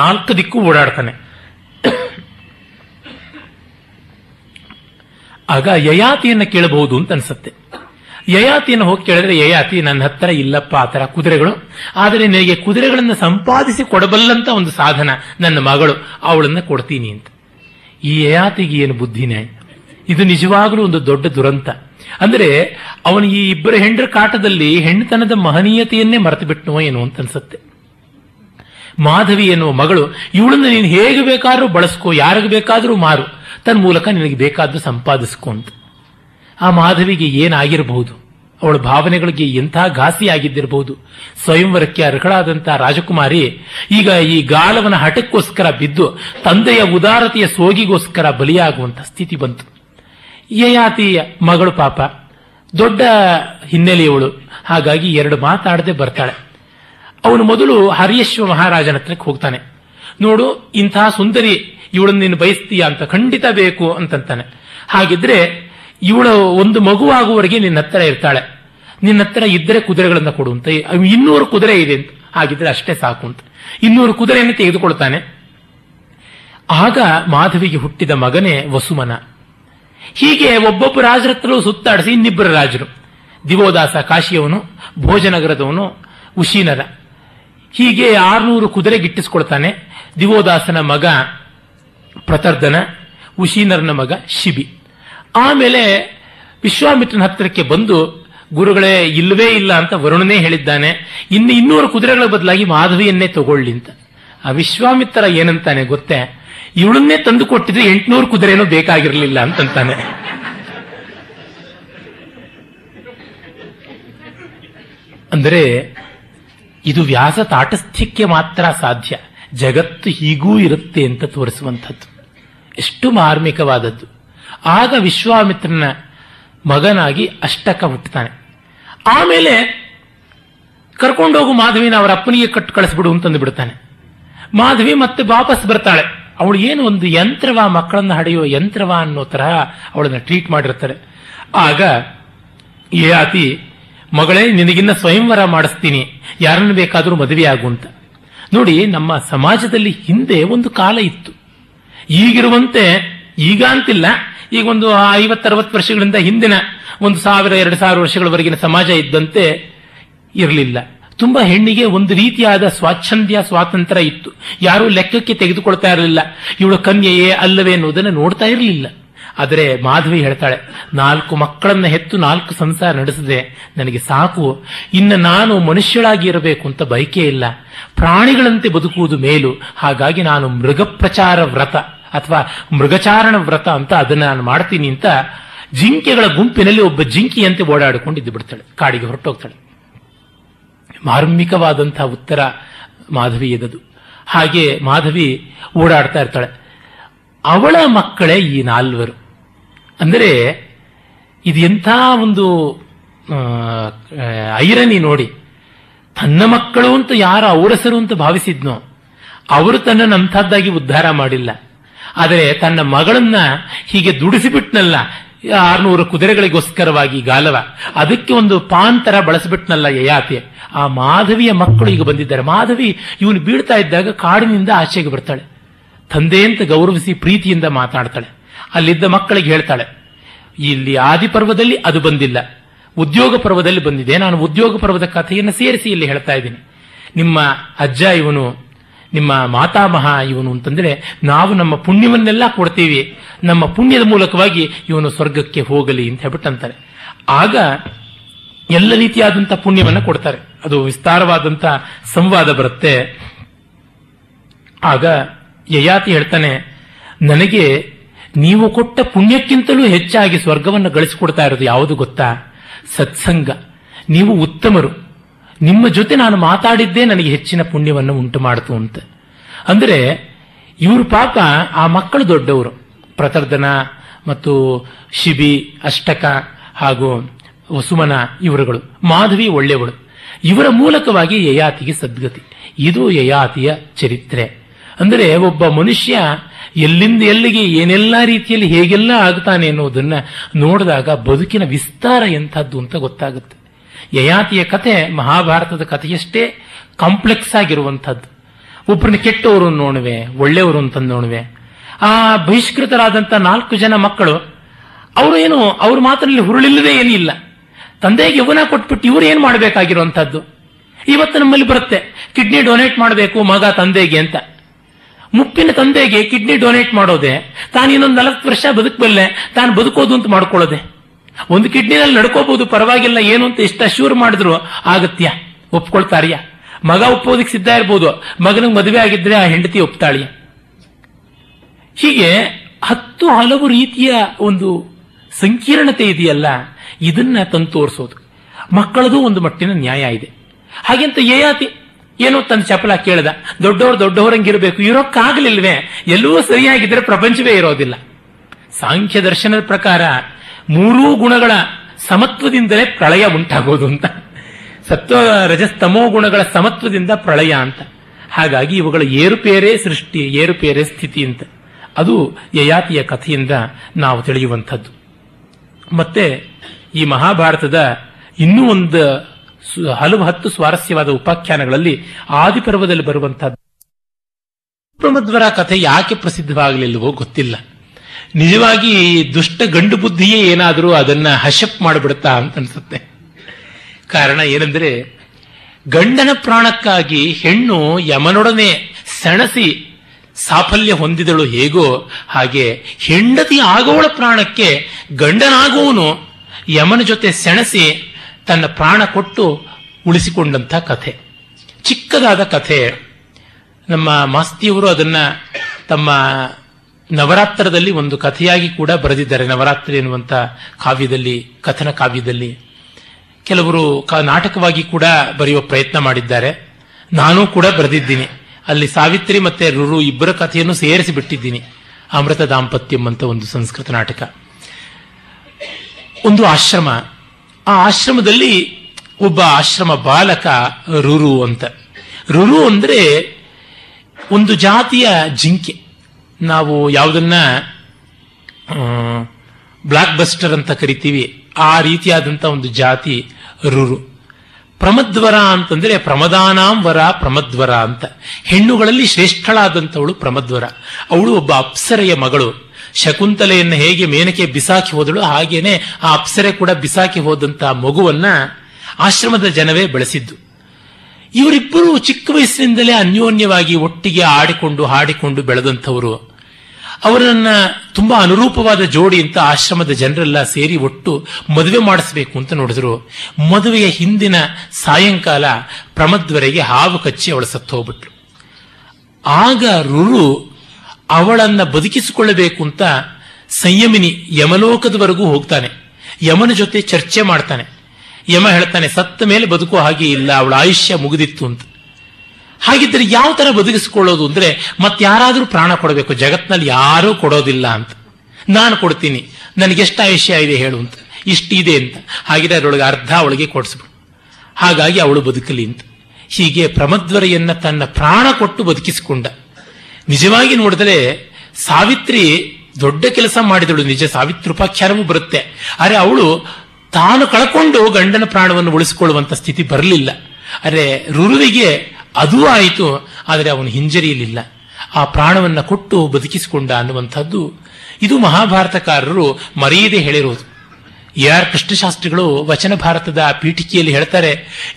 ನಾಲ್ಕು ದಿಕ್ಕು ಓಡಾಡ್ತಾನೆ. ಆಗ ಯಯಾತಿಯನ್ನು ಕೇಳಬಹುದು ಅಂತ ಅನ್ಸುತ್ತೆ. ಯಯಾತಿಯನ್ನು ಹೋಗಿ ಕೇಳಿದ್ರೆ, ಯಯಾತಿ ನನ್ನ ಹತ್ತಿರ ಇಲ್ಲಪ್ಪ ಆ ತರ ಕುದುರೆಗಳು, ಆದರೆ ನನಗೆ ಕುದುರೆಗಳನ್ನು ಸಂಪಾದಿಸಿ ಕೊಡಬಲ್ಲಂತ ಒಂದು ಸಾಧನ ನನ್ನ ಮಗಳು, ಅವಳನ್ನು ಕೊಡ್ತೀನಿ ಅಂತ. ಈ ಯಯಾತಿಗೆ ಏನು ಬುದ್ಧಿನೇ! ಇದು ನಿಜವಾಗ್ಲೂ ಒಂದು ದೊಡ್ಡ ದುರಂತ. ಅಂದ್ರೆ ಅವನು ಈ ಇಬ್ಬರು ಹೆಂಡ್ರ ಕಾಟದಲ್ಲಿ ಹೆಣ್ಣುತನದ ಮಹನೀಯತೆಯನ್ನೇ ಮರೆತು ಬಿಟ್ಟನೋ ಏನೋ ಅಂತ ಅನ್ಸುತ್ತೆ. ಮಾಧವಿ ಎನ್ನುವ ಮಗಳು, ಇವಳನ್ನು ನೀನು ಹೇಗೆ ಬೇಕಾದ್ರೂ ಬಳಸ್ಕೋ, ಯಾರಿಗೆ ಬೇಕಾದ್ರೂ ಮಾರು, ತನ್ನ ಮೂಲಕ ನಿನಗೆ ಬೇಕಾದ್ರೂ ಸಂಪಾದಿಸ್ಕೊ ಅಂತ. ಆ ಮಾಧವಿಗೆ ಏನಾಗಿರಬಹುದು? ಅವಳ ಭಾವನೆಗಳಿಗೆ ಎಂಥ ಘಾಸಿ ಆಗಿದ್ದಿರಬಹುದು! ಸ್ವಯಂವರಕ್ಕೆ ಅರ್ಹಳಾದಂತಹ ರಾಜಕುಮಾರಿ ಈಗ ಈ ಗಾಳವನ ಹಠಕ್ಕೋಸ್ಕರ ಬಿದ್ದು ತಂದೆಯ ಉದಾರತೆಯ ಸೋಗಿಗೋಸ್ಕರ ಬಲಿಯಾಗುವಂತಹ ಸ್ಥಿತಿ ಬಂತು. ಯಯಾತಿ ಮಗಳು ಪಾಪ ದೊಡ್ಡ ಹಿನ್ನೆಲೆಯವಳು, ಹಾಗಾಗಿ ಎರಡು ಮಾತಾಡದೆ ಬರ್ತಾಳೆ. ಅವನು ಮೊದಲು ಹರಿಯಶ್ವ ಮಹಾರಾಜನ ಹತ್ರಕ್ಕೆ ಹೋಗ್ತಾನೆ. ನೋಡು, ಇಂತಹ ಸುಂದರಿ ಇವಳನ್ನು ನೀನು ಬಯಸ್ತೀಯ ಅಂತ. ಖಂಡಿತ ಬೇಕು ಅಂತಂತಾನೆ. ಹಾಗಿದ್ರೆ ಇವಳು ಒಂದು ಮಗುವಾಗುವವರೆಗೆ ನಿನ್ನ ಹತ್ರ ಇರ್ತಾಳೆ, ನಿನ್ನ ಹತ್ರ ಇದ್ದರೆ ಕುದುರೆಗಳನ್ನು ಕೊಡುವಂತ, ಇನ್ನೂರು ಕುದುರೆ ಇದೆ ಅಂತ. ಹಾಗಿದ್ರೆ ಅಷ್ಟೇ ಸಾಕು ಅಂತ ಇನ್ನೂರು ಕುದುರೆಯನ್ನು ತೆಗೆದುಕೊಳ್ತಾನೆ. ಆಗ ಮಾಧವಿಗೆ ಹುಟ್ಟಿದ ಮಗನೇ ವಸುಮನ. ಹೀಗೆ ಒಬ್ಬೊಬ್ಬ ರಾಜರತ್ರಲೂ ಸುತ್ತಾಡಿಸಿ ಇನ್ನಿಬ್ಬರು ರಾಜರು, ದಿವೋದಾಸ ಕಾಶಿಯವನು, ಭೋಜನಗರದವನು ಉಶೀನರ, ಹೀಗೆ ಆರ್ನೂರು ಕುದುರೆ ಗಿಟ್ಟಿಸ್ಕೊಳ್ತಾನೆ. ದಿವೋದಾಸನ ಮಗ ಪ್ರತರ್ಧನ, ಉಶೀನರನ ಮಗ ಶಿಬಿ. ಆಮೇಲೆ ವಿಶ್ವಾಮಿತ್ರನ ಹತ್ತಿರಕ್ಕೆ ಬಂದು, ಗುರುಗಳೇ ಇಲ್ಲವೇ ಇಲ್ಲ ಅಂತ ವರುಣನೇ ಹೇಳಿದ್ದಾನೆ, ಇನ್ನು ಇನ್ನೂರು ಕುದುರೆಗಳ ಬದಲಾಗಿ ಮಾಧವಿಯನ್ನೇ ತಗೊಳ್ಳಿ ಅಂತ. ಆ ವಿಶ್ವಾಮಿತ್ರ ಏನಂತಾನೆ ಗೊತ್ತೇ, ಇವಳನ್ನೇ ತಂದು ಕೊಟ್ಟಿದ್ರೆ ಎಂಟುನೂರು ಕುದುರೆನೂ ಬೇಕಾಗಿರಲಿಲ್ಲ ಅಂತಂತಾನೆ. ಅಂದರೆ ಇದು ವ್ಯಾಸ ತಾಟಸ್ಥ್ಯಕ್ಕೆ ಮಾತ್ರ ಸಾಧ್ಯ, ಜಗತ್ತು ಹೀಗೂ ಇರುತ್ತೆ ಅಂತ ತೋರಿಸುವಂಥದ್ದು. ಎಷ್ಟು ಮಾರ್ಮಿಕವಾದದ್ದು! ಆಗ ವಿಶ್ವಾಮಿತ್ರನ ಮಗನಾಗಿ ಅಷ್ಟಕ ಹುಟ್ಟುತ್ತಾನೆ. ಆಮೇಲೆ ಕರ್ಕೊಂಡೋಗು ಮಾಧವಿನ ಅವರ ಅಪ್ಪನಿಗೆ ಕಟ್ಟು ಕಳಿಸ್ಬಿಡು ಅಂತಂದು ಬಿಡ್ತಾನೆ. ಮಾಧವಿ ಮತ್ತೆ ವಾಪಸ್ ಬರ್ತಾಳೆ. ಅವಳು ಏನು ಒಂದು ಯಂತ್ರವ, ಮಕ್ಕಳನ್ನು ಹಡೆಯುವ ಯಂತ್ರವ ಅನ್ನೋ ತರಹ ಅವಳನ್ನು ಟ್ರೀಟ್ ಮಾಡಿರ್ತಾರೆ. ಆಗ ಯಯಾತಿ, ಮಗಳೇ ನಿನಗಿನ್ನ ಸ್ವಯಂವರ ಮಾಡಿಸ್ತೀನಿ, ಯಾರನ್ನು ಬೇಕಾದರೂ ಮದುವೆ ಆಗುವಂತ. ನೋಡಿ, ನಮ್ಮ ಸಮಾಜದಲ್ಲಿ ಹಿಂದೆ ಒಂದು ಕಾಲ ಇತ್ತು, ಈಗಿರುವಂತೆ ಈಗ ಅಂತಿಲ್ಲ, ಈಗ ಒಂದು ಐವತ್ತರವತ್ತು ವರ್ಷಗಳಿಂದ ಹಿಂದಿನ ಒಂದು ಸಾವಿರ ಎರಡು ಸಾವಿರ ವರ್ಷಗಳವರೆಗಿನ ಸಮಾಜ ಇದ್ದಂತೆ ಇರಲಿಲ್ಲ. ತುಂಬಾ ಹೆಣ್ಣಿಗೆ ಒಂದು ರೀತಿಯಾದ ಸ್ವಾಚ್ಛಂದ್ಯ ಸ್ವಾತಂತ್ರ್ಯ ಇತ್ತು. ಯಾರೂ ಲೆಕ್ಕಕ್ಕೆ ತೆಗೆದುಕೊಳ್ತಾ ಇರಲಿಲ್ಲ, ಇವಳು ಕನ್ಯೆಯೇ ಅಲ್ಲವೇ ಅನ್ನೋದನ್ನು ನೋಡ್ತಾ ಇರಲಿಲ್ಲ. ಆದರೆ ಮಾಧವಿ ಹೇಳ್ತಾಳೆ, ನಾಲ್ಕು ಮಕ್ಕಳನ್ನ ಹೆತ್ತು ನಾಲ್ಕು ಸಂಸಾರ ನಡೆಸಿದೆ, ನನಗೆ ಸಾಕು, ಇನ್ನು ನಾನು ಮನುಷ್ಯಳಾಗಿ ಇರಬೇಕು ಅಂತ ಬಯಕೆ ಇಲ್ಲ, ಪ್ರಾಣಿಗಳಂತೆ ಬದುಕುವುದು ಮೇಲು, ಹಾಗಾಗಿ ನಾನು ಮೃಗಪ್ರಚಾರ ವ್ರತ ಅಥವಾ ಮೃಗಚಾರಣ ವ್ರತ ಅಂತ ಅದನ್ನ ನಾನು ಮಾಡ್ತೀನಿ ಅಂತ ಜಿಂಕೆಗಳ ಗುಂಪಿನಲ್ಲಿ ಒಬ್ಬ ಜಿಂಕಿಯಂತೆ ಓಡಾಡಿಕೊಂಡು ಇದ್ದು ಬಿಡ್ತಾಳೆ, ಕಾಡಿಗೆ ಹೊರಟೋಗ್ತಾಳೆ. ಮಾರ್ಮಿಕವಾದಂತಹ ಉತ್ತರ ಮಾಧವಿ ಎದದು. ಹಾಗೆ ಮಾಧವಿ ಓಡಾಡ್ತಾ ಇರ್ತಾಳೆ. ಅವಳ ಮಕ್ಕಳೇ ಈ ನಾಲ್ವರು. ಅಂದರೆ ಇದು ಎಂಥ ಒಂದು ಐರನಿ ನೋಡಿ, ತನ್ನ ಮಕ್ಕಳು ಅಂತ ಯಾರು ಔರಸರು ಅಂತ ಭಾವಿಸಿದ್ನೋ ಅವರು ತನ್ನನ್ನು ಅಂಥದ್ದಾಗಿ ಉದ್ಧಾರ ಮಾಡಿಲ್ಲ, ಆದರೆ ತನ್ನ ಮಗಳನ್ನ ಹೀಗೆ ದುಡಿಸಿಬಿಟ್ನಲ್ಲ ಆರ್ನೂರು ಕುದುರೆಗಳಿಗೋಸ್ಕರವಾಗಿ ಗಾಲವ, ಅದಕ್ಕೆ ಒಂದು ಪಾನ್ ತರ ಬಳಸಿಬಿಟ್ನಲ್ಲ ಯಯಾತಿ, ಆ ಮಾಧವಿಯ ಮಕ್ಕಳು ಈಗ ಬಂದಿದ್ದಾರೆ. ಮಾಧವಿ ಇವನು ಬೀಳ್ತಾ ಇದ್ದಾಗ ಕಾಡಿನಿಂದ ಆಚೆಗೆ ಬರ್ತಾಳೆ, ತಂದೆ ಅಂತ ಗೌರವಿಸಿ ಪ್ರೀತಿಯಿಂದ ಮಾತಾಡ್ತಾಳೆ. ಅಲ್ಲಿದ್ದ ಮಕ್ಕಳಿಗೆ ಹೇಳ್ತಾಳೆ, ಇಲ್ಲಿ ಆದಿ ಪರ್ವದಲ್ಲಿ ಅದು ಬಂದಿಲ್ಲ, ಉದ್ಯೋಗ ಪರ್ವದಲ್ಲಿ ಬಂದಿದೆ, ನಾನು ಉದ್ಯೋಗ ಪರ್ವದ ಕಥೆಯನ್ನು ಸೇರಿಸಿ ಇಲ್ಲಿ ಹೇಳ್ತಾ ಇದ್ದೀನಿ. ನಿಮ್ಮ ಅಜ್ಜ ಇವನು, ನಿಮ್ಮ ಮಾತಾಮಹ ಇವನು ಅಂತಂದ್ರೆ ನಾವು ನಮ್ಮ ಪುಣ್ಯವನ್ನೆಲ್ಲ ಕೊಡ್ತೀವಿ, ನಮ್ಮ ಪುಣ್ಯದ ಮೂಲಕವಾಗಿ ಇವನು ಸ್ವರ್ಗಕ್ಕೆ ಹೋಗಲಿ ಅಂತ ಹೇಳ್ಬಿಟ್ಟಂತಾರೆ. ಆಗ ಎಲ್ಲ ರೀತಿಯಾದಂತಹ ಪುಣ್ಯವನ್ನು ಕೊಡ್ತಾರೆ. ಅದು ವಿಸ್ತಾರವಾದಂತಹ ಸಂವಾದ ಬರುತ್ತೆ. ಆಗ ಯಯಾತಿ ಹೇಳ್ತಾನೆ, ನನಗೆ ನೀವು ಕೊಟ್ಟ ಪುಣ್ಯಕ್ಕಿಂತಲೂ ಹೆಚ್ಚಾಗಿ ಸ್ವರ್ಗವನ್ನು ಗಳಿಸಿಕೊಡ್ತಾ ಇರೋದು ಯಾವುದು ಗೊತ್ತಾ? ಸತ್ಸಂಗ. ನೀವು ಉತ್ತಮರು, ನಿಮ್ಮ ಜೊತೆ ನಾನು ಮಾತಾಡಿದ್ದೇ ನನಗೆ ಹೆಚ್ಚಿನ ಪುಣ್ಯವನ್ನು ಉಂಟು ಮಾಡ್ತು ಅಂತ. ಅಂದರೆ ಇವ್ರ ಪಾಪ ಆ ಮಕ್ಕಳು ದೊಡ್ಡವರು, ಪ್ರತರ್ಧನ ಮತ್ತು ಶಿಬಿ, ಅಷ್ಟಕ ಹಾಗೂ ಸುಮನ ಇವರುಗಳು, ಮಾಧವಿ ಒಳ್ಳೆಯವಳು, ಇವರ ಮೂಲಕವಾಗಿ ಯಯಾತಿಗೆ ಸದ್ಗತಿ. ಇದು ಯಯಾತಿಯ ಚರಿತ್ರೆ. ಅಂದರೆ ಒಬ್ಬ ಮನುಷ್ಯ ಎಲ್ಲಿಂದ ಎಲ್ಲಿಗೆ ಏನೆಲ್ಲ ರೀತಿಯಲ್ಲಿ ಹೇಗೆಲ್ಲ ಆಗ್ತಾನೆ ಅನ್ನೋದನ್ನ ನೋಡಿದಾಗ ಬದುಕಿನ ವಿಸ್ತಾರ ಎಂಥದ್ದು ಅಂತ ಗೊತ್ತಾಗುತ್ತೆ. ಯಯಾತಿಯ ಕಥೆ ಮಹಾಭಾರತದ ಕಥೆಯಷ್ಟೇ ಕಾಂಪ್ಲೆಕ್ಸ್ ಆಗಿರುವಂಥದ್ದು. ಒಬ್ಬರನ್ನ ಕೆಟ್ಟವರು ನೋಡುವೆ, ಒಳ್ಳೆಯವರು ಅಂತ ನೋಡುವೆ. ಆ ಬಹಿಷ್ಕೃತರಾದಂಥ ನಾಲ್ಕು ಜನ ಮಕ್ಕಳು ಅವರು ಏನು ಅವ್ರ ಮಾತನಲ್ಲಿ ಹುರುಳಿಲ್ಲದೆ ಏನಿಲ್ಲ. ತಂದೆಗೆ ಯವನ ಕೊಟ್ಬಿಟ್ಟು ಇವರು ಏನು ಮಾಡಬೇಕಾಗಿರುವಂಥದ್ದು ಇವತ್ತು ನಮ್ಮಲ್ಲಿ ಬರುತ್ತೆ. ಕಿಡ್ನಿ ಡೊನೇಟ್ ಮಾಡಬೇಕು ಮಗ ತಂದೆಗೆ ಅಂತ. ಮುಪ್ಪಿನ ತಂದೆಗೆ ಕಿಡ್ನಿ ಡೊನೇಟ್ ಮಾಡೋದೆ, ತಾನು ಇನ್ನೊಂದು ನಲವತ್ತು ವರ್ಷ ಬದುಕಬಲ್ಲೆ, ತಾನು ಬದುಕೋದು ಅಂತ ಮಾಡ್ಕೊಳ್ಳೋದೆ. ಒಂದು ಕಿಡ್ನಿನಲ್ಲಿ ನಡ್ಕೋಬಹುದು, ಪರವಾಗಿಲ್ಲ ಏನು ಅಂತ ಇಷ್ಟ ಶೂರ್ ಮಾಡಿದ್ರು ಆಗತ್ಯ? ಒಪ್ಕೊಳ್ತಾರಿಯಾ? ಮಗ ಒಪ್ಪೋದಕ್ಕೆ ಸಿದ್ಧ ಇರ್ಬೋದು, ಮಗನಿಗೆ ಮದುವೆ ಆಗಿದ್ರೆ ಆ ಹೆಂಡತಿ ಒಪ್ತಾಳಿಯ? ಹೀಗೆ ಹತ್ತು ಹಲವು ರೀತಿಯ ಒಂದು ಸಂಕೀರ್ಣತೆ ಇದೆಯಲ್ಲ, ಇದನ್ನ ತಂದು ತೋರಿಸೋದು. ಮಕ್ಕಳದು ಒಂದು ಮಟ್ಟಿನ ನ್ಯಾಯ ಇದೆ. ಹಾಗೆಂತ ಯಯಾತಿ ಏನೋ ತನ್ನ ಚಪಲ ಕೇಳ್ದ, ದೊಡ್ಡವರು ದೊಡ್ಡವರಂಗಿರಬೇಕು, ಇರೋಕ್ಕಾಗಲಿಲ್ವೇ? ಎಲ್ಲೂ ಸರಿಯಾಗಿದ್ರೆ ಪ್ರಪಂಚವೇ ಇರೋದಿಲ್ಲ. ಸಾಂಖ್ಯ ದರ್ಶನದ ಪ್ರಕಾರ ಮೂರೂ ಗುಣಗಳ ಸಮತ್ವದಿಂದಲೇ ಪ್ರಳಯ ಉಂಟಾಗೋದು ಅಂತ, ಸತ್ವ ರಜಸ್ತಮೋ ಗುಣಗಳ ಸಮತ್ವದಿಂದ ಪ್ರಳಯ ಅಂತ. ಹಾಗಾಗಿ ಇವುಗಳ ಏರುಪೇರೇ ಸೃಷ್ಟಿ, ಏರುಪೇರೇ ಸ್ಥಿತಿ ಅಂತ. ಅದು ಯಯಾತಿಯ ಕಥೆಯಿಂದ ನಾವು ತಿಳಿಯುವಂಥದ್ದು. ಮತ್ತೆ ಈ ಮಹಾಭಾರತದ ಇನ್ನೂ ಒಂದು ಹಲವು ಹತ್ತು ಸ್ವಾರಸ್ಯವಾದ ಉಪಾಖ್ಯಾನಗಳಲ್ಲಿ ಆದಿಪರ್ವದಲ್ಲಿ ಬರುವಂತಹದ್ದು. ಪ್ರಮಧ್ವರ ಕಥೆ ಯಾಕೆ ಪ್ರಸಿದ್ಧವಾಗಲಿಲ್ಲವೋ ಗೊತ್ತಿಲ್ಲ. ನಿಜವಾಗಿ ದುಷ್ಟ ಗಂಡು ಬುದ್ಧಿಯೇ ಏನಾದರೂ ಅದನ್ನ ಹಶಪ್ ಮಾಡಿಬಿಡುತ್ತಾ ಅಂತ ಅನ್ಸುತ್ತೆ. ಕಾರಣ ಏನಂದ್ರೆ, ಗಂಡನ ಪ್ರಾಣಕ್ಕಾಗಿ ಹೆಣ್ಣು ಯಮನೊಡನೆ ಸೆಣಸಿ ಸಾಫಲ್ಯ ಹೊಂದಿದಳು ಹೇಗೋ ಹಾಗೆ ಹೆಂಡತಿ ಆಗೋಳ ಪ್ರಾಣಕ್ಕೆ ಗಂಡನಾಗುವನು ಯಮನ ಜೊತೆ ಸೆಣಸಿ ತನ್ನ ಪ್ರಾಣ ಕೊಟ್ಟು ಉಳಿಸಿಕೊಂಡಂಥ ಕಥೆ. ಚಿಕ್ಕದಾದ ಕಥೆ. ನಮ್ಮ ಮಾಸ್ತಿಯವರು ಅದನ್ನ ತಮ್ಮ ನವರಾತ್ರದಲ್ಲಿ ಒಂದು ಕಥೆಯಾಗಿ ಕೂಡ ಬರೆದಿದ್ದಾರೆ. ನವರಾತ್ರಿ ಎನ್ನುವಂಥ ಕಾವ್ಯದಲ್ಲಿ, ಕಥನ ಕಾವ್ಯದಲ್ಲಿ ಕೆಲವರು ನಾಟಕವಾಗಿ ಕೂಡ ಬರೆಯುವ ಪ್ರಯತ್ನ ಮಾಡಿದ್ದಾರೆ. ನಾನೂ ಕೂಡ ಬರೆದಿದ್ದೀನಿ. ಅಲ್ಲಿ ಸಾವಿತ್ರಿ ಮತ್ತೆ ರುರು ಇಬ್ಬರ ಕಥೆಯನ್ನು ಸೇರಿಸಿ ಬಿಟ್ಟಿದ್ದೀನಿ. ಅಮೃತ ದಾಂಪತ್ಯಂ ಅಂತ ಒಂದು ಸಂಸ್ಕೃತ ನಾಟಕ. ಒಂದು ಆಶ್ರಮ, ಆ ಆಶ್ರಮದಲ್ಲಿ ಒಬ್ಬ ಆಶ್ರಮ ಬಾಲಕ ರುರು ಅಂತ. ರುರು ಅಂದ್ರೆ ಒಂದು ಜಾತಿಯ ಜಿಂಕೆ. ನಾವು ಯಾವುದನ್ನ ಬ್ಲಾಕ್ ಬಸ್ಟರ್ ಅಂತ ಕರಿತೀವಿ, ಆ ರೀತಿಯಾದಂಥ ಒಂದು ಜಾತಿ ರುರು. ಪ್ರಮದ್ವರ ಅಂತಂದ್ರೆ ಪ್ರಮದಾನಾಂ ವರ ಪ್ರಮದ್ವರ ಅಂತ. ಹೆಣ್ಣುಗಳಲ್ಲಿ ಶ್ರೇಷ್ಠಳಾದಂಥವಳು ಪ್ರಮದ್ವರ. ಅವಳು ಒಬ್ಬ ಅಪ್ಸರೆಯ ಮಗಳು. ಶಕುಂತಲೆಯನ್ನು ಹೇಗೆ ಮೇನಕೆ ಬಿಸಾಕಿ ಹೋದಳು, ಹಾಗೇನೆ ಆ ಅಪ್ಸರೆ ಕೂಡ ಬಿಸಾಕಿ ಹೋದಂಥ ಮಗುವನ್ನ ಆಶ್ರಮದ ಜನವೇ ಬೆಳೆಸಿದ್ದು. ಇವರಿಬ್ಬರು ಚಿಕ್ಕ ವಯಸ್ಸಿನಿಂದಲೇ ಅನ್ಯೋನ್ಯವಾಗಿ ಒಟ್ಟಿಗೆ ಆಡಿಕೊಂಡು ಹಾಡಿಕೊಂಡು ಬೆಳೆದಂಥವರು. ಅವರನ್ನ ತುಂಬಾ ಅನುರೂಪವಾದ ಜೋಡಿ ಅಂತ ಆಶ್ರಮದ ಜನರೆಲ್ಲ ಸೇರಿ ಒಟ್ಟು ಮದುವೆ ಮಾಡಿಸಬೇಕು ಅಂತ ನೋಡಿದ್ರು. ಮದುವೆಯ ಹಿಂದಿನ ಸಾಯಂಕಾಲ ಪ್ರಮದ್ವರೆಗೆ ಹಾವು ಕಚ್ಚಿ ಅವಳು ಸತ್ತು ಹೋಗ್ಬಿಟ್ರು. ಆಗ ರುರು ಅವಳನ್ನ ಬದುಕಿಸಿಕೊಳ್ಳಬೇಕು ಅಂತ ಸಂಯಮಿನಿ ಯಮಲೋಕದವರೆಗೂ ಹೋಗ್ತಾನೆ. ಯಮನ ಜೊತೆ ಚರ್ಚೆ ಮಾಡ್ತಾನೆ. ಯಮ ಹೇಳ್ತಾನೆ, ಸತ್ತ ಮೇಲೆ ಬದುಕೋ ಹಾಗೆ ಇಲ್ಲ, ಅವಳ ಆಯುಷ್ಯ ಮುಗಿದಿತ್ತು ಅಂತ. ಹಾಗಿದ್ದರೆ ಯಾವ ತರ ಬದುಕಿಸಿಕೊಳ್ಳೋದು ಅಂದ್ರೆ ಮತ್ತಾರಾದ್ರೂ ಪ್ರಾಣ ಕೊಡಬೇಕು, ಜಗತ್ನಲ್ಲಿ ಯಾರೂ ಕೊಡೋದಿಲ್ಲ ಅಂತ. ನಾನು ಕೊಡ್ತೀನಿ, ನನಗೆಷ್ಟು ಆಯುಷ್ಯ ಇದೆ ಹೇಳು ಅಂತ. ಇಷ್ಟಿದೆ ಅಂತ. ಹಾಗಿದ್ರೆ ಅದರೊಳಗೆ ಅರ್ಧ ಅವಳಿಗೆ ಕೊಡಿಸ್ಬಿಡು, ಹಾಗಾಗಿ ಅವಳು ಬದುಕಲಿ ಅಂತ. ಹೀಗೆ ಪ್ರಮದ್ವರೆಯನ್ನ ತನ್ನ ಪ್ರಾಣ ಕೊಟ್ಟು ಬದುಕಿಸಿಕೊಂಡ. ನಿಜವಾಗಿ ನೋಡಿದ್ರೆ ಸಾವಿತ್ರಿ ದೊಡ್ಡ ಕೆಲಸ ಮಾಡಿದಳು. ನಿಜ, ಸಾವಿತ್ರೋಪಾಖ್ಯಾನವೂ ಬರುತ್ತೆ. ಆದರೆ ಅವಳು ತಾನು ಕಳ್ಕೊಂಡು ಗಂಡನ ಪ್ರಾಣವನ್ನು ಉಳಿಸಿಕೊಳ್ಳುವಂತ ಸ್ಥಿತಿ ಬರಲಿಲ್ಲ. ಅರೆ ರುರುವಿಗೆ ಅದೂ ಆಯಿತು, ಆದರೆ ಅವನು ಹಿಂಜರಿಯಲಿಲ್ಲ. ಆ ಪ್ರಾಣವನ್ನು ಕೊಟ್ಟು ಬದುಕಿಸಿಕೊಂಡ ಅನ್ನುವಂಥದ್ದು ಇದು ಮಹಾಭಾರತಕಾರರು ಮರೆಯದೆ ಹೇಳಿರೋದು. ಎ ಆರ್ ಕೃಷ್ಣಶಾಸ್ತ್ರಿಗಳು ವಚನ ಭಾರತದ ಪೀಠಿಕೆಯಲ್ಲಿ ಹೇಳ್ತಾರೆ,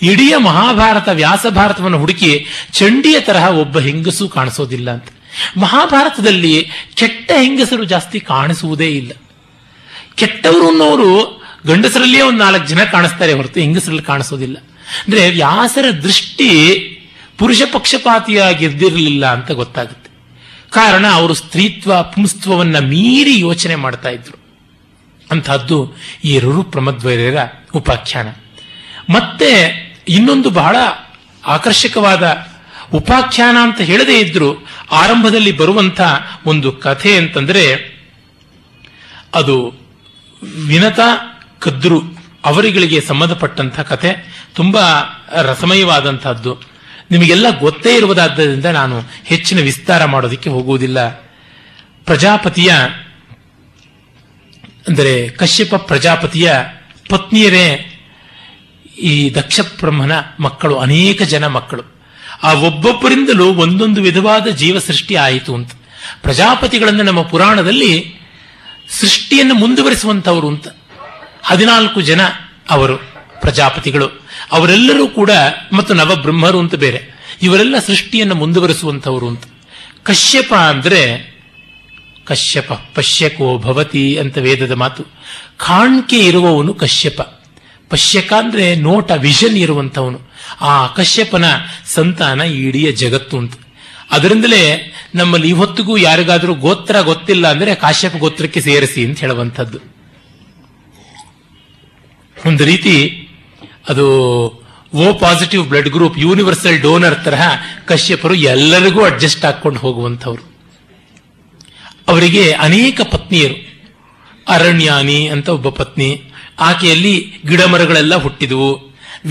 ಇಡೀ ಮಹಾಭಾರತ ವ್ಯಾಸ ಭಾರತವನ್ನು ಹುಡುಕಿ ಚಂಡಿಯ ತರಹ ಒಬ್ಬ ಹೆಂಗಸು ಕಾಣಿಸೋದಿಲ್ಲ ಅಂತ. ಮಹಾಭಾರತದಲ್ಲಿ ಕೆಟ್ಟ ಹೆಂಗಸರು ಜಾಸ್ತಿ ಕಾಣಿಸುವುದೇ ಇಲ್ಲ. ಕೆಟ್ಟವರು ಅನ್ನೋರು ಗಂಡಸರಲ್ಲಿಯೇ ಒಂದು ನಾಲ್ಕು ಜನ ಕಾಣಿಸ್ತಾರೆ ಹೊರತು ಹೆಂಗಸರಲ್ಲಿ ಕಾಣಿಸೋದಿಲ್ಲ. ಅಂದ್ರೆ ವ್ಯಾಸರ ದೃಷ್ಟಿ ಪುರುಷ ಪಕ್ಷಪಾತಿಯಾಗಿದ್ದಿರಲಿಲ್ಲ ಅಂತ ಗೊತ್ತಾಗುತ್ತೆ. ಕಾರಣ ಅವರು ಸ್ತ್ರೀತ್ವ ಪುಂಸ್ತ್ವವನ್ನ ಮೀರಿ ಯೋಚನೆ ಮಾಡ್ತಾ ಇದ್ರು. ಅಂತಹದ್ದು ಈ ರುರು ಪ್ರಮದ್ವರ ಉಪಾಖ್ಯಾನ. ಮತ್ತೆ ಇನ್ನೊಂದು ಬಹಳ ಆಕರ್ಷಕವಾದ ಉಪಾಖ್ಯಾನ ಅಂತ ಹೇಳದೇ ಇದ್ರು ಆರಂಭದಲ್ಲಿ ಬರುವಂಥ ಒಂದು ಕಥೆ ಅಂತಂದ್ರೆ, ಅದು ವಿನತ ಕದ್ರು ಅವರುಗಳಿಗೆ ಸಂಬಂಧಪಟ್ಟಂತಹ ಕಥೆ. ತುಂಬಾ ರಸಮಯವಾದಂತಹದ್ದು, ನಿಮಗೆಲ್ಲ ಗೊತ್ತೇ ಇರುವುದಾದ್ದರಿಂದ ನಾನು ಹೆಚ್ಚಿನ ವಿಸ್ತಾರ ಮಾಡೋದಕ್ಕೆ ಹೋಗುವುದಿಲ್ಲ. ಪ್ರಜಾಪತಿಯ ಅಂದರೆ ಕಶ್ಯಪ ಪ್ರಜಾಪತಿಯ ಪತ್ನಿಯರೇ ಈ ದಕ್ಷ ಬ್ರಹ್ಮನ ಮಕ್ಕಳು, ಅನೇಕ ಜನ ಮಕ್ಕಳು. ಆ ಒಬ್ಬೊಬ್ಬರಿಂದಲೂ ಒಂದೊಂದು ವಿಧವಾದ ಜೀವ ಸೃಷ್ಟಿ ಆಯಿತು ಅಂತ. ಪ್ರಜಾಪತಿಗಳನ್ನು ನಮ್ಮ ಪುರಾಣದಲ್ಲಿ ಸೃಷ್ಟಿಯನ್ನು ಮುಂದುವರಿಸುವಂಥವರು ಅಂತ ಹದಿನಾಲ್ಕು ಜನ ಅವರು ಪ್ರಜಾಪತಿಗಳು. ಅವರೆಲ್ಲರೂ ಕೂಡ ಮತ್ತು ನವಬ್ರಹ್ಮರು ಅಂತ ಬೇರೆ, ಇವರೆಲ್ಲ ಸೃಷ್ಟಿಯನ್ನು ಮುಂದುವರಿಸುವಂಥವರು ಅಂತ. ಕಶ್ಯಪ ಅಂದರೆ ಕಶ್ಯಪ ಪಶ್ಯಕೋ ಭವತಿ ಅಂತ ವೇದದ ಮಾತು. ಕಾಣ್ಕೆ ಇರುವವನು ಕಶ್ಯಪ. ಪಶ್ಯಕ ಅಂದ್ರೆ ನೋಟ, ವಿಷನ್ ಇರುವಂಥವನು. ಆ ಕಶ್ಯಪನ ಸಂತಾನ ಇಡೀ ಜಗತ್ತು ಅಂತ. ಅದರಿಂದಲೇ ನಮ್ಮಲ್ಲಿ ಇವತ್ತಿಗೂ ಯಾರಿಗಾದರೂ ಗೋತ್ರ ಗೊತ್ತಿಲ್ಲ ಅಂದರೆ ಕಾಶ್ಯಪ ಗೋತ್ರಕ್ಕೆ ಸೇರಿಸಿ ಅಂತ ಹೇಳುವಂಥದ್ದು. ಒಂದು ರೀತಿ ಅದು O positive blood group, universal donor ತರಹ ಕಶ್ಯಪರು ಎಲ್ಲರಿಗೂ ಅಡ್ಜಸ್ಟ್ ಹಾಕೊಂಡು ಹೋಗುವಂಥವ್ರು. ಅವರಿಗೆ ಅನೇಕ ಪತ್ನಿಯರು. ಅರಣ್ಯಾನಿ ಅಂತ ಒಬ್ಬ ಪತ್ನಿ, ಆಕೆಯಲ್ಲಿ ಗಿಡ ಮರಗಳೆಲ್ಲ ಹುಟ್ಟಿದವು.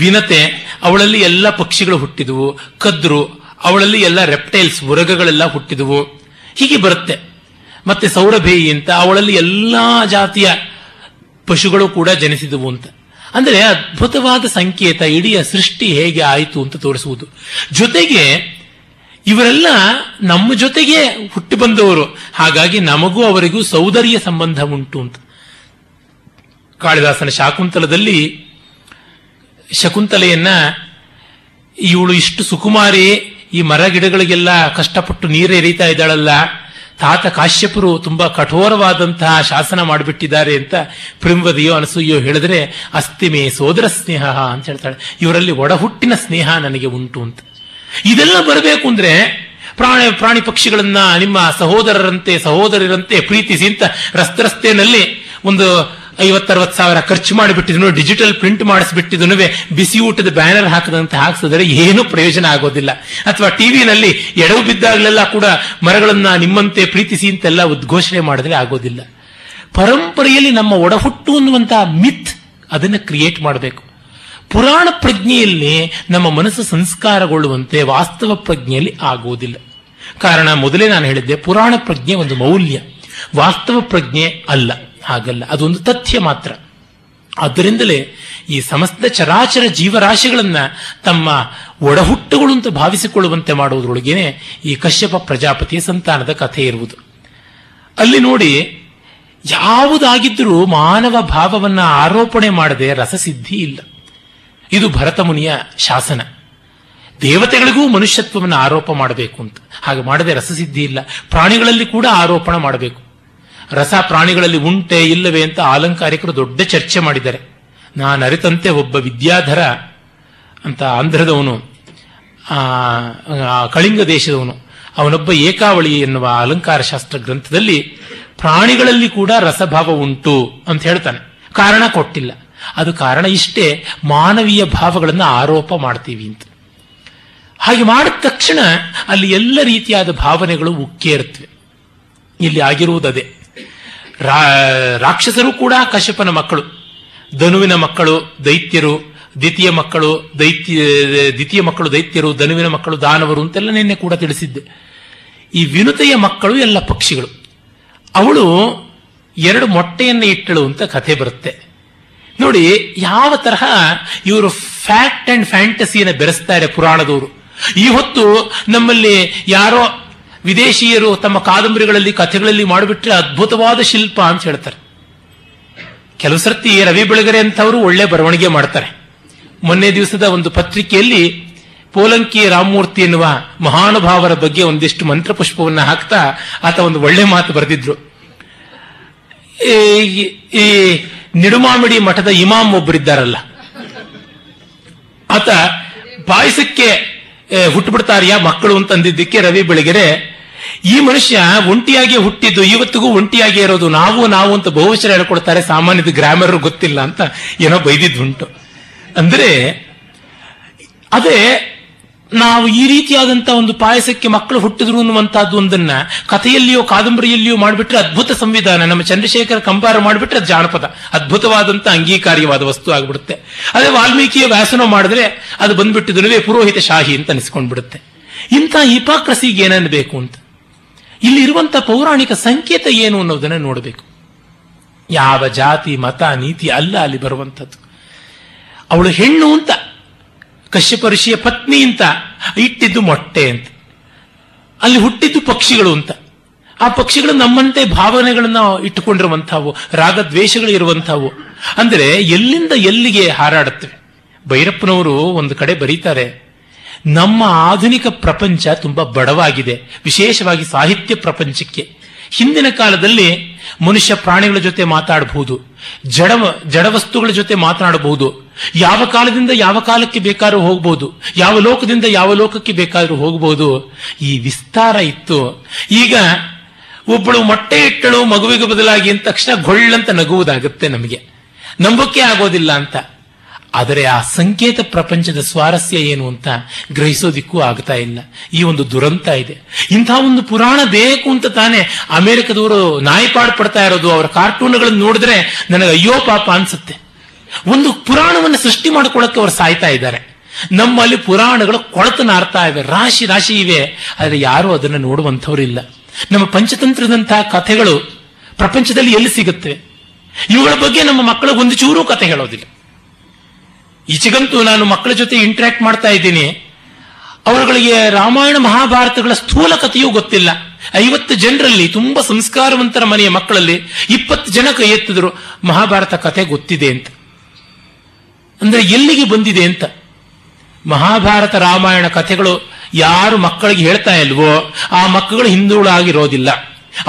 ವಿನತೆ, ಅವಳಲ್ಲಿ ಎಲ್ಲ ಪಕ್ಷಿಗಳು ಹುಟ್ಟಿದವು. ಕದ್ರು, ಅವಳಲ್ಲಿ ಎಲ್ಲ ರೆಪ್ಟೈಲ್ಸ್ ಮೃಗಗಳೆಲ್ಲ ಹುಟ್ಟಿದವು. ಹೀಗೆ ಬರುತ್ತೆ. ಮತ್ತೆ ಸೌರಭೇಯಿ ಅಂತ, ಅವಳಲ್ಲಿ ಎಲ್ಲಾ ಜಾತಿಯ ಪಶುಗಳು ಕೂಡ ಜನಿಸಿದವು ಅಂತ. ಅಂದರೆ ಅದ್ಭುತವಾದ ಸಂಕೇತ, ಇಡೀ ಸೃಷ್ಟಿ ಹೇಗೆ ಆಯಿತು ಅಂತ ತೋರಿಸುವುದು. ಜೊತೆಗೆ ಇವರೆಲ್ಲ ನಮ್ಮ ಜೊತೆಗೆ ಹುಟ್ಟಿ ಬಂದವರು, ಹಾಗಾಗಿ ನಮಗೂ ಅವರಿಗೂ ಸೌಂದರ್ಯ ಸಂಬಂಧ ಉಂಟು ಅಂತ. ಕಾಳಿದಾಸನ ಶಾಕುಂತಲದಲ್ಲಿ ಶಕುಂತಲೆಯನ್ನ ಇವಳು ಇಷ್ಟು ಸುಕುಮಾರಿ, ಈ ಮರ ಗಿಡಗಳಿಗೆಲ್ಲ ಕಷ್ಟಪಟ್ಟು ನೀರು ಎರೀತಾ ಇದ್ದಾಳಲ್ಲ, ತಾತ ಕಾಶ್ಯಪರು ತುಂಬಾ ಕಠೋರವಾದಂತಹ ಶಾಸನ ಮಾಡಿಬಿಟ್ಟಿದ್ದಾರೆ ಅಂತ ಪ್ರಿಂವದಿಯೋ ಅನಸೂಯೋ ಹೇಳಿದ್ರೆ, ಅಸ್ತಿಮೇ ಸೋದರ ಸ್ನೇಹ ಅಂತ ಹೇಳ್ತಾಳೆ. ಇವರಲ್ಲಿ ಒಡಹುಟ್ಟಿನ ಸ್ನೇಹ ನನಗೆ ಉಂಟು ಅಂತ. ಇದೆಲ್ಲ ಬರಬೇಕು ಅಂದ್ರೆ ಪ್ರಾಣಿ ಪ್ರಾಣಿ ಪಕ್ಷಿಗಳನ್ನ ನಿಮ್ಮ ಸಹೋದರರಂತೆ ಸಹೋದರರಂತೆ ಪ್ರೀತಿಸಿ ಅಂತ ರಸ್ತೆ ರಸ್ತೆನಲ್ಲಿ ಒಂದು ಐವತ್ತರವತ್ತು ಸಾವಿರ ಖರ್ಚು ಮಾಡಿಬಿಟ್ಟಿದ್ರು, ಡಿಜಿಟಲ್ ಪ್ರಿಂಟ್ ಮಾಡಿಸ್ಬಿಟ್ಟಿದ್ರು, ಬಿಸಿ ಊಟದ ಬ್ಯಾನರ್ ಹಾಕದಂತೆ ಹಾಕಿಸಿದ್ರೆ ಏನೂ ಪ್ರಯೋಜನ ಆಗೋದಿಲ್ಲ. ಅಥವಾ ಟಿವಿನಲ್ಲಿ ಎಡವು ಬಿದ್ದಾಗಲೆಲ್ಲ ಕೂಡ ಮರಗಳನ್ನ ನಿಮ್ಮಂತೆ ಪ್ರೀತಿಸಿ ಅಂತೆಲ್ಲ ಉದ್ಘೋಷಣೆ ಮಾಡಿದ್ರೆ ಆಗೋದಿಲ್ಲ. ಪರಂಪರೆಯಲ್ಲಿ ನಮ್ಮ ಒಡಹುಟ್ಟು ಅನ್ನುವಂತಹ ಮಿತ್ ಅದನ್ನು ಕ್ರಿಯೇಟ್ ಮಾಡಬೇಕು. ಪುರಾಣ ಪ್ರಜ್ಞೆಯಲ್ಲಿ ನಮ್ಮ ಮನಸ್ಸು ಸಂಸ್ಕಾರಗೊಳ್ಳುವಂತೆ ವಾಸ್ತವ ಪ್ರಜ್ಞೆಯಲ್ಲಿ ಆಗುವುದಿಲ್ಲ. ಕಾರಣ ಮೊದಲೇ ನಾನು ಹೇಳಿದ್ದೆ, ಪುರಾಣ ಪ್ರಜ್ಞೆ ಒಂದು ಮೌಲ್ಯ, ವಾಸ್ತವ ಪ್ರಜ್ಞೆ ಅಲ್ಲ, ಹಾಗಲ್ಲ, ಅದೊಂದು ತಥ್ಯ ಮಾತ್ರ. ಆದ್ದರಿಂದಲೇ ಈ ಸಮಸ್ತ ಚರಾಚರ ಜೀವರಾಶಿಗಳನ್ನ ತಮ್ಮ ಒಡಹುಟ್ಟುಗಳು ಅಂತ ಭಾವಿಸಿಕೊಳ್ಳುವಂತೆ ಮಾಡುವುದರೊಳಗೇನೆ ಈ ಕಶ್ಯಪ ಪ್ರಜಾಪತಿಯ ಸಂತಾನದ ಕಥೆ ಇರುವುದು. ಅಲ್ಲಿ ನೋಡಿ, ಯಾವುದಾಗಿದ್ದರೂ ಮಾನವ ಭಾವವನ್ನು ಆರೋಪಣೆ ಮಾಡದೆ ರಸಸಿದ್ಧಿ ಇಲ್ಲ. ಇದು ಭರತ ಮುನಿಯ ಶಾಸನ. ದೇವತೆಗಳಿಗೂ ಮನುಷ್ಯತ್ವವನ್ನು ಆರೋಪ ಮಾಡಬೇಕು ಅಂತ, ಹಾಗೆ ಮಾಡದೆ ರಸಸಿದ್ಧಿ ಇಲ್ಲ. ಪ್ರಾಣಿಗಳಲ್ಲಿ ಕೂಡ ಆರೋಪಣ ಮಾಡಬೇಕು. ರಸ ಪ್ರಾಣಿಗಳಲ್ಲಿ ಉಂಟೆ ಇಲ್ಲವೇ ಅಂತ ಆಲಂಕಾರಿಕರು ದೊಡ್ಡ ಚರ್ಚೆ ಮಾಡಿದ್ದಾರೆ. ನಾನು ಅರಿತಂತೆ ಒಬ್ಬ ವಿದ್ಯಾಧರ ಅಂತ ಆಂಧ್ರದವನು, ಕಳಿಂಗ ದೇಶದವನು, ಅವನೊಬ್ಬ ಏಕಾವಳಿ ಎನ್ನುವ ಅಲಂಕಾರ ಶಾಸ್ತ್ರ ಗ್ರಂಥದಲ್ಲಿ ಪ್ರಾಣಿಗಳಲ್ಲಿ ಕೂಡ ರಸಭಾವ ಉಂಟು ಅಂತ ಹೇಳ್ತಾನೆ. ಕಾರಣ ಕೊಟ್ಟಿಲ್ಲ. ಅದು ಕಾರಣ ಇಷ್ಟೇ, ಮಾನವೀಯ ಭಾವಗಳನ್ನು ಆರೋಪ ಮಾಡ್ತೀವಿ ಅಂತ. ಹಾಗೆ ಮಾಡಿದ ತಕ್ಷಣ ಅಲ್ಲಿ ಎಲ್ಲ ರೀತಿಯಾದ ಭಾವನೆಗಳು ಉಕ್ಕೇರುತ್ತವೆ. ಇಲ್ಲಿ ಆಗಿರುವುದೇ. ರಾಕ್ಷಸರು ಕೂಡ ಕಶ್ಯಪನ ಮಕ್ಕಳು, ಧನುವಿನ ಮಕ್ಕಳು ದೈತ್ಯರು, ದ್ವಿತೀಯ ಮಕ್ಕಳು ದೈತ್ಯ ದ್ವಿತೀಯ ಮಕ್ಕಳು ದೈತ್ಯರು, ಧನುವಿನ ಮಕ್ಕಳು ದಾನವರು ಅಂತೆಲ್ಲ ನಿನ್ನೆ ಕೂಡ ತಿಳಿಸಿದ್ದೆ. ಈ ವಿನುತೆಯ ಮಕ್ಕಳು ಎಲ್ಲ ಪಕ್ಷಿಗಳು. ಅವಳು ಎರಡು ಮೊಟ್ಟೆಯನ್ನು ಇಟ್ಟಳು ಅಂತ ಕಥೆ ಬರುತ್ತೆ. ನೋಡಿ ಯಾವ ತರಹ ಇವರು ಫ್ಯಾಕ್ಟ್ ಅಂಡ್ ಫ್ಯಾಂಟಸಿಯನ್ನು ಬೆರೆಸ್ತಾರೆ ಪುರಾಣದವರು. ಈ ಹೊತ್ತು ನಮ್ಮಲ್ಲಿ ಯಾರೋ ವಿದೇಶೀಯರು ತಮ್ಮ ಕಾದಂಬರಿಗಳಲ್ಲಿ ಕಥೆಗಳಲ್ಲಿ ಮಾಡಿಬಿಟ್ರೆ ಅದ್ಭುತವಾದ ಶಿಲ್ಪ ಅಂತ ಹೇಳ್ತಾರೆ. ಕೆಲವು ಸರ್ತಿ ರವಿ ಬೆಳಗೆರೆ ಅಂತವರು ಒಳ್ಳೆ ಬರವಣಿಗೆ ಮಾಡ್ತಾರೆ. ಮೊನ್ನೆ ದಿವಸದ ಒಂದು ಪತ್ರಿಕೆಯಲ್ಲಿ ಪೋಲಂಕಿ ರಾಮಮೂರ್ತಿ ಎನ್ನುವ ಮಹಾನುಭಾವರ ಬಗ್ಗೆ ಒಂದಿಷ್ಟು ಮಂತ್ರಪುಷ್ಪವನ್ನು ಹಾಕ್ತಾ ಆತ ಒಂದು ಒಳ್ಳೆ ಮಾತು ಬರೆದಿದ್ರು. ಈ ನಿಡುಮಾಮಿಡಿ ಮಠದ ಇಮಾಮ್ ಒಬ್ಬರಿದ್ದಾರಲ್ಲ, ಆತ ಪಾಯಸಕ್ಕೆ ಹುಟ್ಟುಬಿಡ್ತಾರ್ಯಾ ಮಕ್ಕಳು ಅಂತ ಅಂದಿದ್ದಕ್ಕೆ ರವಿ ಬೆಳಗೆರೆ, ಈ ಮನುಷ್ಯ ಒಂಟಿಯಾಗಿ ಹುಟ್ಟಿದ್ದು ಇವತ್ತಿಗೂ ಒಂಟಿಯಾಗಿ ಇರೋದು, ನಾವು ನಾವು ಅಂತ ಬಹುವಚನ ಹೇಳ್ಕೊಡ್ತಾರೆ, ಸಾಮಾನ್ಯದ ಗ್ರಾಮರ್ ಗೊತ್ತಿಲ್ಲ ಅಂತ ಏನೋ ಬೈದಿದ್ದುಂಟು. ಅಂದ್ರೆ ಅದೇ ನಾವು ಈ ರೀತಿಯಾದಂತಹ ಒಂದು ಪಾಯಸಕ್ಕೆ ಮಕ್ಕಳು ಹುಟ್ಟಿದ್ರು ಅನ್ನುವಂತಹದ್ದು ಒಂದನ್ನ ಕಥೆಯಲ್ಲಿಯೋ ಕಾದಂಬರಿಯಲ್ಲಿಯೋ ಮಾಡಿಬಿಟ್ರೆ ಅದ್ಭುತ ಸಂವಿಧಾನ, ನಮ್ಮ ಚಂದ್ರಶೇಖರ್ ಕಂಬಾರ ಮಾಡಿಬಿಟ್ರೆ ಜಾನಪದ ಅದ್ಭುತವಾದಂತಹ ಅಂಗೀಕಾರ್ಯವಾದ ವಸ್ತು ಆಗಿಬಿಡುತ್ತೆ. ಅದೇ ವಾಲ್ಮೀಕಿಯ ವ್ಯಾಸನ ಮಾಡಿದ್ರೆ ಅದು ಬಂದ್ಬಿಟ್ಟಿದನುವೇ ಪುರೋಹಿತ ಶಾಹಿ ಅಂತ ಅನಿಸ್ಕೊಂಡ್ಬಿಡುತ್ತೆ. ಇಂಥ ಹಿಪಾಕ್ರಸಿಗೆ ಏನನ್ಬೇಕು ಅಂತ ಇಲ್ಲಿರುವಂತಹ ಪೌರಾಣಿಕ ಸಂಕೇತ ಏನು ಅನ್ನೋದನ್ನ ನೋಡಬೇಕು. ಯಾವ ಜಾತಿ ಮತ ನೀತಿ ಅಲ್ಲ ಅಲ್ಲಿ ಬರುವಂಥದ್ದು. ಅವಳು ಹೆಣ್ಣು ಅಂತ, ಕಶ್ಯಪ ಋಷಿಯ ಪತ್ನಿ ಅಂತ, ಇಟ್ಟಿದ್ದು ಮೊಟ್ಟೆ ಅಂತ, ಅಲ್ಲಿ ಹುಟ್ಟಿದ್ದು ಪಕ್ಷಿಗಳು ಅಂತ. ಆ ಪಕ್ಷಿಗಳು ನಮ್ಮಂತೆ ಭಾವನೆಗಳನ್ನ ಇಟ್ಟುಕೊಂಡಿರುವಂಥವು, ರಾಗದ್ವೇಷಗಳು ಇರುವಂಥವು. ಅಂದರೆ ಎಲ್ಲಿಂದ ಎಲ್ಲಿಗೆ ಹಾರಾಡುತ್ತವೆ. ಭೈರಪ್ಪನವರು ಒಂದು ಕಡೆ ಬರೀತಾರೆ, ನಮ್ಮ ಆಧುನಿಕ ಪ್ರಪಂಚ ತುಂಬಾ ಬಡವಾಗಿದೆ, ವಿಶೇಷವಾಗಿ ಸಾಹಿತ್ಯ ಪ್ರಪಂಚಕ್ಕೆ. ಹಿಂದಿನ ಕಾಲದಲ್ಲಿ ಮನುಷ್ಯ ಪ್ರಾಣಿಗಳ ಜೊತೆ ಮಾತಾಡಬಹುದು, ಜಡ ಜಡವಸ್ತುಗಳ ಜೊತೆ ಮಾತನಾಡಬಹುದು, ಯಾವ ಕಾಲದಿಂದ ಯಾವ ಕಾಲಕ್ಕೆ ಬೇಕಾದ್ರೂ ಹೋಗಬಹುದು, ಯಾವ ಲೋಕದಿಂದ ಯಾವ ಲೋಕಕ್ಕೆ ಬೇಕಾದ್ರೂ ಹೋಗಬಹುದು. ಈ ವಿಸ್ತಾರ ಇತ್ತು. ಈಗ ಒಬ್ಬಳು ಮೊಟ್ಟೆ ಇಟ್ಟಳು ಮಗುವಿಗೆ ಬದಲಾಗಿ ಅಂದ ತಕ್ಷಣ ಗೊಳ್ಳಂತ ನಗುವುದಾಗುತ್ತೆ, ನಮಗೆ ನಂಬಕ್ಕೆ ಆಗೋದಿಲ್ಲ ಅಂತ. ಆದರೆ ಆ ಸಂಕೇತ ಪ್ರಪಂಚದ ಸ್ವಾರಸ್ಯ ಏನು ಅಂತ ಗ್ರಹಿಸೋದಿಕ್ಕೂ ಆಗ್ತಾ ಇಲ್ಲ. ಈ ಒಂದು ದುರಂತ ಇದೆ. ಇಂಥ ಒಂದು ಪುರಾಣ ಬೇಕು ಅಂತ ತಾನೇ ಅಮೆರಿಕದವರು ನಾಯಿಪಾಡ್ ಪಡ್ತಾ ಇರೋದು. ಅವರ ಕಾರ್ಟೂನ್ಗಳನ್ನು ನೋಡಿದ್ರೆ ನನಗೆ ಅಯ್ಯೋ ಪಾಪ ಅನ್ಸುತ್ತೆ. ಒಂದು ಪುರಾಣವನ್ನು ಸೃಷ್ಟಿ ಮಾಡ್ಕೊಳ್ಳಕ್ಕೆ ಅವರು ಸಾಯ್ತಾ ಇದ್ದಾರೆ. ನಮ್ಮಲ್ಲಿ ಪುರಾಣಗಳು ಕೊಳತನಾರ್ತಾ ಇವೆ, ರಾಶಿ ರಾಶಿ ಇವೆ, ಆದರೆ ಯಾರೂ ಅದನ್ನು ನೋಡುವಂಥವ್ರು ಇಲ್ಲ. ನಮ್ಮ ಪಂಚತಂತ್ರದಂತಹ ಕಥೆಗಳು ಪ್ರಪಂಚದಲ್ಲಿ ಎಲ್ಲಿ ಸಿಗುತ್ತವೆ? ಇವುಗಳ ಬಗ್ಗೆ ನಮ್ಮ ಮಕ್ಕಳಿಗೊಂದು ಚೂರು ಕಥೆ ಹೇಳೋದಿಲ್ಲ. ಈಚೆಗಂತೂ ನಾನು ಮಕ್ಕಳ ಜೊತೆ ಇಂಟ್ರಾಕ್ಟ್ ಮಾಡ್ತಾ ಇದ್ದೀನಿ, ಅವರುಗಳಿಗೆ ರಾಮಾಯಣ ಮಹಾಭಾರತಗಳ ಸ್ಥೂಲ ಕಥೆಯೂ ಗೊತ್ತಿಲ್ಲ. ಐವತ್ತು ಜನರಲ್ಲಿ ತುಂಬಾ ಸಂಸ್ಕಾರವಂತರ ಮನೆಯ ಮಕ್ಕಳಲ್ಲಿ ಇಪ್ಪತ್ತು ಜನ ಕೈ ಎತ್ತಿದ್ರು ಮಹಾಭಾರತ ಕಥೆ ಗೊತ್ತಿದೆ ಅಂತ. ಅಂದ್ರೆ ಎಲ್ಲಿಗೆ ಬಂದಿದೆ ಅಂತ. ಮಹಾಭಾರತ ರಾಮಾಯಣ ಕಥೆಗಳು ಯಾರು ಮಕ್ಕಳಿಗೆ ಹೇಳ್ತಾ ಇಲ್ವೋ ಆ ಮಕ್ಕಳು ಹಿಂದುಗಳಾಗಿರೋದಿಲ್ಲ.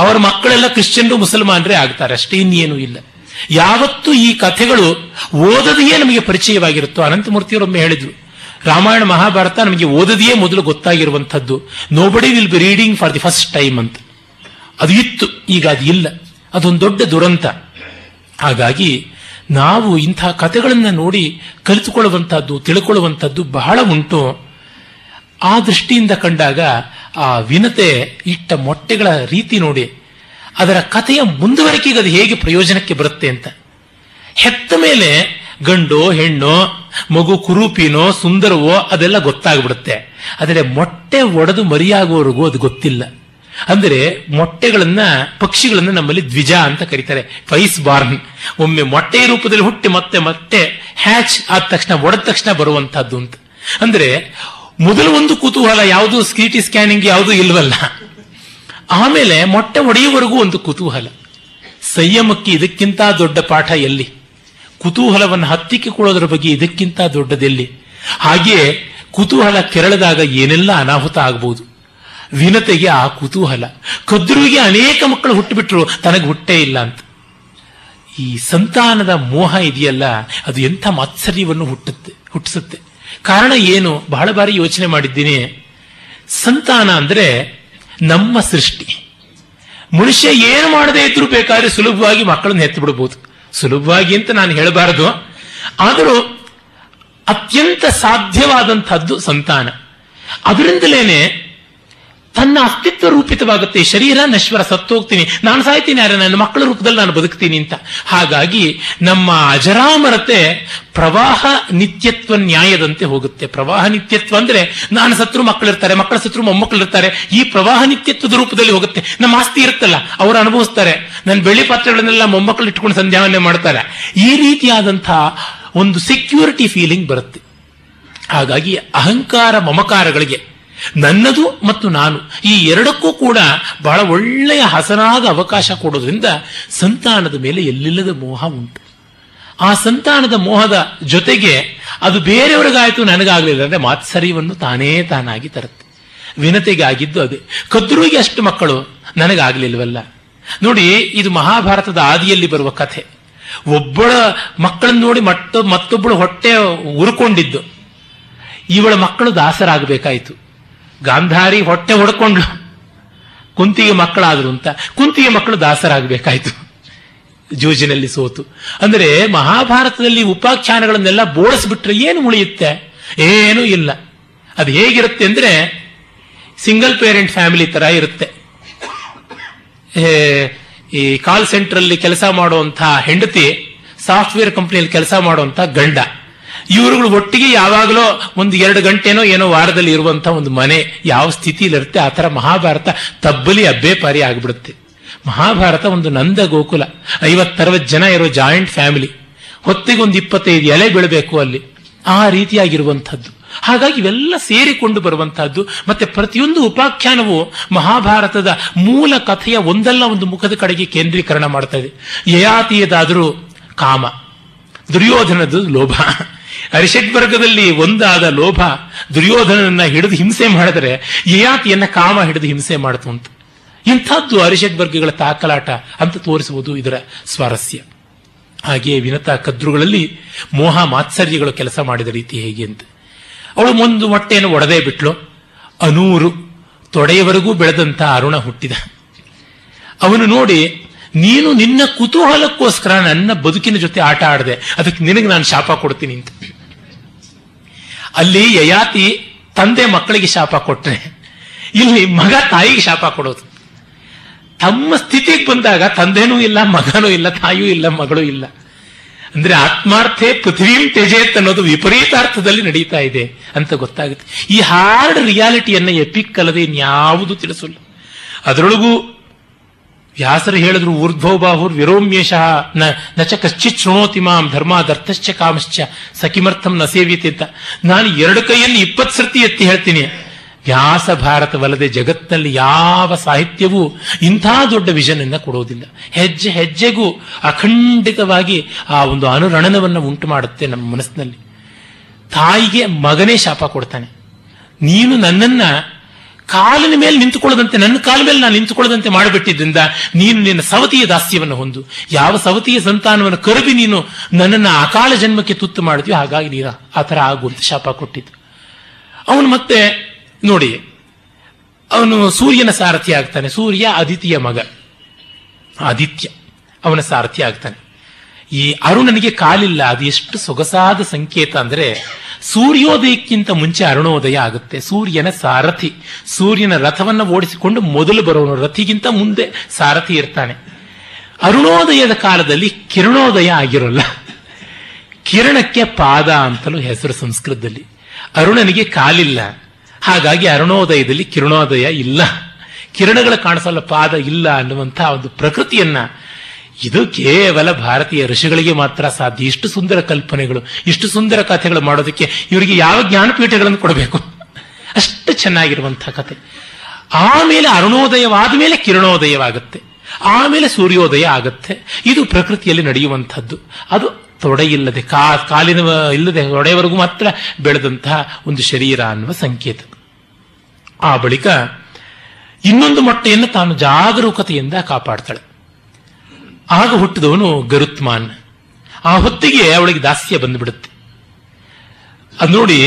ಅವರ ಮಕ್ಕಳೆಲ್ಲ ಕ್ರಿಶ್ಚಿಯನ್ರು ಮುಸಲ್ಮಾನರೇ ಆಗ್ತಾರೆ, ಅಷ್ಟೇ, ಇನ್ನೇನು ಇಲ್ಲ. ಯಾವತ್ತೂ ಈ ಕಥೆಗಳು ಓದದೆಯೇ ನಮಗೆ ಪರಿಚಯವಾಗಿರುತ್ತೋ. ಅನಂತಮೂರ್ತಿಯವರೊಮ್ಮೆ ಹೇಳಿದ್ರು, ರಾಮಾಯಣ ಮಹಾಭಾರತ ನಮಗೆ ಓದದೆಯೇ ಮೊದಲು ಗೊತ್ತಾಗಿರುವಂಥದ್ದು. Nobody will be reading for the first time ಅಂತ ಅದು ಇತ್ತು, ಈಗ ಅದು ಇಲ್ಲ. ಅದೊಂದು ದೊಡ್ಡ ದುರಂತ. ಹಾಗಾಗಿ ನಾವು ಇಂಥ ಕಥೆಗಳನ್ನು ನೋಡಿ ಕಲಿತುಕೊಳ್ಳುವಂಥದ್ದು, ತಿಳ್ಕೊಳ್ಳುವಂಥದ್ದು ಬಹಳ ಉಂಟು. ಆ ದೃಷ್ಟಿಯಿಂದ ಕಂಡಾಗ ಆ ವಿನತೆ ಇಟ್ಟ ಮೊಟ್ಟೆಗಳ ರೀತಿ ನೋಡಿ, ಅದರ ಕಥೆಯ ಮುಂದುವರಿಕೆಗೆ ಅದು ಹೇಗೆ ಪ್ರಯೋಜನಕ್ಕೆ ಬರುತ್ತೆ ಅಂತ. ಹೆತ್ತ ಮೇಲೆ ಗಂಡೋ ಹೆಣ್ಣೋ ಮಗು ಕುರೂಪಿನೋ ಸುಂದರವೋ ಅದೆಲ್ಲ ಗೊತ್ತಾಗ್ಬಿಡುತ್ತೆ. ಆದರೆ ಮೊಟ್ಟೆ ಒಡೆದು ಮರಿಯಾಗುವವರೆಗೂ ಅದು ಗೊತ್ತಿಲ್ಲ. ಅಂದರೆ ಮೊಟ್ಟೆಗಳನ್ನ, ಪಕ್ಷಿಗಳನ್ನ ನಮ್ಮಲ್ಲಿ ದ್ವಿಜ ಅಂತ ಕರೀತಾರೆ, ಫೈಸ್ ಬಾರ್ನ್. ಒಮ್ಮೆ ಮೊಟ್ಟೆ ರೂಪದಲ್ಲಿ ಹುಟ್ಟಿ ಮತ್ತೆ ಮತ್ತೆ ಹ್ಯಾಚ್ ಆದ ತಕ್ಷಣ, ಒಡೆದ ತಕ್ಷಣ ಬರುವಂತಹದ್ದು ಅಂತ. ಅಂದ್ರೆ ಮೊದಲು ಒಂದು ಕುತೂಹಲ, ಯಾವುದು ಸಿ ಟಿ ಸ್ಕ್ಯಾನಿಂಗ್ ಯಾವುದು ಇಲ್ವಲ್ಲ. ಆಮೇಲೆ ಮೊಟ್ಟೆ ಒಡೆಯುವವರೆಗೂ ಒಂದು ಕುತೂಹಲ. ಸಂಯಮಕ್ಕೆ ಇದಕ್ಕಿಂತ ದೊಡ್ಡ ಪಾಠ ಎಲ್ಲಿ? ಕುತೂಹಲವನ್ನು ಹತ್ತಿಕ್ಕಿಕೊಳ್ಳೋದ್ರ ಬಗ್ಗೆ ಇದಕ್ಕಿಂತ ದೊಡ್ಡದೆಲ್ಲಿ? ಹಾಗೆಯೇ ಕುತೂಹಲ ಕೆರಳದಾಗ ಏನೆಲ್ಲ ಅನಾಹುತ ಆಗಬಹುದು. ವಿನತೆಗೆ ಆ ಕುತೂಹಲ. ಕದ್ರುವಿಗೆ ಅನೇಕ ಮಕ್ಕಳು ಹುಟ್ಟುಬಿಟ್ರು, ತನಗೆ ಹುಟ್ಟೇ ಇಲ್ಲ ಅಂತ. ಈ ಸಂತಾನದ ಮೋಹ ಇದೆಯಲ್ಲ, ಅದು ಎಂಥ ಮಾತ್ಸರ್ಯವನ್ನು ಹುಟ್ಟುತ್ತೆ ಹುಟ್ಟಿಸುತ್ತೆ ಕಾರಣ ಏನು? ಬಹಳ ಬಾರಿ ಯೋಚನೆ ಮಾಡಿದ್ದೀನಿ. ಸಂತಾನ ಅಂದರೆ ನಮ್ಮ ಸೃಷ್ಟಿ. ಮನುಷ್ಯ ಏನು ಮಾಡದೇ ಇದ್ರೂ ಬೇಕಾದ್ರೆ ಸುಲಭವಾಗಿ ಮಕ್ಕಳನ್ನು ಹೆತ್ತು ಬಿಡಬಹುದು. ಸುಲಭವಾಗಿ ಅಂತ ನಾನು ಹೇಳಬಾರದು, ಆದರೂ ಅತ್ಯಂತ ಸಾಧ್ಯವಾದಂಥದ್ದು ಸಂತಾನ. ಅದರಿಂದಲೇನೆ ತನ್ನ ಅಸ್ತಿತ್ವ ರೂಪಿತವಾಗುತ್ತೆ. ಶರೀರ ನಶ್ವರ, ಸತ್ತೋಗ್ತೀನಿ, ನಾನು ಸಾಯ್ತೀನಿ, ಯಾರ ನನ್ನ ಮಕ್ಕಳ ರೂಪದಲ್ಲಿ ನಾನು ಬದುಕ್ತೀನಿ ಅಂತ. ಹಾಗಾಗಿ ನಮ್ಮ ಅಜರಾಮರತೆ ಪ್ರವಾಹ ನಿತ್ಯತ್ವ ನ್ಯಾಯದಂತೆ ಹೋಗುತ್ತೆ. ಪ್ರವಾಹ ನಿತ್ಯತ್ವ ಅಂದ್ರೆ ನಾನು ಸತ್ರು ಮಕ್ಕಳಿರ್ತಾರೆ, ಮಕ್ಕಳ ಸತ್ರು ಮೊಮ್ಮಕ್ಕಳಿರ್ತಾರೆ. ಈ ಪ್ರವಾಹ ನಿತ್ಯತ್ವದ ರೂಪದಲ್ಲಿ ಹೋಗುತ್ತೆ. ನಮ್ಮ ಆಸ್ತಿ ಇರುತ್ತಲ್ಲ, ಅವರು ಅನುಭವಿಸ್ತಾರೆ. ನನ್ನ ಬೆಳ್ಳಿ ಪಾತ್ರೆಗಳನ್ನೆಲ್ಲ ಮೊಮ್ಮಕ್ಕಳು ಇಟ್ಕೊಂಡು ಸಂಧ್ಯಾವನೆ ಮಾಡ್ತಾರೆ. ಈ ರೀತಿಯಾದಂತಹ ಒಂದು ಸೆಕ್ಯೂರಿಟಿ ಫೀಲಿಂಗ್ ಬರುತ್ತೆ. ಹಾಗಾಗಿ ಅಹಂಕಾರ ಮಮಕಾರಗಳಿಗೆ, ನನ್ನದು ಮತ್ತು ನಾನು, ಈ ಎರಡಕ್ಕೂ ಕೂಡ ಬಹಳ ಒಳ್ಳೆಯ ಹಸನಾದ ಅವಕಾಶ ಕೊಡೋದ್ರಿಂದ ಸಂತಾನದ ಮೇಲೆ ಎಲ್ಲಿಲ್ಲದ ಮೋಹ ಉಂಟು. ಆ ಸಂತಾನದ ಮೋಹದ ಜೊತೆಗೆ ಅದು ಬೇರೆಯವರಿಗಾಯಿತು ನನಗಾಗಲಿಲ್ಲ ಅಂದರೆ ಮಾತ್ಸರ್ಯವನ್ನು ತಾನೇ ತಾನಾಗಿ ತರುತ್ತೆ. ವಿನತೆಗೆ ಆಗಿದ್ದು ಅದೇ. ಕದ್ರುವಿಗೆ ಅಷ್ಟು ಮಕ್ಕಳು, ನನಗಾಗಲಿಲ್ವಲ್ಲ. ನೋಡಿ, ಇದು ಮಹಾಭಾರತದ ಆದಿಯಲ್ಲಿ ಬರುವ ಕಥೆ. ಒಬ್ಬಳ ಮಕ್ಕಳನ್ನು ನೋಡಿ ಮತ್ತ ಮತ್ತೊಬ್ಬಳು ಹೊಟ್ಟೆ ಉರುಕೊಂಡಿದ್ದು, ಇವಳ ಮಕ್ಕಳು ದಾಸರಾಗಬೇಕಾಯಿತು. ಗಾಂಧಾರಿ ಹೊಟ್ಟೆ ಹೊಡ್ಕೊಂಡ್ಲು, ಕುಂತಿಗೆ ಮಕ್ಕಳಾದ್ರು ಅಂತ. ಕುಂತಿಗೆ ಮಕ್ಕಳು ದಾಸರಾಗಬೇಕಾಯ್ತು, ಜೂಜಿನಲ್ಲಿ ಸೋತು. ಅಂದರೆ ಮಹಾಭಾರತದಲ್ಲಿ ಉಪಾಖ್ಯಾನಗಳನ್ನೆಲ್ಲ ಬೋಳಿಸ್ಬಿಟ್ರೆ ಏನು ಉಳಿಯುತ್ತೆ? ಏನೂ ಇಲ್ಲ. ಅದು ಹೇಗಿರುತ್ತೆ ಅಂದರೆ ಸಿಂಗಲ್ ಪೇರೆಂಟ್ ಫ್ಯಾಮಿಲಿ ಥರ ಇರುತ್ತೆ. ಈ ಕಾಲ್ ಸೆಂಟ್ರಲ್ಲಿ ಕೆಲಸ ಮಾಡುವಂಥ ಹೆಂಡತಿ, ಸಾಫ್ಟ್ವೇರ್ ಕಂಪ್ನಿಯಲ್ಲಿ ಕೆಲಸ ಮಾಡುವಂಥ ಗಂಡ, ಇವರುಗಳು ಒಟ್ಟಿಗೆ ಯಾವಾಗಲೋ ಒಂದು ಎರಡು ಗಂಟೆನೋ ಏನೋ ವಾರದಲ್ಲಿ ಇರುವಂಥ ಒಂದು ಮನೆ ಯಾವ ಸ್ಥಿತಿಲಿರುತ್ತೆ ಆ ಥರ ಮಹಾಭಾರತ ತಬ್ಬಲಿ ಅಬ್ಬೇಪಾರಿ ಆಗಿಬಿಡುತ್ತೆ. ಮಹಾಭಾರತ ಒಂದು ನಂದ ಗೋಕುಲ, ಐವತ್ತರವತ್ತು ಜನ ಇರೋ ಜಾಯಿಂಟ್ ಫ್ಯಾಮಿಲಿ, ಹೊತ್ತಿಗೆ ಒಂದು ಇಪ್ಪತ್ತೈದು ಎಲೆ ಬೀಳಬೇಕು ಅಲ್ಲಿ, ಆ ರೀತಿಯಾಗಿರುವಂಥದ್ದು. ಹಾಗಾಗಿ ಇವೆಲ್ಲ ಸೇರಿಕೊಂಡು ಬರುವಂತಹದ್ದು. ಮತ್ತೆ ಪ್ರತಿಯೊಂದು ಉಪಾಖ್ಯಾನವು ಮಹಾಭಾರತದ ಮೂಲ ಕಥೆಯ ಒಂದಲ್ಲ ಒಂದು ಮುಖದ ಕಡೆಗೆ ಕೇಂದ್ರೀಕರಣ ಮಾಡ್ತಾ ಇದೆ. ಯಯಾತಿಯದಾದರೂ ಕಾಮ, ದುರ್ಯೋಧನದ ಲೋಭ, ಅರಿಷಡ್ವರ್ಗದಲ್ಲಿ ಒಂದಾದ ಲೋಭ ದುರ್ಯೋಧನನ್ನ ಹಿಡಿದು ಹಿಂಸೆ ಮಾಡಿದರೆ ಯಯಾತಿಯನ್ನ ಕಾಮ ಹಿಡಿದು ಹಿಂಸೆ ಮಾಡ್ತು ಅಂತ. ಇಂಥದ್ದು ಅರಿಷಡ್ವರ್ಗಗಳ ತಾಕಲಾಟ ಅಂತ ತೋರಿಸುವುದು ಇದರ ಸ್ವಾರಸ್ಯ. ಹಾಗೆಯೇ ವಿನತಾ ಕದ್ರುಗಳಲ್ಲಿ ಮೋಹ ಮಾತ್ಸರ್ಯಗಳು ಕೆಲಸ ಮಾಡಿದ ರೀತಿ ಹೇಗೆ ಅಂತ. ಅವಳು ಒಂದು ಮೊಟ್ಟೆಯನ್ನು ಒಡೆದೇ ಬಿಟ್ಲು. ಅನೂರು ತೊಡೆಯವರೆಗೂ ಬೆಳೆದಂತ ಅರುಣ ಹುಟ್ಟಿದ. ಅವನು ನೋಡಿ, ನೀನು ನಿನ್ನ ಕುತೂಹಲಕ್ಕೋಸ್ಕರ ನನ್ನ ಬದುಕಿನ ಜೊತೆ ಆಟ ಆಡದೆ, ಅದಕ್ಕೆ ನಿನಗೆ ನಾನು ಶಾಪ ಕೊಡ್ತೀನಿ ಅಂತ. ಅಲ್ಲಿ ಯಯಾತಿ ತಂದೆ ಮಕ್ಕಳಿಗೆ ಶಾಪ ಕೊಟ್ಟರೆ, ಇಲ್ಲಿ ಮಗ ತಾಯಿಗೆ ಶಾಪ ಕೊಡೋದು. ತಮ್ಮ ಸ್ಥಿತಿಗೆ ಬಂದಾಗ ತಂದೆನೂ ಇಲ್ಲ, ಮಗನೂ ಇಲ್ಲ, ತಾಯಿಯೂ ಇಲ್ಲ, ಮಗಳೂ ಇಲ್ಲ. ಅಂದ್ರೆ ಆತ್ಮಾರ್ಥೆ ಪೃಥ್ವೀಂ ತ್ಯಜೇತ್ ಅನ್ನೋದು ವಿಪರೀತಾರ್ಥದಲ್ಲಿ ನಡೀತಾ ಇದೆ ಅಂತ ಗೊತ್ತಾಗುತ್ತೆ. ಈ ಹಾರ್ಡ್ ರಿಯಾಲಿಟಿಯನ್ನ ಎಪಿಕ್ ಅಲ್ಲದೆ ಇನ್ಯಾವುದು ತಿಳಿಸಲ್ಲ. ಅದರೊಳಗೂ ವ್ಯಾಸರು ಹೇಳಿದ್ರು, ಊರ್ಧ್ವೋ ಬಾಹುರ್ ವಿರೋಮ್ಯಶಃ ನ ಚ ಕಶ್ಚಿತ್ ಶೃಣೋತಿ ಮಾಂ ಧರ್ಮಾದರ್ಥಶ್ಚ ಕಾಮಶ್ಚ ಸಖಿಮರ್ಥಂ ನ ಸೇವಿಯತೆ ಅಂತ. ನಾನು ಎರಡು ಕೈಯಲ್ಲಿ ಇಪ್ಪತ್ತು ಸರ್ತಿ ಎತ್ತಿ ಹೇಳ್ತೀನಿ, ವ್ಯಾಸ ಭಾರತವಲ್ಲದೆ ಜಗತ್ತಿನಲ್ಲಿ ಯಾವ ಸಾಹಿತ್ಯವೂ ಇಂಥ ದೊಡ್ಡ ವಿಷನ್ ಅನ್ನ ಕೊಡೋದಿಲ್ಲ. ಹೆಜ್ಜೆ ಹೆಜ್ಜೆಗೂ ಅಖಂಡಿತವಾಗಿ ಆ ಒಂದು ಅನುರಣನವನ್ನು ಉಂಟು ಮಾಡುತ್ತೆ ನಮ್ಮ ಮನಸ್ಸಿನಲ್ಲಿ. ತಾಯಿಗೆ ಮಗನೇ ಶಾಪ ಕೊಡ್ತಾನೆ, ನೀನು ನನ್ನನ್ನ ಕಾಲಿನ ಮೇಲೆ ನಿಂತುಕೊಳ್ಳದಂತೆ, ನನ್ನ ಕಾಲ ಮೇಲೆ ನಾನು ನಿಂತುಕೊಳ್ಳದಂತೆ ಮಾಡಿಬಿಟ್ಟಿದ್ರಿಂದ ನೀನು ನಿನ್ನ ಸವತಿಯ ದಾಸ್ಯವನ್ನು ಹೊಂದು, ಯಾವ ಸವತಿಯ ಸಂತಾನವನ್ನು ಕರುಬಿ ನೀನು ನನ್ನನ್ನು ಅಕಾಲ ಜನ್ಮಕ್ಕೆ ತುತ್ತು ಮಾಡಿದ್ವಿ, ಹಾಗಾಗಿ ನೀನು ಆ ಥರ ಆಗುವಂತ ಶಾಪ ಕೊಟ್ಟಿದ್ದು. ಅವನು ಮತ್ತೆ ನೋಡಿ, ಅವನು ಸೂರ್ಯನ ಸಾರಥಿ ಆಗ್ತಾನೆ. ಸೂರ್ಯ ಅದಿತಿಯ ಮಗ, ಆದಿತ್ಯ ಅವನ ಸಾರಥಿ ಆಗ್ತಾನೆ. ಈ ಅರುಣನಿಗೆ ಕಾಲಿಲ್ಲ, ಅದು ಎಷ್ಟು ಸೊಗಸಾದ ಸಂಕೇತ ಅಂದ್ರೆ ಸೂರ್ಯೋದಯಕ್ಕಿಂತ ಮುಂಚೆ ಅರುಣೋದಯ ಆಗುತ್ತೆ. ಸೂರ್ಯನ ಸಾರಥಿ, ಸೂರ್ಯನ ರಥವನ್ನು ಓಡಿಸಿಕೊಂಡು ಮೊದಲು ಬರೋನು, ರಥಿಗಿಂತ ಮುಂದೆ ಸಾರಥಿ ಇರ್ತಾನೆ. ಅರುಣೋದಯದ ಕಾಲದಲ್ಲಿ ಕಿರಣೋದಯ ಆಗಿರೋಲ್ಲ. ಕಿರಣಕ್ಕೆ ಪಾದ ಅಂತಲೂ ಹೆಸರು ಸಂಸ್ಕೃತದಲ್ಲಿ. ಅರುಣನಿಗೆ ಕಾಲಿಲ್ಲ, ಹಾಗಾಗಿ ಅರುಣೋದಯದಲ್ಲಿ ಕಿರಣೋದಯ ಇಲ್ಲ, ಕಿರಣಗಳ ಕಾಣಿಸಲ್ಲ, ಪಾದ ಇಲ್ಲ ಅನ್ನುವಂತಹ ಒಂದು ಪ್ರಕೃತಿಯನ್ನ. ಇದು ಕೇವಲ ಭಾರತೀಯ ಋಷಿಗಳಿಗೆ ಮಾತ್ರ ಸಾಧ್ಯ. ಇಷ್ಟು ಸುಂದರ ಕಲ್ಪನೆಗಳು, ಇಷ್ಟು ಸುಂದರ ಕಥೆಗಳು ಮಾಡೋದಕ್ಕೆ ಇವರಿಗೆ ಯಾವ ಜ್ಞಾನಪೀಠಗಳನ್ನು ಕೊಡಬೇಕು, ಅಷ್ಟು ಚೆನ್ನಾಗಿರುವಂತಹ ಕಥೆ. ಆಮೇಲೆ ಅರುಣೋದಯವಾದ ಮೇಲೆ ಕಿರಣೋದಯವಾಗುತ್ತೆ, ಆಮೇಲೆ ಸೂರ್ಯೋದಯ ಆಗುತ್ತೆ. ಇದು ಪ್ರಕೃತಿಯಲ್ಲಿ ನಡೆಯುವಂಥದ್ದು. ಅದು ತೊಡೆಯಿಲ್ಲದೆ ಕಾ ಕಾಲಿನ ಇಲ್ಲದೆ ತೊಡೆಯವರೆಗೂ ಮಾತ್ರ ಬೆಳೆದಂತಹ ಒಂದು ಶರೀರ ಅನ್ನುವ ಸಂಕೇತ. ಆ ಬಳಿಕ ಇನ್ನೊಂದು ಮೊಟ್ಟೆಯನ್ನು ತಾನು ಜಾಗರೂಕತೆಯಿಂದ ಕಾಪಾಡ್ತಾಳೆ. ಆಗ ಹುಟ್ಟಿದವನು ಗರುತ್ಮಾನ್. ಆ ಹೊತ್ತಿಗೆ ಅವಳಿಗೆ ದಾಸ್ಯ ಬಂದುಬಿಡುತ್ತೆ. ಅದು ನೋಡಿ,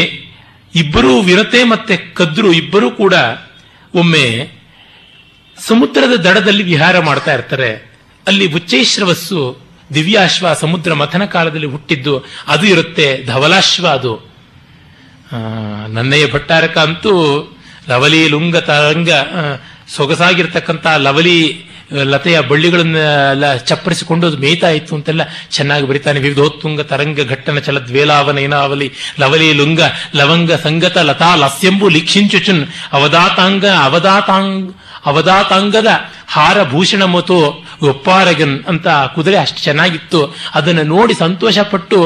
ಇಬ್ಬರೂ ವಿರತೆ ಮತ್ತೆ ಕದ್ರು ಇಬ್ಬರೂ ಕೂಡ ಒಮ್ಮೆ ಸಮುದ್ರದ ದಡದಲ್ಲಿ ವಿಹಾರ ಮಾಡ್ತಾ ಇರ್ತಾರೆ. ಅಲ್ಲಿ ಉಚ್ಚೈಶ್ರವಸ್ಸು ದಿವ್ಯಾಶ್ವ ಸಮುದ್ರ ಮಥನ ಕಾಲದಲ್ಲಿ ಹುಟ್ಟಿದ್ದು ಅದು ಇರುತ್ತೆ. ಧವಲಾಶ್ವ ಅದು ನನ್ನಯ ಭಟ್ಟಾರಕ ಅಂತೂ ಲವಲಿ ಲುಂಗ ತರಂಗ ಸೊಗಸಾಗಿರ್ತಕ್ಕಂಥ ಲವಲಿ ಲತೆಯ ಬಳ್ಳಿಗಳನ್ನೆಲ್ಲ ಚಪ್ಪರಿಸಿಕೊಂಡು ಅದು ಮೇಯ್ತಾ ಇತ್ತು ಅಂತೆಲ್ಲ ಚೆನ್ನಾಗಿ ಬರೀತಾನೆ. ವಿವಿಧೋತ್ತುಂಗ ತರಂಗ ಘಟ್ಟನ ಚಲ ದ್ವೇಲಾವನೇನಾವಲಿ ಲವಲಿ ಲುಂಗ ಲವಂಗ ಸಂಗತ ಲತಾ ಲಸ್ಯಂಬು ಲೀಕ್ಷಿಂಚುಚುನ್ ಅವಧಾತಾಂಗ ಅವಧಾತಾಂಗ್ ಅವಧಾತಾಂಗದ ಹಾರ ಭೂಷಣ ಮತ್ತು ಒಪ್ಪಾರಗನ್ ಅಂತ ಕುದುರೆ ಅಷ್ಟು ಚೆನ್ನಾಗಿತ್ತು. ಅದನ್ನು ನೋಡಿ ಸಂತೋಷ ಪಟ್ಟು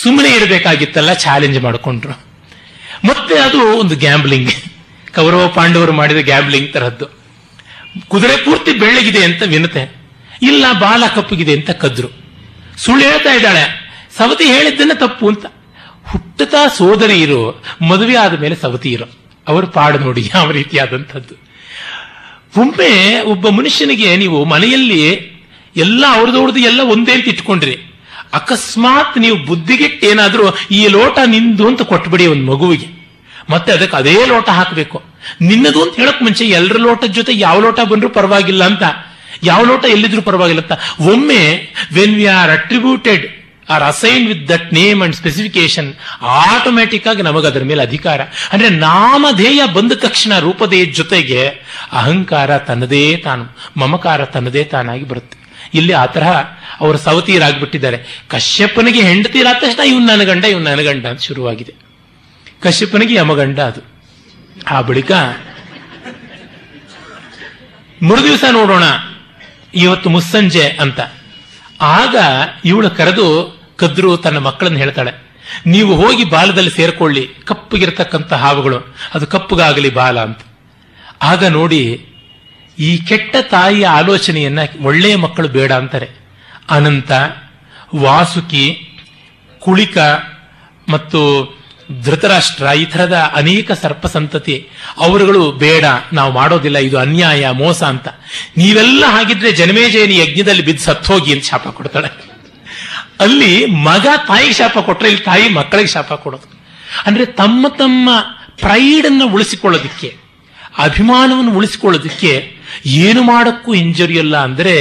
ಸುಮ್ಮನೆ ಇರಬೇಕಾಗಿತ್ತಲ್ಲ, ಚಾಲೆಂಜ್ ಮಾಡಿಕೊಂಡ್ರು. ಮತ್ತೆ ಅದು ಒಂದು ಗ್ಯಾಂಬ್ಲಿಂಗ್, ಕೌರವ ಪಾಂಡವರು ಮಾಡಿದ ಗ್ಯಾಂಬ್ಲಿಂಗ್ ತರಹದ್ದು. ಕುದುರೆ ಪೂರ್ತಿ ಬೆಳ್ಳಗಿದೆ ಅಂತ ವಿನತೆ, ಇಲ್ಲ ಬಾಲ ಕಪ್ಪಗಿದೆ ಅಂತ ಕದ್ರು. ಸುಳ್ಳು ಹೇಳ್ತಾ ಇದ್ದಾಳೆ, ಸವತಿ ಹೇಳಿದ್ದನ್ನ ತಪ್ಪು ಅಂತ. ಹುಟ್ಟತಾ ಸೋದರಿ ಇರೋ, ಮದುವೆ ಆದ ಮೇಲೆ ಸವತಿ ಇರೋ, ಅವರು ಪಾಡು ನೋಡಿ ಯಾವ ರೀತಿಯಾದಂಥದ್ದು. ಒಮ್ಮೆ ಒಬ್ಬ ಮನುಷ್ಯನಿಗೆ ನೀವು ಮನೆಯಲ್ಲಿ ಎಲ್ಲ ಅವ್ರದವ್ರದ್ದು ಎಲ್ಲ ಒಂದೇ ಅಂತ ಇಟ್ಕೊಂಡ್ರಿ, ಅಕಸ್ಮಾತ್ ನೀವು ಬುದ್ಧಿಗೆಟ್ಟೇನಾದ್ರೂ ಈ ಲೋಟ ನಿಂದು ಅಂತ ಕೊಟ್ಬಿಡಿ ಒಂದು ಮಗುವಿಗೆ, ಮತ್ತೆ ಅದಕ್ಕೆ ಅದೇ ಲೋಟ ಹಾಕಬೇಕು. ನಿನ್ನದು ಅಂತ ಹೇಳಕ್ ಮುಂಚೆ ಎಲ್ಲರ ಲೋಟದ ಜೊತೆ ಯಾವ ಲೋಟ ಬಂದ್ರೂ ಪರವಾಗಿಲ್ಲ ಅಂತ, ಯಾವ ಲೋಟ ಎಲ್ಲಿದ್ರು ಪರವಾಗಿಲ್ಲ ಅಂತ. ಒಮ್ಮೆ when we are attributed or assign with that name and specification, automatic ಆಗಿ ನಮಗದರ ಮೇಲೆ ಅಧಿಕಾರ. ಅಂದ್ರೆ ನಾಮಧೇಯ ಬಂದ ತಕ್ಷಣ ರೂಪದೆಯ ಜೊತೆಗೆ ಅಹಂಕಾರ ತನ್ನದೇ ತಾನು, ಮಮಕಾರ ತನ್ನದೇ ತಾನಾಗಿ ಬರುತ್ತೆ. ಇಲ್ಲಿ ಆ ತರಹ ಅವರು ಸವತೀರಾಗ್ಬಿಟ್ಟಿದ್ದಾರೆ. ಕಶ್ಯಪನಿಗೆ ಹೆಂಡತೀರಾದ ತಕ್ಷಣ ಇವ್ನ ನನ್ನ ಗಂಡ ಇವ್ನ ನನ್ನ ಗಂಡ ಅಂತ ಶುರುವಾಗಿದೆ. ಕಶ್ಯಪನಿಗೆ ಯಮಗಂಡ ಅದು. ಆ ಬಳಿಕ ಮೂರು ದಿವಸ ನೋಡೋಣ ಇವತ್ತು ಮುಸ್ಸಂಜೆ ಅಂತ. ಆಗ ಇವಳು ಕರೆದು ಕದ್ರು ತನ್ನ ಮಕ್ಕಳನ್ನು ಹೇಳ್ತಾಳೆ, ನೀವು ಹೋಗಿ ಬಾಲದಲ್ಲಿ ಸೇರ್ಕೊಳ್ಳಿ, ಕಪ್ಪಗಿರತಕ್ಕಂಥ ಹಾವುಗಳು ಅದು ಕಪ್ಪಗಾಗಲಿ ಬಾಲ ಅಂತ. ಆಗ ನೋಡಿ ಈ ಕೆಟ್ಟ ತಾಯಿಯ ಆಲೋಚನೆಯನ್ನ ಒಳ್ಳೆಯ ಮಕ್ಕಳು ಬೇಡ ಅಂತಾರೆ. ಅನಂತ, ವಾಸುಕಿ, ಕುಳಿಕ ಮತ್ತು ಧೃತರಾಷ್ಟ್ರ ಈ ಥರದ ಅನೇಕ ಸರ್ಪ ಸಂತತಿ ಅವರುಗಳು ಬೇಡ, ನಾವು ಮಾಡೋದಿಲ್ಲ, ಇದು ಅನ್ಯಾಯ ಮೋಸ ಅಂತ. ನೀವೆಲ್ಲ ಹಾಗಿದ್ರೆ ಜನಮೇಜಯನಿ ಯಜ್ಞದಲ್ಲಿ ಬಿದ್ದು ಸತ್ತೋಗಿ ಅಂತ ಶಾಪ ಕೊಡ್ತಾಳೆ. ಅಲ್ಲಿ ಮಗ ತಾಯಿಗೆ ಶಾಪ ಕೊಟ್ರೆ ಇಲ್ಲಿ ತಾಯಿ ಮಕ್ಕಳಿಗೆ ಶಾಪ ಕೊಡೋದು. ಅಂದ್ರೆ ತಮ್ಮ ತಮ್ಮ ಪ್ರೈಡನ್ನು ಉಳಿಸಿಕೊಳ್ಳೋದಿಕ್ಕೆ, ಅಭಿಮಾನವನ್ನು ಉಳಿಸಿಕೊಳ್ಳೋದಿಕ್ಕೆ ಏನು ಮಾಡೋಕ್ಕೂ ಹಿಂಜರಿಯಲ್ಲ. ಅಂದ್ರೆ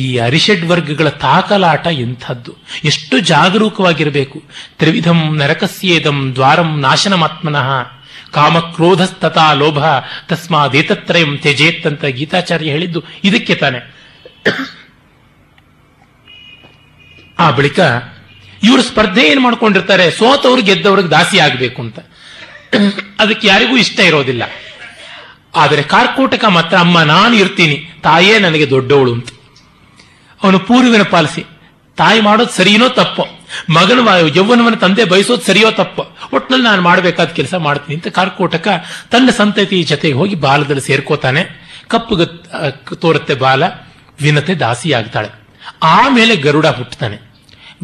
ಈ ಅರಿಷಡ್ ವರ್ಗಗಳ ತಾಕಲಾಟ ಎಂಥದ್ದು, ಎಷ್ಟು ಜಾಗರೂಕವಾಗಿರಬೇಕು. ತ್ರಿವಿಧಂ ನರಕಸ್ಯೇದಂ ದ್ವಾರಂ ನಾಶನಮಾತ್ಮನಃ ಕಾಮಕ್ರೋಧಸ್ತಥಾ ಲೋಭ ತಸ್ಮಾದೇತತ್ರಯಂ ತ್ಯಜೇತ್ ಅಂತ ಗೀತಾಚಾರ್ಯ ಹೇಳಿದ್ದು ಇದಕ್ಕೆ ತಾನೆ. ಆ ಬಳಿಕ ಇವರು ಸ್ಪರ್ಧೆ ಏನ್ ಮಾಡ್ಕೊಂಡಿರ್ತಾರೆ, ಸೋತವ್ರು ಗೆದ್ದವ್ರಿಗೆ ದಾಸಿ ಆಗಬೇಕು ಅಂತ. ಅದಕ್ಕೆ ಯಾರಿಗೂ ಇಷ್ಟ ಇರೋದಿಲ್ಲ. ಆದರೆ ಕಾರ್ಕೋಟಕ ಮಾತ್ರ ಅಮ್ಮ ನಾನು ಇರ್ತೀನಿ, ತಾಯೇ ನನಗೆ ದೊಡ್ಡವಳು ಅಂತ ಅವನು ಪೂರ್ವಿನ ಪಾಲಿಸಿ. ತಾಯಿ ಮಾಡೋದು ಸರಿನೋ ತಪ್ಪೋ, ಮಗನ ಯೌವನವನ್ನು ತಂದೆ ಬಯಸೋದು ಸರಿಯೋ ತಪ್ಪೋ, ಒಟ್ಟಿನಲ್ಲಿ ನಾನು ಮಾಡಬೇಕಾದ ಕೆಲಸ ಮಾಡ್ತೀನಿ ಅಂತ ಕಾರ್ಕೋಟಕ ತನ್ನ ಸಂತತಿ ಜೊತೆಗೆ ಹೋಗಿ ಬಾಲದಲ್ಲಿ ಸೇರ್ಕೋತಾನೆ. ಕಪ್ಪುಗ ತೋರುತ್ತೆ ಬಾಲ, ವಿನತೆ ದಾಸಿಯಾಗ್ತಾಳೆ. ಆಮೇಲೆ ಗರುಡ ಹುಟ್ಟತಾನೆ.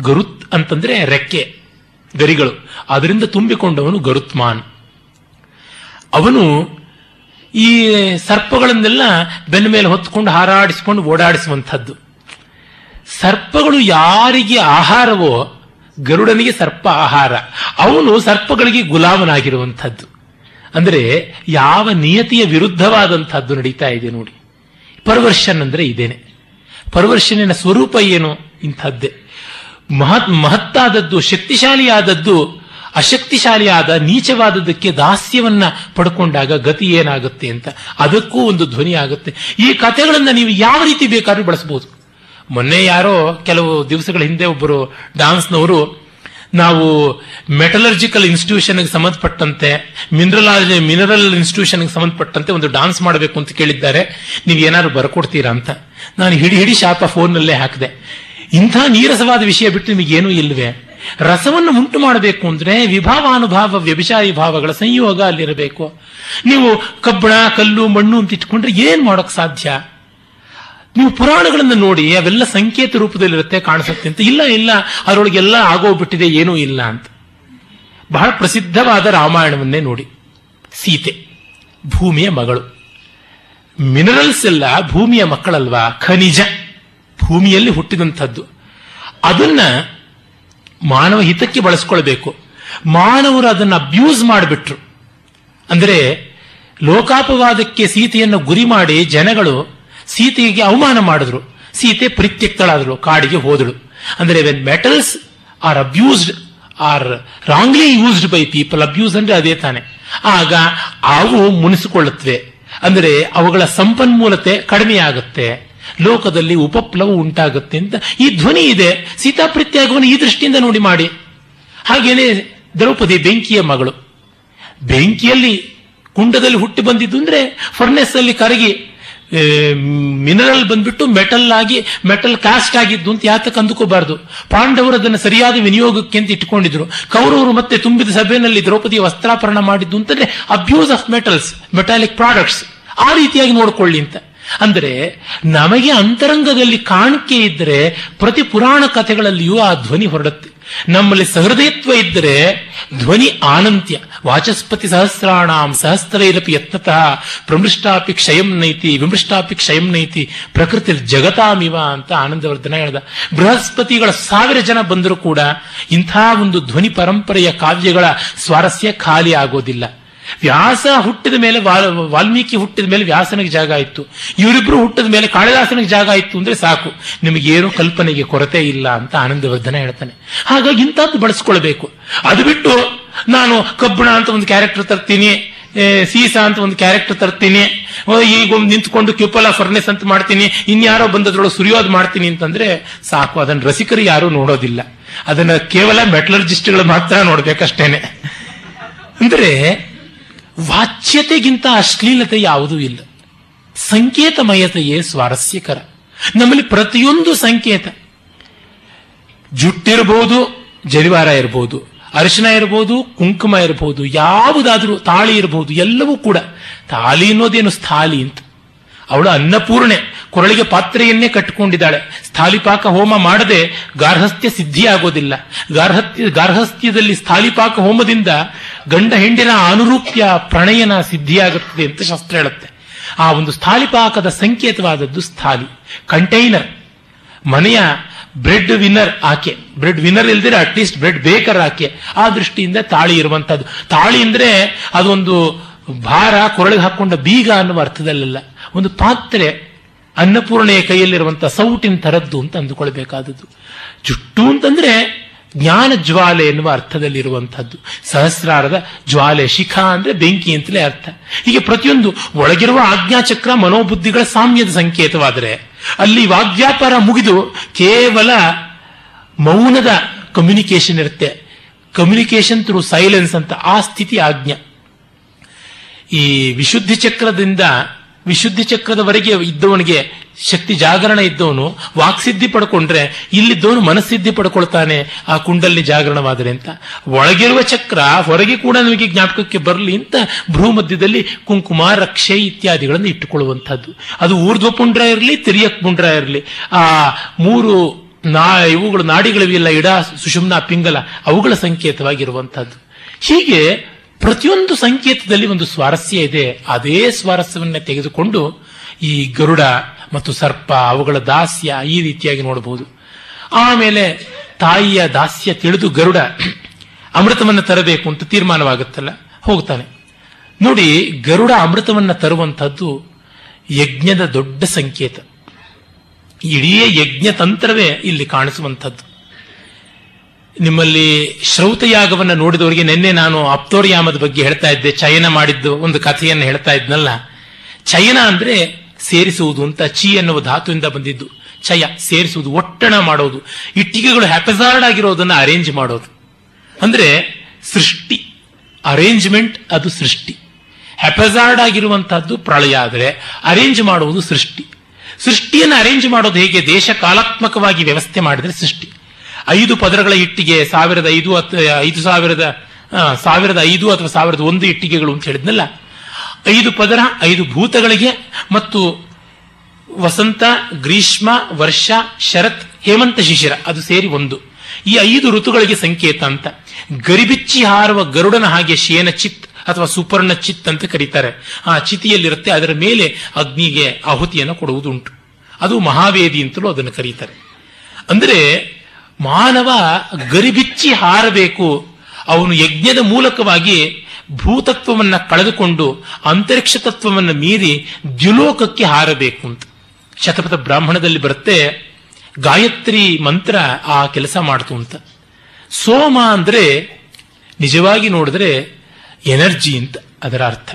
ಗರುತ್ ಅಂತಂದ್ರೆ ರೆಕ್ಕೆ, ಗರಿಗಳು, ಅದರಿಂದ ತುಂಬಿಕೊಂಡವನು ಗರುತ್ಮಾನ್. ಅವನು ಈ ಸರ್ಪಗಳನ್ನೆಲ್ಲ ಬೆನ್ನ ಮೇಲೆ ಹೊತ್ತುಕೊಂಡು ಹಾರಾಡಿಸಿಕೊಂಡು ಓಡಾಡಿಸುವಂಥದ್ದು. ಸರ್ಪಗಳು ಯಾರಿಗೆ ಆಹಾರವೋ ಗರುಡನಿಗೆ ಸರ್ಪ ಆಹಾರ, ಅವನು ಸರ್ಪಗಳಿಗೆ ಗುಲಾಮನಾಗಿರುವಂಥದ್ದು. ಅಂದರೆ ಯಾವ ನಿಯತಿಯ ವಿರುದ್ಧವಾದಂಥದ್ದು ನಡೀತಾ ಇದೆ ನೋಡಿ. ಪರ್ವರ್ಷನ್ ಅಂದರೆ ಇದೇನೆ. ಪರ್ವರ್ಷನಿನ ಸ್ವರೂಪ ಏನು? ಇಂಥದ್ದೇ. ಮಹತ್ ಮಹತ್ತಾದದ್ದು ಶಕ್ತಿಶಾಲಿಯಾದದ್ದು ಅಶಕ್ತಿಶಾಲಿಯಾದ ನೀಚವಾದದ್ದಕ್ಕೆ ದಾಸ್ಯವನ್ನ ಪಡ್ಕೊಂಡಾಗ ಗತಿ ಏನಾಗುತ್ತೆ ಅಂತ ಅದಕ್ಕೂ ಒಂದು ಧ್ವನಿ ಆಗುತ್ತೆ. ಈ ಕಥೆಗಳನ್ನು ನೀವು ಯಾವ ರೀತಿ ಬೇಕಾದ್ರೂ ಬಳಸಬಹುದು. ಮೊನ್ನೆ ಯಾರೋ ಕೆಲವು ದಿವಸಗಳ ಹಿಂದೆ ಒಬ್ಬರು ಡಾನ್ಸ್ನವರು, ನಾವು ಮೆಟಲರ್ಜಿಕಲ್ ಇನ್ಸ್ಟಿಟ್ಯೂಷನ್ಗೆ ಸಂಬಂಧಪಟ್ಟಂತೆ ಮಿನರಲಾಜಿ ಮಿನರಲ್ ಇನ್ಸ್ಟಿಟ್ಯೂಷನ್ಗೆ ಸಂಬಂಧಪಟ್ಟಂತೆ ಒಂದು ಡಾನ್ಸ್ ಮಾಡಬೇಕು ಅಂತ ಕೇಳಿದ್ದಾರೆ, ನೀವು ಏನಾದ್ರು ಬರ್ಕೊಡ್ತೀರಾ ಅಂತ. ನಾನು ಹಿಡಿ ಹಿಡಿ ಶಾಪ ಫೋನ್ನಲ್ಲೇ ಹಾಕಿದೆ. ಇಂಥ ನೀರಸವಾದ ವಿಷಯ ಬಿಟ್ಟು ನಿಮಗೇನೂ ಇಲ್ವೇ? ರಸವನ್ನು ಉಂಟು ಮಾಡಬೇಕು ಅಂದ್ರೆ ವಿಭಾವಾನುಭಾವ ವ್ಯಭಿಚಾರಿ ಭಾವಗಳ ಸಂಯೋಗ ಅಲ್ಲಿರಬೇಕು. ನೀವು ಕಬ್ಬಣ ಕಲ್ಲು ಮಣ್ಣು ಅಂತ ಇಟ್ಕೊಂಡ್ರೆ ಏನ್ ಮಾಡೋಕ್ ಸಾಧ್ಯ? ನೀವು ಪುರಾಣಗಳನ್ನು ನೋಡಿ ಅವೆಲ್ಲ ಸಂಕೇತ ರೂಪದಲ್ಲಿರುತ್ತೆ, ಕಾಣಿಸುತ್ತೆ ಅಂತ. ಇಲ್ಲ ಇಲ್ಲ, ಅದರೊಳಗೆಲ್ಲ ಆಗೋಗ್ಬಿಟ್ಟಿದೆ, ಏನೂ ಇಲ್ಲ ಅಂತ. ಬಹಳ ಪ್ರಸಿದ್ಧವಾದ ರಾಮಾಯಣವನ್ನೇ ನೋಡಿ. ಸೀತೆ ಭೂಮಿಯ ಮಗಳು. ಮಿನರಲ್ಸ್ ಎಲ್ಲ ಭೂಮಿಯ ಮಕ್ಕಳಲ್ವಾ, ಖನಿಜ ಭೂಮಿಯಲ್ಲಿ ಹುಟ್ಟಿದಂಥದ್ದು. ಅದನ್ನ ಮಾನವ ಹಿತಕ್ಕೆ ಬಳಸ್ಕೊಳ್ಬೇಕು. ಮಾನವರು ಅದನ್ನ ಅಬ್ಯೂಸ್ ಮಾಡಿಬಿಟ್ರು. ಅಂದರೆ ಲೋಕಾಪವಾದಕ್ಕೆ ಸೀತೆಯನ್ನು ಗುರಿ ಮಾಡಿ ಜನಗಳು ಸೀತೆಗೆ ಅವಮಾನ ಮಾಡಿದ್ರು. ಸೀತೆ ಪರಿತ್ಯಕ್ತಳಾದ್ರು, ಕಾಡಿಗೆ ಹೋದಳು. ಅಂದರೆ when metals are abused or wrongly used by people, abuse ಅಂದ್ರೆ ಅದೇ ತಾನೆ, ಆಗ ಅವು ಮುನಿಸಿಕೊಳ್ಳುತ್ತವೆ. ಅಂದರೆ ಅವುಗಳ ಸಂಪನ್ಮೂಲತೆ ಕಡಿಮೆ ಆಗುತ್ತೆ, ಲೋಕದಲ್ಲಿ ಉಪಪ್ಲವ ಉಂಟಾಗುತ್ತೆ ಅಂತ ಈ ಧ್ವನಿ ಇದೆ. ಸೀತಾಪ್ರತ್ಯಾಗವನ್ನು ಈ ದೃಷ್ಟಿಯಿಂದ ನೋಡಿ ಮಾಡಿ. ಹಾಗೇನೆ ದ್ರೌಪದಿ ಬೆಂಕಿಯ ಮಗಳು, ಬೆಂಕಿಯಲ್ಲಿ ಕುಂಡದಲ್ಲಿ ಹುಟ್ಟಿ ಬಂದಿದ್ದು ಅಂದ್ರೆ ಫರ್ನೆಸ್ ಅಲ್ಲಿ ಕರಗಿ ಮಿನರಲ್ ಬಂದ್ಬಿಟ್ಟು ಮೆಟಲ್ ಆಗಿ ಮೆಟಲ್ ಕಾಸ್ಟ್ ಆಗಿದ್ದು ಅಂತ ಯಾತಕ್ಕೆ ಅಂದುಕೋಬಾರದು. ಪಾಂಡವರು ಅದನ್ನು ಸರಿಯಾದ ವಿನಿಯೋಗಕ್ಕೆ ಅಂತ ಇಟ್ಕೊಂಡಿದ್ರು. ಕೌರವರು ಮತ್ತೆ ತುಂಬಿದ ಸಭೆಯಲ್ಲಿ ದ್ರೌಪದಿಯ ವಸ್ತ್ರಾಪರಣ ಮಾಡಿದ್ದು ಅಂತಂದ್ರೆ abuse of metals, metallic products. ಆ ರೀತಿಯಾಗಿ ನೋಡ್ಕೊಳ್ಳಿ ಅಂತ. ಅಂದರೆ ನಮಗೆ ಅಂತರಂಗದಲ್ಲಿ ಕಾಣಿಕೆ ಇದ್ರೆ ಪ್ರತಿ ಪುರಾಣ ಕಥೆಗಳಲ್ಲಿಯೂ ಆ ಧ್ವನಿ ಹೊರಡುತ್ತೆ. ನಮ್ಮಲ್ಲಿ ಸಹೃದಯತ್ವ ಇದ್ದರೆ ಧ್ವನಿ ಅನಂತ್ಯ. ವಾಚಸ್ಪತಿ ಸಹಸ್ರಾಣಾಂ ಸಹಸ್ರೈರಪಿ ಯತ್ನತಃ ಪ್ರಮೃಷ್ಟಾಪಿ ಕ್ಷಯಂ ನೈತಿ ವಿಮೃಷ್ಟಾಪಿ ಕ್ಷಯಂ ನೈತಿ ಪ್ರಕೃತಿ ಜಗತಾಮಿವ ಅಂತ ಆನಂದವರ್ಧನ ಹೇಳ್ದ. ಬೃಹಸ್ಪತಿಗಳ ಸಾವಿರ ಜನ ಬಂದರೂ ಕೂಡ ಇಂಥ ಒಂದು ಧ್ವನಿ ಪರಂಪರೆಯ ಕಾವ್ಯಗಳ ಸ್ವಾರಸ್ಯ ಖಾಲಿ ಆಗೋದಿಲ್ಲ. ವ್ಯಾಸ ಹುಟ್ಟಿದ ಮೇಲೆ ವಾಲ್ಮೀಕಿ ಹುಟ್ಟಿದ ಮೇಲೆ ವ್ಯಾಸನಿಗೆ ಜಾಗ ಆಯಿತು, ಇವರಿಬ್ರು ಹುಟ್ಟಿದ ಮೇಲೆ ಕಾಳಿದಾಸನಿಗೆ ಜಾಗ ಆಯಿತು ಅಂದ್ರೆ ಸಾಕು, ನಿಮಗೇನು ಕಲ್ಪನೆಗೆ ಕೊರತೆ ಇಲ್ಲ ಅಂತ ಆನಂದವರ್ಧನ ಹೇಳ್ತಾನೆ. ಹಾಗಾಗಿ ಇಂಥದ್ದು ಬಳಸ್ಕೊಳ್ಬೇಕು. ಅದು ಬಿಟ್ಟು ನಾನು ಕಬ್ಬಣ ಅಂತ ಒಂದು ಕ್ಯಾರೆಕ್ಟರ್ ತರ್ತೀನಿ, ಸೀಸಾ ಅಂತ ಒಂದು ಕ್ಯಾರೆಕ್ಟರ್ ತರ್ತೀನಿ, ಈಗ ನಿಂತ್ಕೊಂಡು ಕ್ಯೂಪಲ ಫರ್ನೆಸ್ ಅಂತ ಮಾಡ್ತೀನಿ, ಇನ್ಯಾರೋ ಬಂದದ್ರೊಳಗೆ ಸುರಿಯೋದು ಮಾಡ್ತೀನಿ ಅಂತಂದ್ರೆ ಸಾಕು, ಅದನ್ನು ರಸಿಕರು ಯಾರೂ ನೋಡೋದಿಲ್ಲ, ಅದನ್ನ ಕೇವಲ ಮೆಟಲರ್ಜಿಸ್ಟ್ಗಳು ಮಾತ್ರ ನೋಡ್ಬೇಕಷ್ಟೇನೆ. ಅಂದ್ರೆ ವಾಚ್ಯತೆಗಿಂತ ಅಶ್ಲೀಲತೆ ಯಾವುದೂ ಇಲ್ಲ. ಸಂಕೇತಮಯತೆಯೇ ಸ್ವಾರಸ್ಯಕರ. ನಮ್ಮಲ್ಲಿ ಪ್ರತಿಯೊಂದು ಸಂಕೇತ, ಜುಟ್ಟಿರ್ಬೋದು, ಜನಿವಾರ ಇರ್ಬೋದು, ಅರಿಶಿನ ಇರ್ಬೋದು, ಕುಂಕುಮ ಇರ್ಬೋದು, ಯಾವುದಾದ್ರೂ ತಾಳಿ ಇರ್ಬೋದು, ಎಲ್ಲವೂ ಕೂಡ. ತಾಳಿ ಅನ್ನೋದೇನು ಸ್ಥಾಲಿ ಅಂತ, ಅವಳು ಅನ್ನಪೂರ್ಣೆ, ಕೊರಳಿಗೆ ಪಾತ್ರೆಯನ್ನೇ ಕಟ್ಟಿಕೊಂಡಿದ್ದಾಳೆ. ಸ್ಥಾಲಿಪಾಕ ಹೋಮ ಮಾಡದೆ ಗಾರ್ಹಸ್ಥ್ಯ ಸಿದ್ಧಿಯಾಗೋದಿಲ್ಲ. ಗಾರ್ಹಸ್ಥ್ಯ ಗಾರ್ಹಸ್ಥ್ಯದಲ್ಲಿ ಸ್ಥಾಲಿಪಾಕ ಹೋಮದಿಂದ ಗಂಡ ಹೆಂಡಿನ ಅನುರೂಪ್ಯ ಪ್ರಣಯನ ಸಿದ್ಧಿಯಾಗುತ್ತದೆ ಅಂತ ಶಾಸ್ತ್ರ ಹೇಳುತ್ತೆ. ಆ ಒಂದು ಸ್ಥಾಲಿಪಾಕದ ಸಂಕೇತವಾದದ್ದು ಸ್ಥಾಲಿ, ಕಂಟೈನರ್, ಮನೆಯ ಬ್ರೆಡ್ ವಿನ್ನರ್ ಆಕೆ. ಬ್ರೆಡ್ ವಿನ್ನರ್ ಇಲ್ದಿರ ಅಟ್ಲೀಸ್ಟ್ ಬ್ರೆಡ್ ಬೇಕರ್ ಆಕೆ. ಆ ದೃಷ್ಟಿಯಿಂದ ತಾಳಿ ಇರುವಂತಹದ್ದು. ತಾಳಿ ಅಂದ್ರೆ ಅದೊಂದು ಭಾರ, ಕೊರಳಿಗೆ ಹಾಕೊಂಡ ಬೀಗ ಅನ್ನುವ ಅರ್ಥದಲ್ಲ. ಒಂದು ಪಾತ್ರೆ, ಅನ್ನಪೂರ್ಣೆಯ ಕೈಯಲ್ಲಿರುವಂತಹ ಸೌಟಿನ ತರದ್ದು ಅಂತ ಅಂದುಕೊಳ್ಬೇಕಾದದ್ದು. ಜುಟ್ಟು ಅಂತಂದ್ರೆ ಜ್ಞಾನ ಜ್ವಾಲೆ ಎನ್ನುವ ಅರ್ಥದಲ್ಲಿರುವಂತಹದ್ದು. ಸಹಸ್ರಾರದ ಜ್ವಾಲೆ, ಶಿಖಾ ಅಂದ್ರೆ ಬೆಂಕಿ ಅಂತಲೇ ಅರ್ಥ. ಹೀಗೆ ಪ್ರತಿಯೊಂದು ಒಳಗಿರುವ ಆಜ್ಞಾಚಕ್ರ ಮನೋಬುದ್ಧಿಗಳ ಸಾಮ್ಯದ ಸಂಕೇತವಾದರೆ, ಅಲ್ಲಿ ವಾಗ್ವ್ಯಾಪಾರ ಮುಗಿದು ಕೇವಲ ಮೌನದ ಕಮ್ಯುನಿಕೇಶನ್ ಇರುತ್ತೆ. ಕಮ್ಯುನಿಕೇಶನ್ ಥ್ರೂ ಸೈಲೆನ್ಸ್ ಅಂತ, ಆ ಸ್ಥಿತಿ ಆಜ್ಞ. ಈ ವಿಶುದ್ಧಿ ಚಕ್ರದಿಂದ ವಿಶುದ್ಧಿ ಚಕ್ರದವರೆಗೆ ಇದ್ದವನಿಗೆ ಶಕ್ತಿ ಜಾಗರಣ ಇದ್ದವನು ವಾಕ್ಸಿದ್ಧಿ ಪಡ್ಕೊಂಡ್ರೆ, ಇಲ್ಲಿದ್ದವನು ಮನಸ್ಸಿದ್ಧಿ ಪಡ್ಕೊಳ್ತಾನೆ ಆ ಕುಂಡಲಿ ಜಾಗರಣವಾದರೆ ಅಂತ. ಒಳಗಿರುವ ಚಕ್ರ ಹೊರಗೆ ಕೂಡ ನಮಗೆ ಜ್ಞಾಪಕಕ್ಕೆ ಬರಲಿ ಅಂತ ಭ್ರೂ ಮಧ್ಯದಲ್ಲಿ ಕುಂಕುಮ, ರಕ್ಷೆ ಇತ್ಯಾದಿಗಳನ್ನು ಇಟ್ಟುಕೊಳ್ಳುವಂಥದ್ದು. ಅದು ಊರ್ಧ್ವ ಪುಂಡ್ರ ಇರಲಿ, ತಿರಿಯಕ್ ಪುಂಡ್ರ ಇರಲಿ, ಆ ಮೂರು ನಾ ಇವುಗಳು ನಾಡಿಗಳಿವೆಯಲ್ಲ, ಇಡ, ಸುಷುಮ್ನ, ಪಿಂಗಲ, ಅವುಗಳ ಸಂಕೇತವಾಗಿರುವಂಥದ್ದು. ಹೀಗೆ ಪ್ರತಿಯೊಂದು ಸಂಕೇತದಲ್ಲಿ ಒಂದು ಸ್ವಾರಸ್ಯ ಇದೆ. ಅದೇ ಸ್ವಾರಸ್ಯವನ್ನು ತೆಗೆದುಕೊಂಡು ಈ ಗರುಡ ಮತ್ತು ಸರ್ಪ, ಅವುಗಳ ದಾಸ್ಯ, ಈ ರೀತಿಯಾಗಿ ನೋಡಬಹುದು. ಆಮೇಲೆ ತಾಯಿಯ ದಾಸ್ಯ ತಿಳಿದು ಗರುಡ ಅಮೃತವನ್ನು ತರಬೇಕು ಅಂತ ತೀರ್ಮಾನವಾಗುತ್ತಲ್ಲ, ಹೋಗ್ತಾನೆ. ನೋಡಿ, ಗರುಡ ಅಮೃತವನ್ನು ತರುವಂಥದ್ದು ಯಜ್ಞದ ದೊಡ್ಡ ಸಂಕೇತ. ಇಡೀ ಯಜ್ಞ ತಂತ್ರವೇ ಇಲ್ಲಿ ಕಾಣಿಸುವಂಥದ್ದು. ನಿಮ್ಮಲ್ಲಿ ಶ್ರೌತಯಾಗವನ್ನು ನೋಡಿದವರಿಗೆ, ನಿನ್ನೆ ನಾನು ಅಪ್ತೋರ್ಯಾಮದ ಬಗ್ಗೆ ಹೇಳ್ತಾ ಇದ್ದೆ, ಚಯನ ಮಾಡಿದ್ದು ಒಂದು ಕಥೆಯನ್ನು ಹೇಳ್ತಾ ಇದ್ನಲ್ಲ. ಚಯನ ಅಂದ್ರೆ ಸೇರಿಸುವುದು ಅಂತ, ಚಿ ಎನ್ನುವ ಧಾತುವಿಂದ ಬಂದಿದ್ದು. ಚಯ ಸೇರಿಸುವುದು, ಒಟ್ಟಣ ಮಾಡೋದು, ಇಟ್ಟಿಗೆಗಳು ಹ್ಯಾಪಜಾರ್ಡ್ ಆಗಿರೋದನ್ನ ಅರೇಂಜ್ ಮಾಡೋದು. ಅಂದ್ರೆ ಸೃಷ್ಟಿ, ಅರೇಂಜ್ಮೆಂಟ್ ಅದು ಸೃಷ್ಟಿ. ಹ್ಯಾಪಜಾರ್ಡ್ ಆಗಿರುವಂತಹದ್ದು ಪ್ರಳಯ ಆದರೆ ಅರೇಂಜ್ ಮಾಡುವುದು ಸೃಷ್ಟಿ. ಸೃಷ್ಟಿಯನ್ನು ಅರೇಂಜ್ ಮಾಡೋದು ಹೇಗೆ? ದೇಶ ಕಾಲಾತ್ಮಕವಾಗಿ ವ್ಯವಸ್ಥೆ ಮಾಡಿದ್ರೆ ಸೃಷ್ಟಿ. ಐದು ಪದರಗಳ ಇಟ್ಟಿಗೆ, ಸಾವಿರದ ಐದು ಐದು ಸಾವಿರದ ಸಾವಿರದ ಐದು ಅಥವಾ ಸಾವಿರದ ಒಂದು ಇಟ್ಟಿಗೆಗಳು ಅಂತ ಹೇಳಿದ್ನಲ್ಲ. ಐದು ಪದರ, ಐದು ಭೂತಗಳಿಗೆ ಮತ್ತು ವಸಂತ, ಗ್ರೀಷ್ಮ, ವರ್ಷ, ಶರತ್, ಹೇಮಂತ, ಶಿಶಿರ, ಅದು ಸೇರಿ ಒಂದು. ಈ ಐದು ಋತುಗಳಿಗೆ ಸಂಕೇತ ಅಂತ. ಗರಿಬಿಚ್ಚಿ ಹಾರುವ ಗರುಡನ ಹಾಗೆ ಶೇನ ಚಿತ್ ಅಥವಾ ಸುಪರ್ಣ ಚಿತ್ ಅಂತ ಕರೀತಾರೆ. ಆ ಚಿತಿಯಲ್ಲಿರುತ್ತೆ, ಅದರ ಮೇಲೆ ಅಗ್ನಿಗೆ ಆಹುತಿಯನ್ನು ಕೊಡುವುದು ಉಂಟು. ಅದು ಮಹಾವೇದಿ ಅಂತಲೂ ಅದನ್ನು ಕರೀತಾರೆ. ಅಂದರೆ ಮಾನವ ಗರಿಬಿಚ್ಚಿ ಹಾರಬೇಕು. ಅವನು ಯಜ್ಞದ ಮೂಲಕವಾಗಿ ಭೂತತ್ವವನ್ನು ಕಳೆದುಕೊಂಡು ಅಂತರಿಕ್ಷ ತತ್ವವನ್ನು ಮೀರಿ ದ್ಯುಲೋಕಕ್ಕೆ ಹಾರಬೇಕು ಅಂತ. ಶತಪಥ ಬ್ರಾಹ್ಮಣದಲ್ಲಿ ಬರುತ್ತೆ, ಗಾಯತ್ರಿ ಮಂತ್ರ ಆ ಕೆಲಸ ಮಾಡ್ತು ಅಂತ. ಸೋಮ ಅಂದರೆ ನಿಜವಾಗಿ ನೋಡಿದ್ರೆ ಎನರ್ಜಿ ಅಂತ ಅದರ ಅರ್ಥ,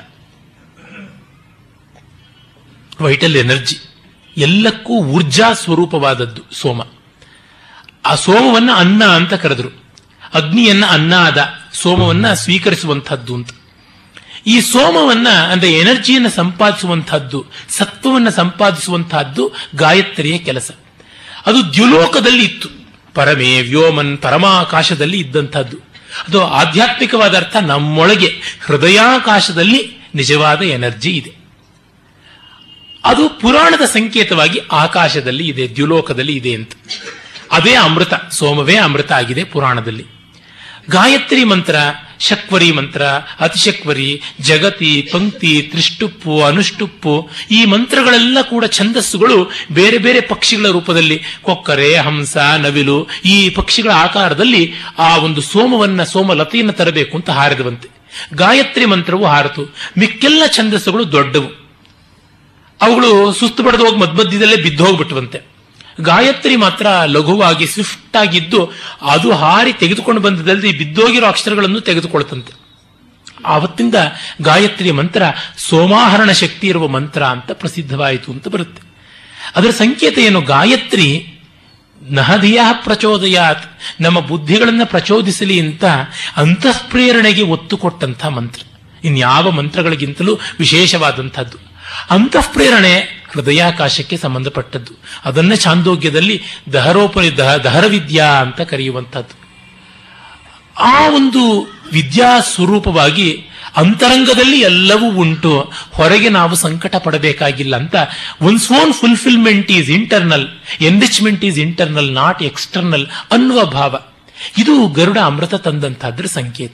ವೈಟಲ್ ಎನರ್ಜಿ, ಎಲ್ಲಕ್ಕೂ ಊರ್ಜಾ ಸ್ವರೂಪವಾದದ್ದು ಸೋಮ. ಆ ಸೋಮವನ್ನು ಅನ್ನ ಅಂತ ಕರೆದರು, ಅಗ್ನಿಯನ್ನ ಅನ್ನ ಆದ, ಸೋಮವನ್ನ ಸ್ವೀಕರಿಸುವಂತಹದ್ದು ಅಂತ. ಈ ಸೋಮವನ್ನ ಅಂದ್ರೆ ಎನರ್ಜಿಯನ್ನು ಸಂಪಾದಿಸುವಂತಹದ್ದು, ಸತ್ವವನ್ನು ಸಂಪಾದಿಸುವಂತಹದ್ದು ಗಾಯತ್ರಿಯ ಕೆಲಸ. ಅದು ದ್ಯುಲೋಕದಲ್ಲಿ ಇತ್ತು, ಪರಮೇ ವ್ಯೋಮನ್, ಪರಮಾಕಾಶದಲ್ಲಿ ಇದ್ದಂಥದ್ದು. ಅದು ಆಧ್ಯಾತ್ಮಿಕವಾದ ಅರ್ಥ, ನಮ್ಮೊಳಗೆ ಹೃದಯಾಕಾಶದಲ್ಲಿ ನಿಜವಾದ ಎನರ್ಜಿ ಇದೆ. ಅದು ಪುರಾಣದ ಸಂಕೇತವಾಗಿ ಆಕಾಶದಲ್ಲಿ ಇದೆ, ದ್ಯುಲೋಕದಲ್ಲಿ ಇದೆ ಅಂತ. ಅದೇ ಅಮೃತ, ಸೋಮವೇ ಅಮೃತ ಆಗಿದೆ ಪುರಾಣದಲ್ಲಿ. ಗಾಯತ್ರಿ ಮಂತ್ರ, ಶಕ್ವರಿ ಮಂತ್ರ, ಅತಿಶಕ್ವರಿ, ಜಗತಿ, ಪಂಕ್ತಿ, ತ್ರಿಷ್ಟುಪ್ಪು, ಅನುಷ್ಟುಪ್ಪು, ಈ ಮಂತ್ರಗಳೆಲ್ಲ ಕೂಡ ಛಂದಸ್ಸುಗಳು ಬೇರೆ ಬೇರೆ ಪಕ್ಷಿಗಳ ರೂಪದಲ್ಲಿ, ಕೊಕ್ಕರೆ, ಹಂಸ, ನವಿಲು, ಈ ಪಕ್ಷಿಗಳ ಆಕಾರದಲ್ಲಿ ಆ ಒಂದು ಸೋಮವನ್ನ, ಸೋಮಲತೆಯನ್ನು ತರಬೇಕು ಅಂತ ಹಾರಿದವಂತೆ. ಗಾಯತ್ರಿ ಮಂತ್ರವು ಹಾರತು. ಮಿಕ್ಕೆಲ್ಲ ಛಂದಸ್ಸುಗಳು ದೊಡ್ಡವು, ಅವುಗಳು ಸುಸ್ತು ಪಡೆದು ಹೋಗಿ ಮಧ್ಮಧ್ಯದಲ್ಲೇ ಬಿದ್ದು ಹೋಗ್ಬಿಟ್ವಂತೆ. ಗಾಯತ್ರಿ ಮಾತ್ರ ಲಘುವಾಗಿ ಸ್ವಿಫ್ಟ್ ಆಗಿದ್ದು ಅದು ಹಾರಿ ತೆಗೆದುಕೊಂಡು ಬಂದದಲ್ಲಿ ಬಿದ್ದೋಗಿರೋ ಅಕ್ಷರಗಳನ್ನು ತೆಗೆದುಕೊಳ್ತಂತೆ. ಆವತ್ತಿಂದ ಗಾಯತ್ರಿ ಮಂತ್ರ ಸೋಮಾಹರಣ ಶಕ್ತಿ ಇರುವ ಮಂತ್ರ ಅಂತ ಪ್ರಸಿದ್ಧವಾಯಿತು ಅಂತ ಬರುತ್ತೆ. ಅದರ ಸಂಕೇತ ಏನು? ಗಾಯತ್ರಿ ನಹಧಿಯ ಪ್ರಚೋದಯಾತ್, ನಮ್ಮ ಬುದ್ಧಿಗಳನ್ನು ಪ್ರಚೋದಿಸಲಿ ಅಂತ ಅಂತಃಪ್ರೇರಣೆಗೆ ಒತ್ತು ಕೊಟ್ಟಂತಹ ಮಂತ್ರ. ಇನ್ಯಾವ ಮಂತ್ರಗಳಿಗಿಂತಲೂ ವಿಶೇಷವಾದಂಥದ್ದು ಅಂತಃಪ್ರೇರಣೆ. ಹೃದಯಾಕಾಶಕ್ಕೆ ಸಂಬಂಧಪಟ್ಟದ್ದು. ಅದನ್ನ ಛಾಂದೋಗ್ಯದಲ್ಲಿ ದಹರೋಪರಿ ದಹ ದಹರವಿದ್ಯಾ ಅಂತ ಕರೆಯುವಂಥದ್ದು. ಆ ಒಂದು ವಿದ್ಯಾ ಸ್ವರೂಪವಾಗಿ ಅಂತರಂಗದಲ್ಲಿ ಎಲ್ಲವೂ ಉಂಟು, ಹೊರಗೆ ನಾವು ಸಂಕಟ ಪಡಬೇಕಾಗಿಲ್ಲ ಅಂತ. One's own fulfilment is internal, enrichment is internal not external ಅನ್ನುವ ಭಾವ. ಇದು ಗರುಡ ಅಮೃತ ತಂದಂಥದ್ರ ಸಂಕೇತ.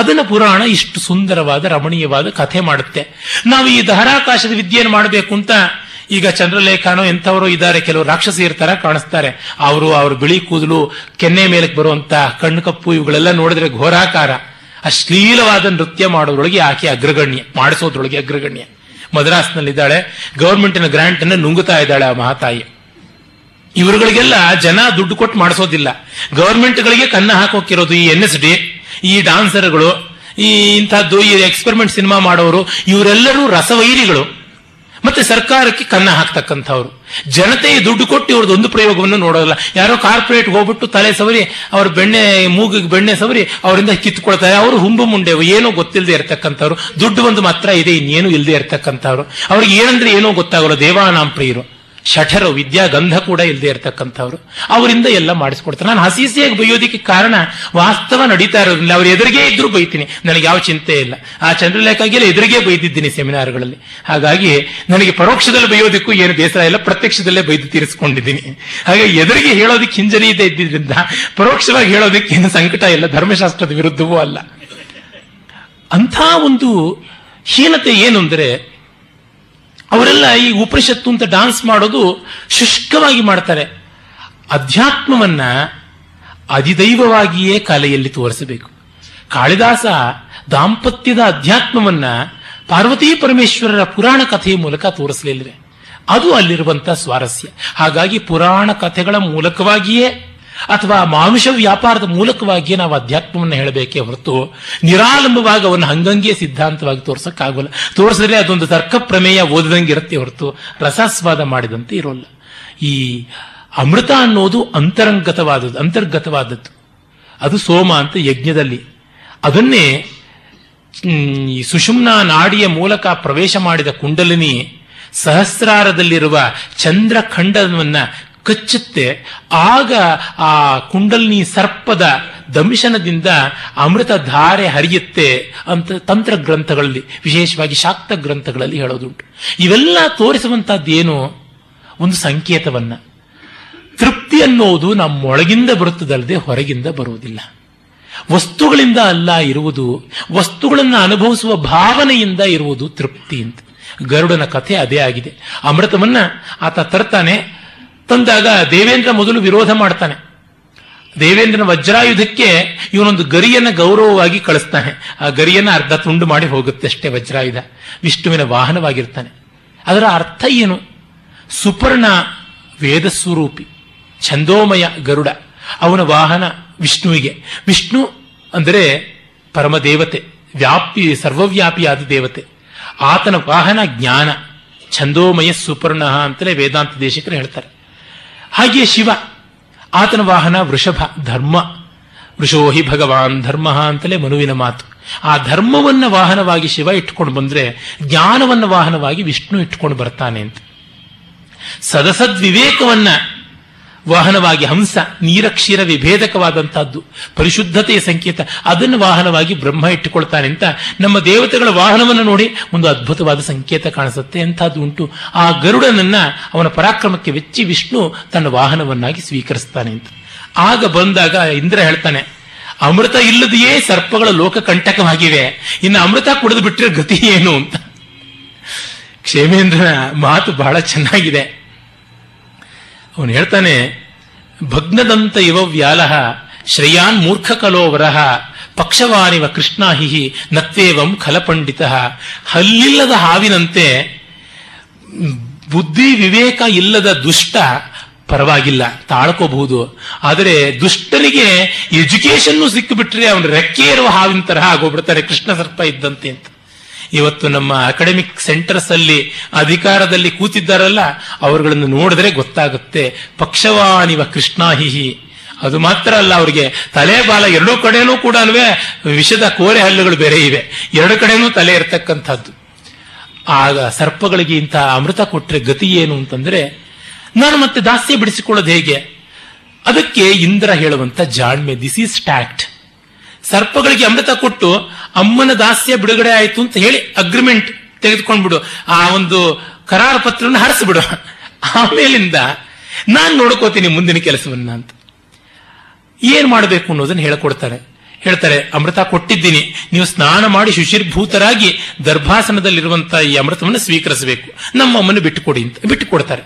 ಅದನ್ನು ಪುರಾಣ ಇಷ್ಟು ಸುಂದರವಾದ ರಮಣೀಯವಾದ ಕಥೆ ಮಾಡುತ್ತೆ. ನಾವು ಈ ದಹರಾಕಾಶದ ವಿದ್ಯೆಯನ್ನು ಮಾಡಬೇಕು ಅಂತ ಈಗ ಚಂದ್ರಲೇಖನೋ ಎಂಥವರೋ ಇದ್ದಾರೆ, ಕೆಲವರು ರಾಕ್ಷಸಿಯರ ತರ ಕಾಣಿಸ್ತಾರೆ. ಅವರು ಅವ್ರ ಬಿಳಿ ಕೂದಲು, ಕೆನ್ನೆ ಮೇಲಕ್ಕೆ ಬರುವಂತ ಕಣ್ಣು ಕಪ್ಪು, ಇವುಗಳೆಲ್ಲ ನೋಡಿದ್ರೆ ಘೋರಾಕಾರ. ಅಶ್ಲೀಲವಾದ ನೃತ್ಯ ಮಾಡೋದ್ರೊಳಗೆ ಆಕೆ ಅಗ್ರಗಣ್ಯ, ಮಾಡಿಸೋದ್ರೊಳಗೆ ಅಗ್ರಗಣ್ಯ. ಮದ್ರಾಸ್ನಲ್ಲಿದ್ದಾಳೆ, ಗವರ್ಮೆಂಟಿನ ಗ್ರಾಂಟ್ ಅನ್ನು ನುಂಗುತ್ತಾ ಇದ್ದಾಳೆ ಆ ಮಹಾತಾಯಿ. ಇವರುಗಳಿಗೆಲ್ಲ ಜನ ದುಡ್ಡು ಕೊಟ್ಟು ಮಾಡಿಸೋದಿಲ್ಲ, ಗವರ್ಮೆಂಟ್ಗಳಿಗೆ ಕನ್ನ ಹಾಕೋಕಿರೋದು ಈ ಎನ್ ಎಸ್ ಡಿ, ಈ ಡಾನ್ಸರ್ಗಳು, ಈ ಇಂಥದ್ದು ಈ ಎಕ್ಸ್ಪೆರಿಮೆಂಟ್ ಸಿನಿಮಾ ಮಾಡೋರು, ಇವರೆಲ್ಲರೂ ರಸವೈರಿಗಳು. ಮತ್ತೆ ಸರ್ಕಾರಕ್ಕೆ ಕನ್ನ ಹಾಕ್ತಕ್ಕಂಥವ್ರು. ಜನತೆ ದುಡ್ಡು ಕೊಟ್ಟು ಇವ್ರದ್ದೊಂದು ಪ್ರಯೋಗವನ್ನು ನೋಡೋಲ್ಲ. ಯಾರೋ ಕಾರ್ಪೊರೇಟ್ ಹೋಗ್ಬಿಟ್ಟು ತಲೆ ಸವರಿ, ಅವ್ರ ಬೆಣ್ಣೆ ಮೂಗಿಗೆ ಬೆಣ್ಣೆ ಸವರಿ ಅವರಿಂದ ಕಿತ್ಕೊಳ್ತಾರೆ. ಅವರು ಹುಂಬು ಮುಂಡೆ, ಏನೋ ಗೊತ್ತಿಲ್ಲದೆ ಇರತಕ್ಕಂಥವ್ರು. ದುಡ್ಡು ಒಂದು ಮಾತ್ರ ಇದೆ, ಇನ್ನೇನು ಇಲ್ಲದೆ ಇರತಕ್ಕಂಥವ್ರು. ಅವ್ರಿಗೆ ಏನಂದ್ರೆ ಏನೋ ಗೊತ್ತಾಗಲ್ಲ, ದೇವಾನಾಂ ಪ್ರಿಯರು, ಶಠರು, ವಿದ್ಯಾಗಂಧ ಕೂಡ ಇಲ್ಲದೆ ಇರತಕ್ಕಂಥವ್ರು. ಅವರಿಂದ ಎಲ್ಲ ಮಾಡಿಸ್ಕೊಡ್ತಾರೆ. ನಾನು ಹಸಿಸಿಯಾಗಿ ಬೈಯೋದಿಕ್ಕೆ ಕಾರಣ ವಾಸ್ತವ ನಡೀತಾ ಇರೋದ್ರಿಂದ. ಅವ್ರ ಎದುರಿಗೆ ಇದ್ರೂ ಬೈತೀನಿ, ನನಗೆ ಯಾವ ಚಿಂತೆ ಇಲ್ಲ. ಆ ಚಂದ್ರಲೇಖಾಗಿಲ್ಲ ಎದುರಿಗೆ ಬೈದಿದ್ದೀನಿ ಸೆಮಿನಾರ್ಗಳಲ್ಲಿ. ಹಾಗಾಗಿ ನನಗೆ ಪರೋಕ್ಷದಲ್ಲಿ ಬೈಯೋದಕ್ಕೂ ಏನು ಬೇಸರ ಇಲ್ಲ, ಪ್ರತ್ಯಕ್ಷದಲ್ಲೇ ಬೈದು ತೀರಿಸಿಕೊಂಡಿದ್ದೀನಿ. ಹಾಗೆ ಎದುರಿಗೆ ಹೇಳೋದಕ್ಕೆ ಹಿಂಜರಿಯದೇ ಇದ್ದಿದ್ರಿಂದ ಪರೋಕ್ಷವಾಗಿ ಹೇಳೋದಕ್ಕೆ ಏನು ಸಂಕಟ ಇಲ್ಲ, ಧರ್ಮಶಾಸ್ತ್ರದ ವಿರುದ್ಧವೂ ಅಲ್ಲ. ಅಂಥ ಒಂದು ಹೀನತೆ ಏನು ಅಂದರೆ, ಅವರೆಲ್ಲ ಈ ಉಪನಿಷತ್ತು ಅಂತ ಡಾನ್ಸ್ ಮಾಡೋದು ಶುಷ್ಕವಾಗಿ ಮಾಡ್ತಾರೆ. ಅಧ್ಯಾತ್ಮವನ್ನ ಅಧಿದೈವವಾಗಿಯೇ ಕಲೆಯಲ್ಲಿ ತೋರಿಸಬೇಕು. ಕಾಳಿದಾಸ ದಾಂಪತ್ಯದ ಅಧ್ಯಾತ್ಮವನ್ನ ಪಾರ್ವತೀ ಪರಮೇಶ್ವರರ ಪುರಾಣ ಕಥೆಯ ಮೂಲಕ ತೋರಿಸಲಿಲ್ಲವೆ? ಅದು ಅಲ್ಲಿರುವಂತಹ ಸ್ವಾರಸ್ಯ. ಹಾಗಾಗಿ ಪುರಾಣ ಕಥೆಗಳ ಮೂಲಕವಾಗಿಯೇ ಅಥವಾ ಮಾನುಷ ವ್ಯಾಪಾರದ ಮೂಲಕವಾಗಿಯೇ ನಾವು ಅಧ್ಯಾತ್ಮವನ್ನು ಹೇಳಬೇಕೇ ಹೊರತು ನಿರಾಲಂಬವಾಗಿ ಅವನ್ನ ಹಂಗಂಗೆ ಸಿದ್ಧಾಂತವಾಗಿ ತೋರ್ಸಕ್ಕಾಗಲ್ಲ. ತೋರಿಸಿದ್ರೆ ಅದೊಂದು ತರ್ಕ ಪ್ರಮೇಯ ಓದದಂಗೆ ಇರುತ್ತೆ ಹೊರತು ರಸಾಸ್ವಾದ ಮಾಡಿದಂತೆ ಇರೋಲ್ಲ. ಈ ಅಮೃತ ಅನ್ನೋದು ಅಂತರಂಗತವಾದದ್ದು, ಅಂತರ್ಗತವಾದದ್ದು. ಅದು ಸೋಮ ಅಂತ ಯಜ್ಞದಲ್ಲಿ ಅದನ್ನೇ ಈ ಸುಷುಮ್ನಾ ನಾಡಿಯ ಮೂಲಕ ಪ್ರವೇಶ ಮಾಡಿದ ಕುಂಡಲಿನಿ ಸಹಸ್ರಾರದಲ್ಲಿರುವ ಚಂದ್ರಖಂಡವನ್ನ ಕಚ್ಚುತ್ತೆ. ಆಗ ಆ ಕುಂಡಲಿನಿ ಸರ್ಪದ ದಂಶನದಿಂದ ಅಮೃತ ಧಾರೆ ಹರಿಯುತ್ತೆ ಅಂತ ತಂತ್ರ ಗ್ರಂಥಗಳಲ್ಲಿ, ವಿಶೇಷವಾಗಿ ಶಾಕ್ತ ಗ್ರಂಥಗಳಲ್ಲಿ ಹೇಳೋದುಂಟು. ಇವೆಲ್ಲ ತೋರಿಸುವಂತಹದ್ದೇನು? ಒಂದು ಸಂಕೇತವನ್ನ. ತೃಪ್ತಿ ಅನ್ನೋದು ನಮ್ಮೊಳಗಿಂದ ಬರುತ್ತದಲ್ಲದೆ ಹೊರಗಿಂದ ಬರುವುದಿಲ್ಲ. ವಸ್ತುಗಳಿಂದ ಅಲ್ಲ ಇರುವುದು, ವಸ್ತುಗಳನ್ನು ಅನುಭವಿಸುವ ಭಾವನೆಯಿಂದ ಇರುವುದು ತೃಪ್ತಿ ಅಂತ. ಗರುಡನ ಕಥೆ ಅದೇ ಆಗಿದೆ. ಅಮೃತವನ್ನ ಆತ ತರ್ತಾನೆ. ತಂದಾಗ ದೇವೇಂದ್ರ ಮೊದಲು ವಿರೋಧ ಮಾಡ್ತಾನೆ. ದೇವೇಂದ್ರನ ವಜ್ರಾಯುಧಕ್ಕೆ ಇವನೊಂದು ಗರಿಯನ್ನು ಗೌರವವಾಗಿ ಕಳಿಸ್ತಾನೆ. ಆ ಗರಿಯನ್ನು ಅರ್ಧ ತುಂಡು ಮಾಡಿ ಹೋಗುತ್ತೆ ಅಷ್ಟೇ ವಜ್ರಾಯುಧ. ವಿಷ್ಣುವಿನ ವಾಹನವಾಗಿರ್ತಾನೆ. ಅದರ ಅರ್ಥ ಏನು? ಸುಪರ್ಣ ವೇದ ಸ್ವರೂಪಿ, ಛಂದೋಮಯ ಗರುಡ, ಅವನ ವಾಹನ ವಿಷ್ಣುವಿಗೆ. ವಿಷ್ಣು ಅಂದರೆ ಪರಮದೇವತೆ, ವ್ಯಾಪಿ ಸರ್ವವ್ಯಾಪಿಯಾದ ದೇವತೆ. ಆತನ ವಾಹನ ಜ್ಞಾನ, ಛಂದೋಮಯ ಸುಪರ್ಣ ಅಂತಲೇ ವೇದಾಂತ ದೇಶಿಕರು ಹೇಳ್ತಾರೆ. ಹಾಗೆಯೇ ಶಿವ, ಆತನ ವಾಹನ ವೃಷಭ, ಧರ್ಮ. ವೃಷೋಹಿ ಭಗವಾನ್ ಧರ್ಮ ಅಂತಲೇ ಮನುವಿನ ಮಾತು. ಆ ಧರ್ಮವನ್ನು ವಾಹನವಾಗಿ ಶಿವ ಇಟ್ಕೊಂಡು ಬಂದ್ರೆ, ಜ್ಞಾನವನ್ನು ವಾಹನವಾಗಿ ವಿಷ್ಣು ಇಟ್ಕೊಂಡು ಬರ್ತಾನೆ ಅಂತ. ಸದಸದ್ವಿವೇಕವನ್ನ ವಾಹನವಾಗಿ ಹಂಸ, ನೀರ ಕ್ಷೀರ ವಿಭೇದಕವಾದಂತಹದ್ದು, ಪರಿಶುದ್ಧತೆಯ ಸಂಕೇತ, ಅದನ್ನು ವಾಹನವಾಗಿ ಬ್ರಹ್ಮ ಇಟ್ಟುಕೊಳ್ತಾನೆ ಅಂತ. ನಮ್ಮ ದೇವತೆಗಳ ವಾಹನವನ್ನು ನೋಡಿ ಒಂದು ಅದ್ಭುತವಾದ ಸಂಕೇತ ಕಾಣಿಸುತ್ತೆ. ಎಂಥದ್ದು ಉಂಟು? ಆ ಗರುಡನನ್ನ ಅವನ ಪರಾಕ್ರಮಕ್ಕೆ ಮೆಚ್ಚಿ ವಿಷ್ಣು ತನ್ನ ವಾಹನವನ್ನಾಗಿ ಸ್ವೀಕರಿಸ್ತಾನೆ ಅಂತ. ಆಗ ಬಂದಾಗ ಇಂದ್ರ ಹೇಳ್ತಾನೆ, ಅಮೃತ ಇಲ್ಲದೆಯೇ ಸರ್ಪಗಳ ಲೋಕ ಕಂಟಕವಾಗಿವೆ, ಇನ್ನು ಅಮೃತ ಕುಡಿದು ಬಿಟ್ಟರೆ ಗತಿ ಏನು ಅಂತ. ಕ್ಷೇಮೇಂದ್ರನ ಮಾತು ಬಹಳ ಚೆನ್ನಾಗಿದೆ. ಅವನು ಹೇಳ್ತಾನೆ, ಭಗ್ನದಂತ ಇವ ವ್ಯಾಲಹ ಶ್ರೇಯಾನ್ ಮೂರ್ಖ ಕಲೋವರಹ ಪಕ್ಷವಾನಿವ ಕೃಷ್ಣಾಹಿಹಿ ನತ್ವೇವಂ ಖಲಪಂಡಿತ. ಹಲ್ಲಿಲ್ಲದ ಹಾವಿನಂತೆ ಬುದ್ಧಿ ವಿವೇಕ ಇಲ್ಲದ ದುಷ್ಟ ಪರವಾಗಿಲ್ಲ, ತಾಳ್ಕೋಬಹುದು. ಆದರೆ ದುಷ್ಟರಿಗೆ ಎಜುಕೇಶನ್ನು ಸಿಕ್ಕಿಬಿಟ್ರೆ ಅವನ ರೆಕ್ಕೆ ಇರುವ ಹಾವಿನ ತರಹ ಆಗೋಗ್ಬಿಡ್ತಾರೆ, ಕೃಷ್ಣ ಸರ್ಪ ಇದ್ದಂತೆ ಅಂತ. ಇವತ್ತು ನಮ್ಮ ಅಕಾಡೆಮಿಕ್ ಸೆಂಟರ್ಸ್ ಅಲ್ಲಿ ಅಧಿಕಾರದಲ್ಲಿ ಕೂತಿದ್ದಾರಲ್ಲ, ಅವರುಗಳನ್ನು ನೋಡಿದ್ರೆ ಗೊತ್ತಾಗುತ್ತೆ. ಪಕ್ಷವಾನಿವ ಕೃಷ್ಣಾಹಿಹಿ, ಅದು ಮಾತ್ರ ಅಲ್ಲ, ಅವರಿಗೆ ತಲೆ ಬಾಲ ಎರಡೂ ಕಡೆನೂ ಕೂಡ ಅಲ್ವೇ ವಿಷದ ಕೋರೆ ಹಲ್ಲುಗಳು ಬೇರೆ ಇವೆ, ಎರಡು ಕಡೆನೂ ತಲೆ ಇರತಕ್ಕಂಥದ್ದು. ಆಗ ಸರ್ಪಗಳಿಗೆ ಇಂತಹ ಅಮೃತ ಕೊಟ್ಟರೆ ಗತಿ ಏನು ಅಂತಂದ್ರೆ, ನಾನು ಮತ್ತೆ ದಾಸ್ಯ ಬಿಡಿಸಿಕೊಳ್ಳೋದು ಹೇಗೆ? ಅದಕ್ಕೆ ಇಂದ್ರ ಹೇಳುವಂತ ಜಾಣ್ಮೆ, ದಿಸ್ ಈಸ್ ಟ್ಯಾಕ್ಟ್. ಸರ್ಪಗಳಿಗೆ ಅಮೃತ ಕೊಟ್ಟು ಅಮ್ಮನ ದಾಸ್ಯ ಬಿಡುಗಡೆ ಆಯಿತು ಅಂತ ಹೇಳಿ ಅಗ್ರಿಮೆಂಟ್ ತೆಗೆದುಕೊಂಡ್ಬಿಡು, ಆ ಒಂದು ಕರಾರ ಪತ್ರವನ್ನು ಹರಿಸ್ಬಿಡು, ಆಮೇಲಿಂದ ನಾನು ನೋಡ್ಕೋತೀನಿ ಮುಂದಿನ ಕೆಲಸವನ್ನ ಅಂತ. ಏನ್ ಮಾಡಬೇಕು ಅನ್ನೋದನ್ನ ಹೇಳ್ಕೊಡ್ತಾರೆ. ಹೇಳ್ತಾರೆ, ಅಮೃತ ಕೊಟ್ಟಿದ್ದೀನಿ, ನೀವು ಸ್ನಾನ ಮಾಡಿ ಶುಚಿರ್ಭೂತರಾಗಿ ದರ್ಭಾಸನದಲ್ಲಿರುವಂತಹ ಈ ಅಮೃತವನ್ನು ಸ್ವೀಕರಿಸಬೇಕು, ನಮ್ಮ ಅಮ್ಮನ್ನು ಬಿಟ್ಟುಕೊಡಿ ಅಂತ ಬಿಟ್ಟುಕೊಡ್ತಾರೆ.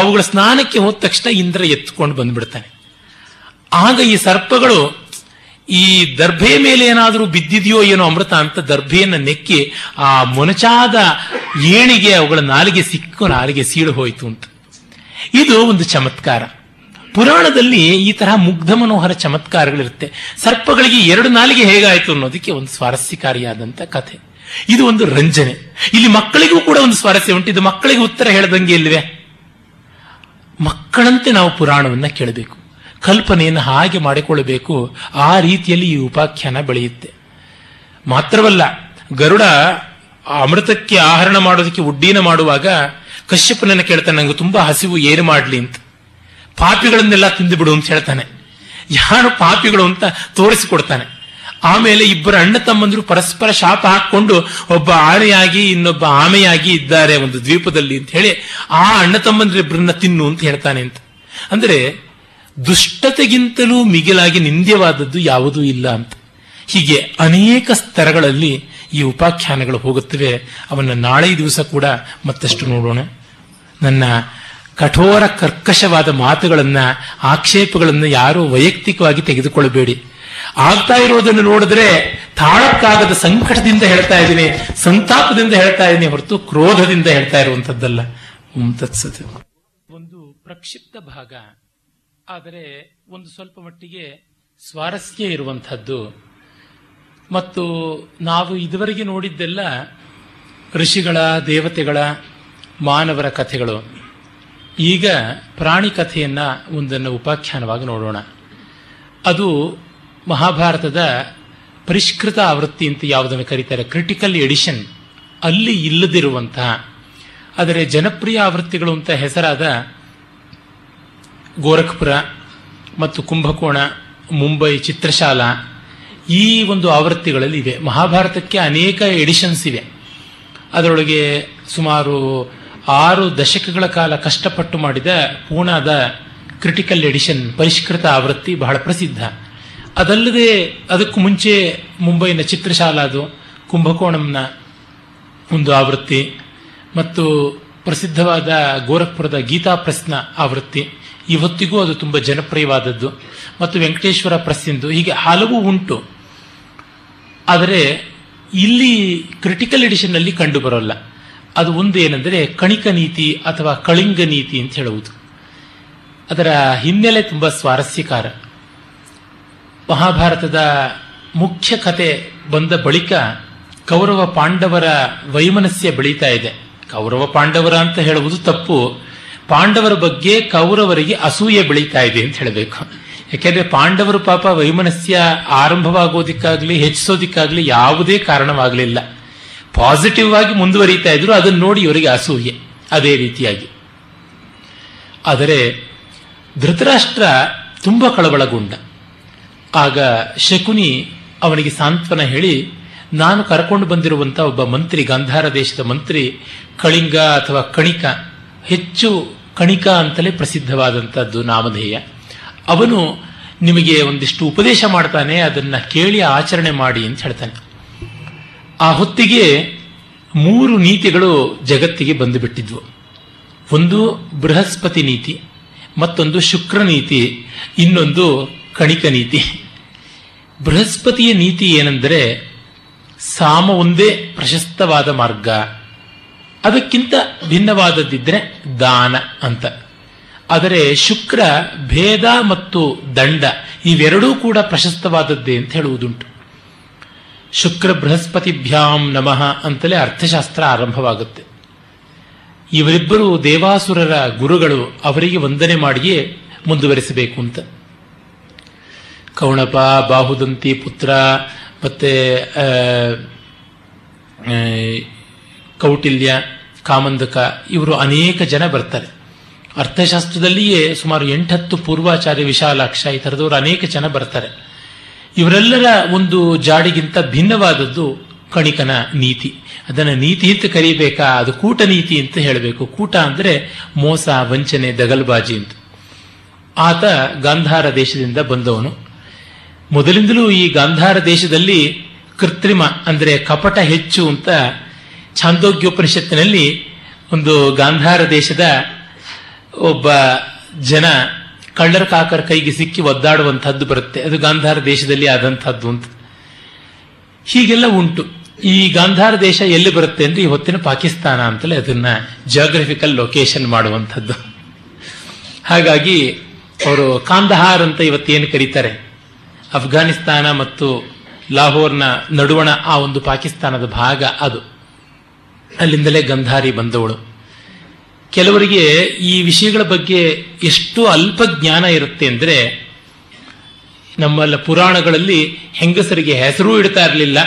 ಅವುಗಳ ಸ್ನಾನಕ್ಕೆ ಹೋದ ತಕ್ಷಣ ಇಂದ್ರ ಎತ್ಕೊಂಡು ಬಂದ್ಬಿಡ್ತಾನೆ. ಆಗ ಈ ಸರ್ಪಗಳು ಈ ದರ್ಭೆ ಮೇಲೆ ಏನಾದರೂ ಬಿದ್ದಿದೆಯೋ ಏನೋ ಅಮೃತ ಅಂತ ದರ್ಭೆಯನ್ನು ನೆಕ್ಕಿ ಆ ಮೊನಚಾದ ಏಣಿಗೆ ಅವುಗಳ ನಾಲಿಗೆ ಸಿಕ್ಕು ನಾಲಿಗೆ ಸೀಳು ಹೋಯಿತು ಅಂತ. ಇದು ಒಂದು ಚಮತ್ಕಾರ. ಪುರಾಣದಲ್ಲಿ ಈ ತರಹ ಮುಗ್ಧ ಮನೋಹರ ಚಮತ್ಕಾರಗಳಿರುತ್ತೆ. ಸರ್ಪಗಳಿಗೆ ಎರಡು ನಾಲಿಗೆ ಹೇಗಾಯಿತು ಅನ್ನೋದಕ್ಕೆ ಒಂದು ಸ್ವಾರಸ್ಯಕಾರಿಯಾದಂಥ ಕಥೆ. ಇದು ಒಂದು ರಂಜನೆ. ಇಲ್ಲಿ ಮಕ್ಕಳಿಗೂ ಕೂಡ ಒಂದು ಸ್ವಾರಸ್ಯ ಉಂಟು. ಇದು ಮಕ್ಕಳಿಗೆ ಉತ್ತರ ಹೇಳದಂಗೆ ಇಲ್ವೇ? ಮಕ್ಕಳಂತೆ ನಾವು ಪುರಾಣವನ್ನು ಕೇಳಬೇಕು, ಕಲ್ಪನೆಯನ್ನು ಹಾಗೆ ಮಾಡಿಕೊಳ್ಳಬೇಕು. ಆ ರೀತಿಯಲ್ಲಿ ಈ ಉಪಾಖ್ಯಾನ ಬೆಳೆಯುತ್ತೆ. ಮಾತ್ರವಲ್ಲ, ಗರುಡ ಅಮೃತಕ್ಕೆ ಆಹರಣ ಮಾಡೋದಕ್ಕೆ ಉಡ್ಡೀನ ಮಾಡುವಾಗ ಕಶ್ಯಪನನ್ನ ಕೇಳ್ತಾನೆ, ನಂಗೆ ತುಂಬಾ ಹಸಿವು, ಏನು ಮಾಡ್ಲಿ ಅಂತ. ಪಾಪಿಗಳನ್ನೆಲ್ಲ ತಿಂದುಬಿಡು ಅಂತ ಹೇಳ್ತಾನೆ. ಯಾರು ಪಾಪಿಗಳು ಅಂತ ತೋರಿಸಿಕೊಡ್ತಾನೆ. ಆಮೇಲೆ ಇಬ್ಬರು ಅಣ್ಣ ತಮ್ಮಂದ್ರು ಪರಸ್ಪರ ಶಾಪ ಹಾಕೊಂಡು ಒಬ್ಬ ಆನೆಯಾಗಿ ಇನ್ನೊಬ್ಬ ಆಮೆಯಾಗಿ ಇದ್ದಾರೆ ಒಂದು ದ್ವೀಪದಲ್ಲಿ ಅಂತ ಹೇಳಿ ಆ ಅಣ್ಣ ತಮ್ಮಂದ್ರಿಬ್ಬರನ್ನ ತಿನ್ನು ಅಂತ ಹೇಳ್ತಾನೆ ಅಂತ. ಅಂದ್ರೆ ದುಷ್ಟತೆಗಿಂತಲೂ ಮಿಗಿಲಾಗಿ ನಿಂದ್ಯವಾದದ್ದು ಯಾವುದೂ ಇಲ್ಲ ಅಂತ. ಹೀಗೆ ಅನೇಕ ಸ್ತರಗಳಲ್ಲಿ ಈ ಉಪಾಖ್ಯಾನಗಳು ಹೋಗುತ್ತವೆ. ಅವನ್ನು ನಾಳೆ ದಿವಸ ಕೂಡ ಮತ್ತಷ್ಟು ನೋಡೋಣ. ನನ್ನ ಕಠೋರ ಕರ್ಕಶವಾದ ಮಾತುಗಳನ್ನ, ಆಕ್ಷೇಪಗಳನ್ನು ಯಾರೂ ವೈಯಕ್ತಿಕವಾಗಿ ತೆಗೆದುಕೊಳ್ಳಬೇಡಿ. ಆಗ್ತಾ ಇರೋದನ್ನು ನೋಡಿದ್ರೆ ತಾಳಕ್ಕಾಗದ ಸಂಕಟದಿಂದ ಹೇಳ್ತಾ ಇದ್ದೀನಿ, ಸಂತಾಪದಿಂದ ಹೇಳ್ತಾ ಇದ್ದೀನಿ ಹೊರತು ಕ್ರೋಧದಿಂದ ಹೇಳ್ತಾ ಇರುವಂತದ್ದಲ್ಲ. ತತ್ಸತಿ ಒಂದು ಪ್ರಕ್ಷಿಪ್ತ ಭಾಗ, ಆದರೆ ಒಂದು ಸ್ವಲ್ಪ ಮಟ್ಟಿಗೆ ಸ್ವಾರಸ್ಯ ಇರುವಂತಹದ್ದು. ಮತ್ತು ನಾವು ಇದುವರೆಗೆ ನೋಡಿದ್ದೆಲ್ಲ ಋಷಿಗಳ, ದೇವತೆಗಳ, ಮಾನವರ ಕಥೆಗಳು. ಈಗ ಪ್ರಾಣಿ ಕಥೆಯನ್ನ ಒಂದನ್ನು ಉಪಾಖ್ಯಾನವಾಗಿ ನೋಡೋಣ. ಅದು ಮಹಾಭಾರತದ ಪರಿಷ್ಕೃತ ಆವೃತ್ತಿ ಅಂತ ಯಾವುದನ್ನು ಕರೀತಾರೆ, ಕ್ರಿಟಿಕಲ್ ಎಡಿಷನ್, ಅಲ್ಲಿ ಇಲ್ಲದಿರುವಂತಹ, ಆದರೆ ಜನಪ್ರಿಯ ಆವೃತ್ತಿಗಳು ಅಂತ ಹೆಸರಾದ ಗೋರಖ್ಪುರ ಮತ್ತು ಕುಂಭಕೋಣ, ಮುಂಬೈ, ಚಿತ್ರಶಾಲಾ, ಈ ಒಂದು ಆವೃತ್ತಿಗಳಲ್ಲಿ ಇವೆ. ಮಹಾಭಾರತಕ್ಕೆ ಅನೇಕ ಎಡಿಷನ್ಸ್ ಇವೆ. ಅದರೊಳಗೆ ಸುಮಾರು ಆರು ದಶಕಗಳ ಕಾಲ ಕಷ್ಟಪಟ್ಟು ಮಾಡಿದ ಪೂನಾದ ಕ್ರಿಟಿಕಲ್ ಎಡಿಷನ್, ಪರಿಷ್ಕೃತ ಆವೃತ್ತಿ ಬಹಳ ಪ್ರಸಿದ್ಧ. ಅದಲ್ಲದೆ ಅದಕ್ಕೂ ಮುಂಚೆ ಮುಂಬೈನ ಚಿತ್ರಶಾಲಾದು, ಕುಂಭಕೋಣಂನ ಒಂದು ಆವೃತ್ತಿ, ಮತ್ತು ಪ್ರಸಿದ್ಧವಾದ ಗೋರಖ್ಪುರದ ಗೀತಾ ಪ್ರೆಸ್ನ ಆವೃತ್ತಿ, ಇವತ್ತಿಗೂ ಅದು ತುಂಬ ಜನಪ್ರಿಯವಾದದ್ದು, ಮತ್ತು ವೆಂಕಟೇಶ್ವರ ಪ್ರೆಸ್ಸಿಂದು, ಹೀಗೆ ಹಲವು ಉಂಟು. ಆದರೆ ಇಲ್ಲಿ ಕ್ರಿಟಿಕಲ್ ಎಡಿಷನ್ನಲ್ಲಿ ಕಂಡುಬರೋಲ್ಲ. ಅದು ಒಂದು ಏನೆಂದರೆ ಕಣಿಕ ನೀತಿ ಅಥವಾ ಕಳಿಂಗ ನೀತಿ ಅಂತ ಹೇಳುವುದು. ಅದರ ಹಿನ್ನೆಲೆ ತುಂಬ ಸ್ವಾರಸ್ಯಕಾರ. ಮಹಾಭಾರತದ ಮುಖ್ಯ ಕತೆ ಬಂದ ಬಳಿಕ ಕೌರವ ಪಾಂಡವರ ವೈಮನಸ್ಯ ಬೆಳೀತಾ ಇದೆ. ಕೌರವ ಪಾಂಡವರ ಅಂತ ಹೇಳುವುದು ತಪ್ಪು, ಪಾಂಡವರ ಬಗ್ಗೆ ಕೌರವರಿಗೆ ಅಸೂಯೆ ಬೆಳೀತಾ ಇದೆ ಅಂತ ಹೇಳಬೇಕು. ಯಾಕೆಂದರೆ ಪಾಂಡವರು ಪಾಪ ವೈಮನಸ್ಯ ಆರಂಭವಾಗೋದಿಕ್ಕಾಗಲಿ ಹೆಚ್ಚಿಸೋದಿಕ್ಕಾಗಲಿ ಯಾವುದೇ ಕಾರಣವಾಗಲಿಲ್ಲ, ಪಾಸಿಟಿವ್ ಆಗಿ ಮುಂದುವರಿತಾ ಇದ್ರು. ಅದನ್ನು ನೋಡಿ ಇವರಿಗೆ ಅಸೂಯೆ. ಅದೇ ರೀತಿಯಾಗಿ ಆದರೆ ಧೃತರಾಷ್ಟ್ರ ತುಂಬ ಕಳವಳಗೊಂಡ. ಆಗ ಶಕುನಿ ಅವನಿಗೆ ಸಾಂತ್ವನ ಹೇಳಿ, ನಾನು ಕರ್ಕೊಂಡು ಬಂದಿರುವಂಥ ಒಬ್ಬ ಮಂತ್ರಿ, ಗಾಂಧಾರ ದೇಶದ ಮಂತ್ರಿ, ಕಳಿಂಗ ಅಥವಾ ಕಣಿಕ, ಹೆಚ್ಚು ಕಣಿಕ ಅಂತಲೇ ಪ್ರಸಿದ್ಧವಾದಂಥದ್ದು ನಾಮಧೇಯ, ಅವನು ನಿಮಗೆ ಒಂದಿಷ್ಟು ಉಪದೇಶ ಮಾಡ್ತಾನೆ, ಅದನ್ನು ಕೇಳಿ ಆಚರಣೆ ಮಾಡಿ ಅಂತ ಹೇಳ್ತಾನೆ. ಆ ಹೊತ್ತಿಗೆ ಮೂರು ನೀತಿಗಳು ಜಗತ್ತಿಗೆ ಬಂದುಬಿಟ್ಟಿದ್ವು. ಒಂದು ಬೃಹಸ್ಪತಿ ನೀತಿ, ಮತ್ತೊಂದು ಶುಕ್ರ ನೀತಿ, ಇನ್ನೊಂದು ಕಣಿಕ ನೀತಿ. ಬೃಹಸ್ಪತಿಯ ನೀತಿ ಏನೆಂದರೆ, ಸಾಮ ಒಂದೇ ಪ್ರಶಸ್ತವಾದ ಮಾರ್ಗ, ಅದಕ್ಕಿಂತ ಭಿನ್ನವಾದದ್ದಿದ್ರೆ ದಾನ ಅಂತ. ಆದರೆ ಶುಕ್ರ ಭೇದ ಮತ್ತು ದಂಡ ಇವೆರಡೂ ಕೂಡ ಪ್ರಶಸ್ತವಾದದ್ದೇ ಅಂತ ಹೇಳುವುದುಂಟು. ಶುಕ್ರ ಬೃಹಸ್ಪತಿಭ್ಯಾಂ ನಮಃ ಅಂತಲೇ ಅರ್ಥಶಾಸ್ತ್ರ ಆರಂಭವಾಗುತ್ತೆ. ಇವರಿಬ್ಬರು ದೇವಾಸುರರ ಗುರುಗಳು, ಅವರಿಗೆ ವಂದನೆ ಮಾಡಿಯೇ ಮುಂದುವರಿಸಬೇಕು ಅಂತ. ಕೌಣಪ, ಬಾಹುದಂತಿ ಪುತ್ರ, ಮತ್ತೆ ಕೌಟಿಲ್ಯ, ಕಾಮಂದಕ, ಇವರು ಅನೇಕ ಜನ ಬರ್ತಾರೆ. ಅರ್ಥಶಾಸ್ತ್ರದಲ್ಲಿಯೇ ಸುಮಾರು ಎಂಟತ್ತು ಪೂರ್ವಾಚಾರ್ಯ, ವಿಶಾಲಾಕ್ಷ, ಈ ಥರದವರು ಅನೇಕ ಜನ ಬರ್ತಾರೆ. ಇವರೆಲ್ಲರ ಒಂದು ಜಾಡಿಗಿಂತ ಭಿನ್ನವಾದದ್ದು ಕಣಿಕನ ನೀತಿ. ಅದನ್ನು ನೀತಿ ಅಂತ ಕರೀಬೇಕಾ, ಅದು ಕೂಟ ನೀತಿ ಅಂತ ಹೇಳಬೇಕು. ಕೂಟ ಅಂದರೆ ಮೋಸ, ವಂಚನೆ, ದಗಲ್ಬಾಜಿ ಅಂತ. ಆತ ಗಾಂಧಾರ ದೇಶದಿಂದ ಬಂದವನು. ಮೊದಲಿಂದಲೂ ಈ ಗಾಂಧಾರ ದೇಶದಲ್ಲಿ ಕೃತ್ರಿಮ ಅಂದರೆ ಕಪಟ ಹೆಚ್ಚು ಅಂತ ಛಾಂದೋಗ್ಯೋಪನಿಷತ್ತಿನಲ್ಲಿ ಒಂದು ಗಾಂಧಾರ ದೇಶದ ಒಬ್ಬ ಜನ ಕಳ್ಳರ ಕಾಕರ ಕೈಗೆ ಸಿಕ್ಕಿ ಒದ್ದಾಡುವಂತಹದ್ದು ಬರುತ್ತೆ. ಅದು ಗಾಂಧಾರ ದೇಶದಲ್ಲಿ ಆದಂತಹದ್ದು ಅಂತ. ಹೀಗೆಲ್ಲ ಉಂಟು. ಈ ಗಾಂಧಾರ ದೇಶ ಎಲ್ಲಿ ಬರುತ್ತೆ ಅಂದ್ರೆ ಈ ಹೊತ್ತಿನ ಪಾಕಿಸ್ತಾನ ಅಂತಲೇ ಅದನ್ನ ಜಿಯೋಗ್ರಫಿಕಲ್ ಲೊಕೇಶನ್ ಮಾಡುವಂಥದ್ದು. ಹಾಗಾಗಿ ಅವರು ಕಾಂದಹಾರ್ ಅಂತ ಇವತ್ತೇನು ಕರೀತಾರೆ, ಅಫ್ಘಾನಿಸ್ತಾನ ಮತ್ತು ಲಾಹೋರ್ನ ನಡುವಣ ಆ ಒಂದು ಪಾಕಿಸ್ತಾನದ ಭಾಗ ಅದು. ಅಲ್ಲಿಂದಲೇ ಗಂಧಾರಿ ಬಂದವಳು. ಕೆಲವರಿಗೆ ಈ ವಿಷಯಗಳ ಬಗ್ಗೆ ಎಷ್ಟು ಅಲ್ಪ ಜ್ಞಾನ ಇರುತ್ತೆ ಅಂದರೆ, ನಮ್ಮಲ್ಲ ಪುರಾಣಗಳಲ್ಲಿ ಹೆಂಗಸರಿಗೆ ಹೆಸರು ಇಡ್ತಾ ಇರಲಿಲ್ಲ,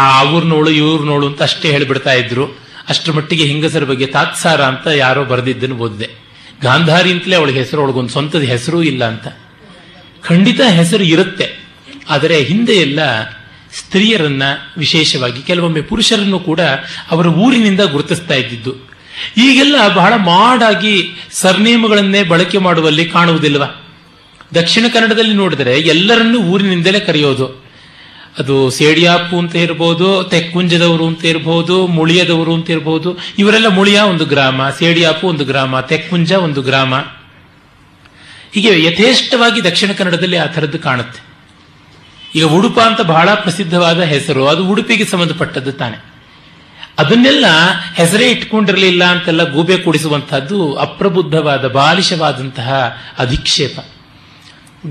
ಆ ಅವ್ರನ್ನೋಳು ಇವ್ರನ್ನೋಳು ಅಂತ ಅಷ್ಟೇ ಹೇಳಿಬಿಡ್ತಾ ಇದ್ರು. ಅಷ್ಟರ ಮಟ್ಟಿಗೆ ಹೆಂಗಸರ ಬಗ್ಗೆ ತಾತ್ಸಾರ ಅಂತ ಯಾರೋ ಬರೆದಿದ್ದನ್ನು ಓದಿದೆ. ಗಾಂಧಾರಿ ಅಂತಲೇ ಅವಳಿಗೆ ಹೆಸರು, ಅವಳಿಗೊಂದು ಸ್ವಂತದ ಹೆಸರೂ ಇಲ್ಲ ಅಂತ. ಖಂಡಿತ ಹೆಸರು ಇರುತ್ತೆ, ಆದರೆ ಹಿಂದೆಯೆಲ್ಲ ಸ್ತ್ರೀಯರನ್ನ, ವಿಶೇಷವಾಗಿ ಕೆಲವೊಮ್ಮೆ ಪುರುಷರನ್ನು ಕೂಡ ಅವರ ಊರಿನಿಂದ ಗುರುತಿಸ್ತಾ ಇದ್ದಿದ್ದು. ಈಗೆಲ್ಲ ಬಹಳ ಮಾಡಾಗಿ ಸರ್ನೇಮಗಳನ್ನೇ ಬಳಕೆ ಮಾಡುವಲ್ಲಿ ಕಾಣುವುದಿಲ್ವ? ದಕ್ಷಿಣ ಕನ್ನಡದಲ್ಲಿ ನೋಡಿದರೆ ಎಲ್ಲರನ್ನೂ ಊರಿನಿಂದಲೇ ಕರೆಯೋದು. ಅದು ಸೇಡಿಯಾಪು ಅಂತ ಇರ್ಬೋದು, ತೆಕ್ಕುಂಜದವರು ಅಂತ ಇರ್ಬೋದು, ಮುಳಿಯದವರು ಅಂತ ಇರ್ಬೋದು. ಇವರೆಲ್ಲ ಮುಳಿಯ ಒಂದು ಗ್ರಾಮ, ಸೇಡಿಯಾಪು ಒಂದು ಗ್ರಾಮ, ತೆಕ್ಕುಂಜ ಒಂದು ಗ್ರಾಮ. ಹೀಗೆ ಯಥೇಷ್ಟವಾಗಿ ದಕ್ಷಿಣ ಕನ್ನಡದಲ್ಲಿ ಆ ಥರದ್ದು ಕಾಣುತ್ತೆ. ಈಗ ಉಡುಪ ಅಂತ ಬಹಳ ಪ್ರಸಿದ್ಧವಾದ ಹೆಸರು, ಅದು ಉಡುಪಿಗೆ ಸಂಬಂಧಪಟ್ಟದ್ದು ತಾನೆ. ಅದನ್ನೆಲ್ಲ ಹೆಸರೇ ಇಟ್ಕೊಂಡಿರಲಿಲ್ಲ ಅಂತೆಲ್ಲ ಗೂಬೆ ಕೂಡಿಸುವಂತಹದ್ದು ಅಪ್ರಬುದ್ಧವಾದ ಬಾಲಿಶವಾದಂತಹ ಅಧಿಕ್ಷೇಪ.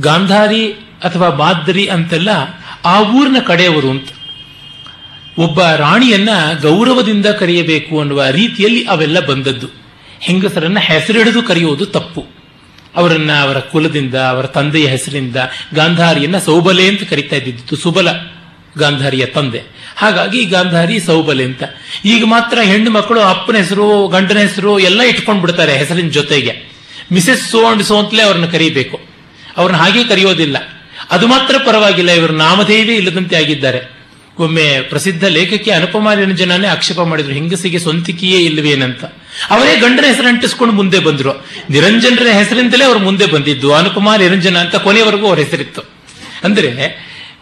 ಗಾಂಧಾರಿ ಅಥವಾ ಮಾದರಿ ಅಂತೆಲ್ಲ ಆ ಊರಿನ ಕಡೆಯವರು ಅಂತ. ಒಬ್ಬ ರಾಣಿಯನ್ನ ಗೌರವದಿಂದ ಕರೆಯಬೇಕು ಅನ್ನುವ ರೀತಿಯಲ್ಲಿ ಅವೆಲ್ಲ ಬಂದದ್ದು. ಹೆಂಗಸರನ್ನ ಹೆಸರಿಡಿದು ಕರೆಯೋದು ತಪ್ಪು. ಅವರನ್ನ ಅವರ ಕುಲದಿಂದ, ಅವರ ತಂದೆಯ ಹೆಸರಿನಿಂದ. ಗಾಂಧಾರಿಯನ್ನ ಸೌಬಲೆ ಅಂತ ಕರಿತಾ ಇದ್ದಿದ್ದು, ಸುಬಲ ಗಾಂಧಾರಿಯ ತಂದೆ. ಹಾಗಾಗಿ ಗಾಂಧಾರಿ ಸೌಬಲೆ ಅಂತ. ಈಗ ಮಾತ್ರ ಹೆಣ್ಣು ಮಕ್ಕಳು ಅಪ್ಪನ ಹೆಸರು, ಗಂಡನ ಹೆಸರು ಎಲ್ಲ ಇಟ್ಕೊಂಡು ಬಿಡ್ತಾರೆ ಹೆಸರಿನ ಜೊತೆಗೆ. ಮಿಸೆಸ್ ಸೋ ಅಂಡ್ ಸೋ ಅಂತಲೇ ಅವ್ರನ್ನ ಕರೀಬೇಕು, ಅವ್ರನ್ನ ಹಾಗೆ ಕರೆಯೋದಿಲ್ಲ. ಅದು ಮಾತ್ರ ಪರವಾಗಿಲ್ಲ, ಇವರು ನಾಮಧೇಯವೇ ಇಲ್ಲದಂತೆ ಆಗಿದ್ದಾರೆ. ಒಮ್ಮೆ ಪ್ರಸಿದ್ಧ ಲೇಖಕಿ ಅನುಪಮಾ ನಿರಂಜನೇ ಆಕ್ಷೇಪ ಮಾಡಿದ್ರು, ಹೆಂಗಸಿಗೆ ಸ್ವಂತಿಕೆಯೇ ಇಲ್ಲವೇನಂತ. ಅವರೇ ಗಂಡನ ಹೆಸರು ಅಂಟಿಸ್ಕೊಂಡು ಮುಂದೆ ಬಂದ್ರು. ನಿರಂಜನರ ಹೆಸರಿಂದಲೇ ಅವರು ಮುಂದೆ ಬಂದಿದ್ದು, ಅನುಪಮಾ ನಿರಂಜನ ಅಂತ ಕೊನೆಯವರೆಗೂ ಅವ್ರ ಹೆಸರಿತ್ತು. ಅಂದ್ರೆ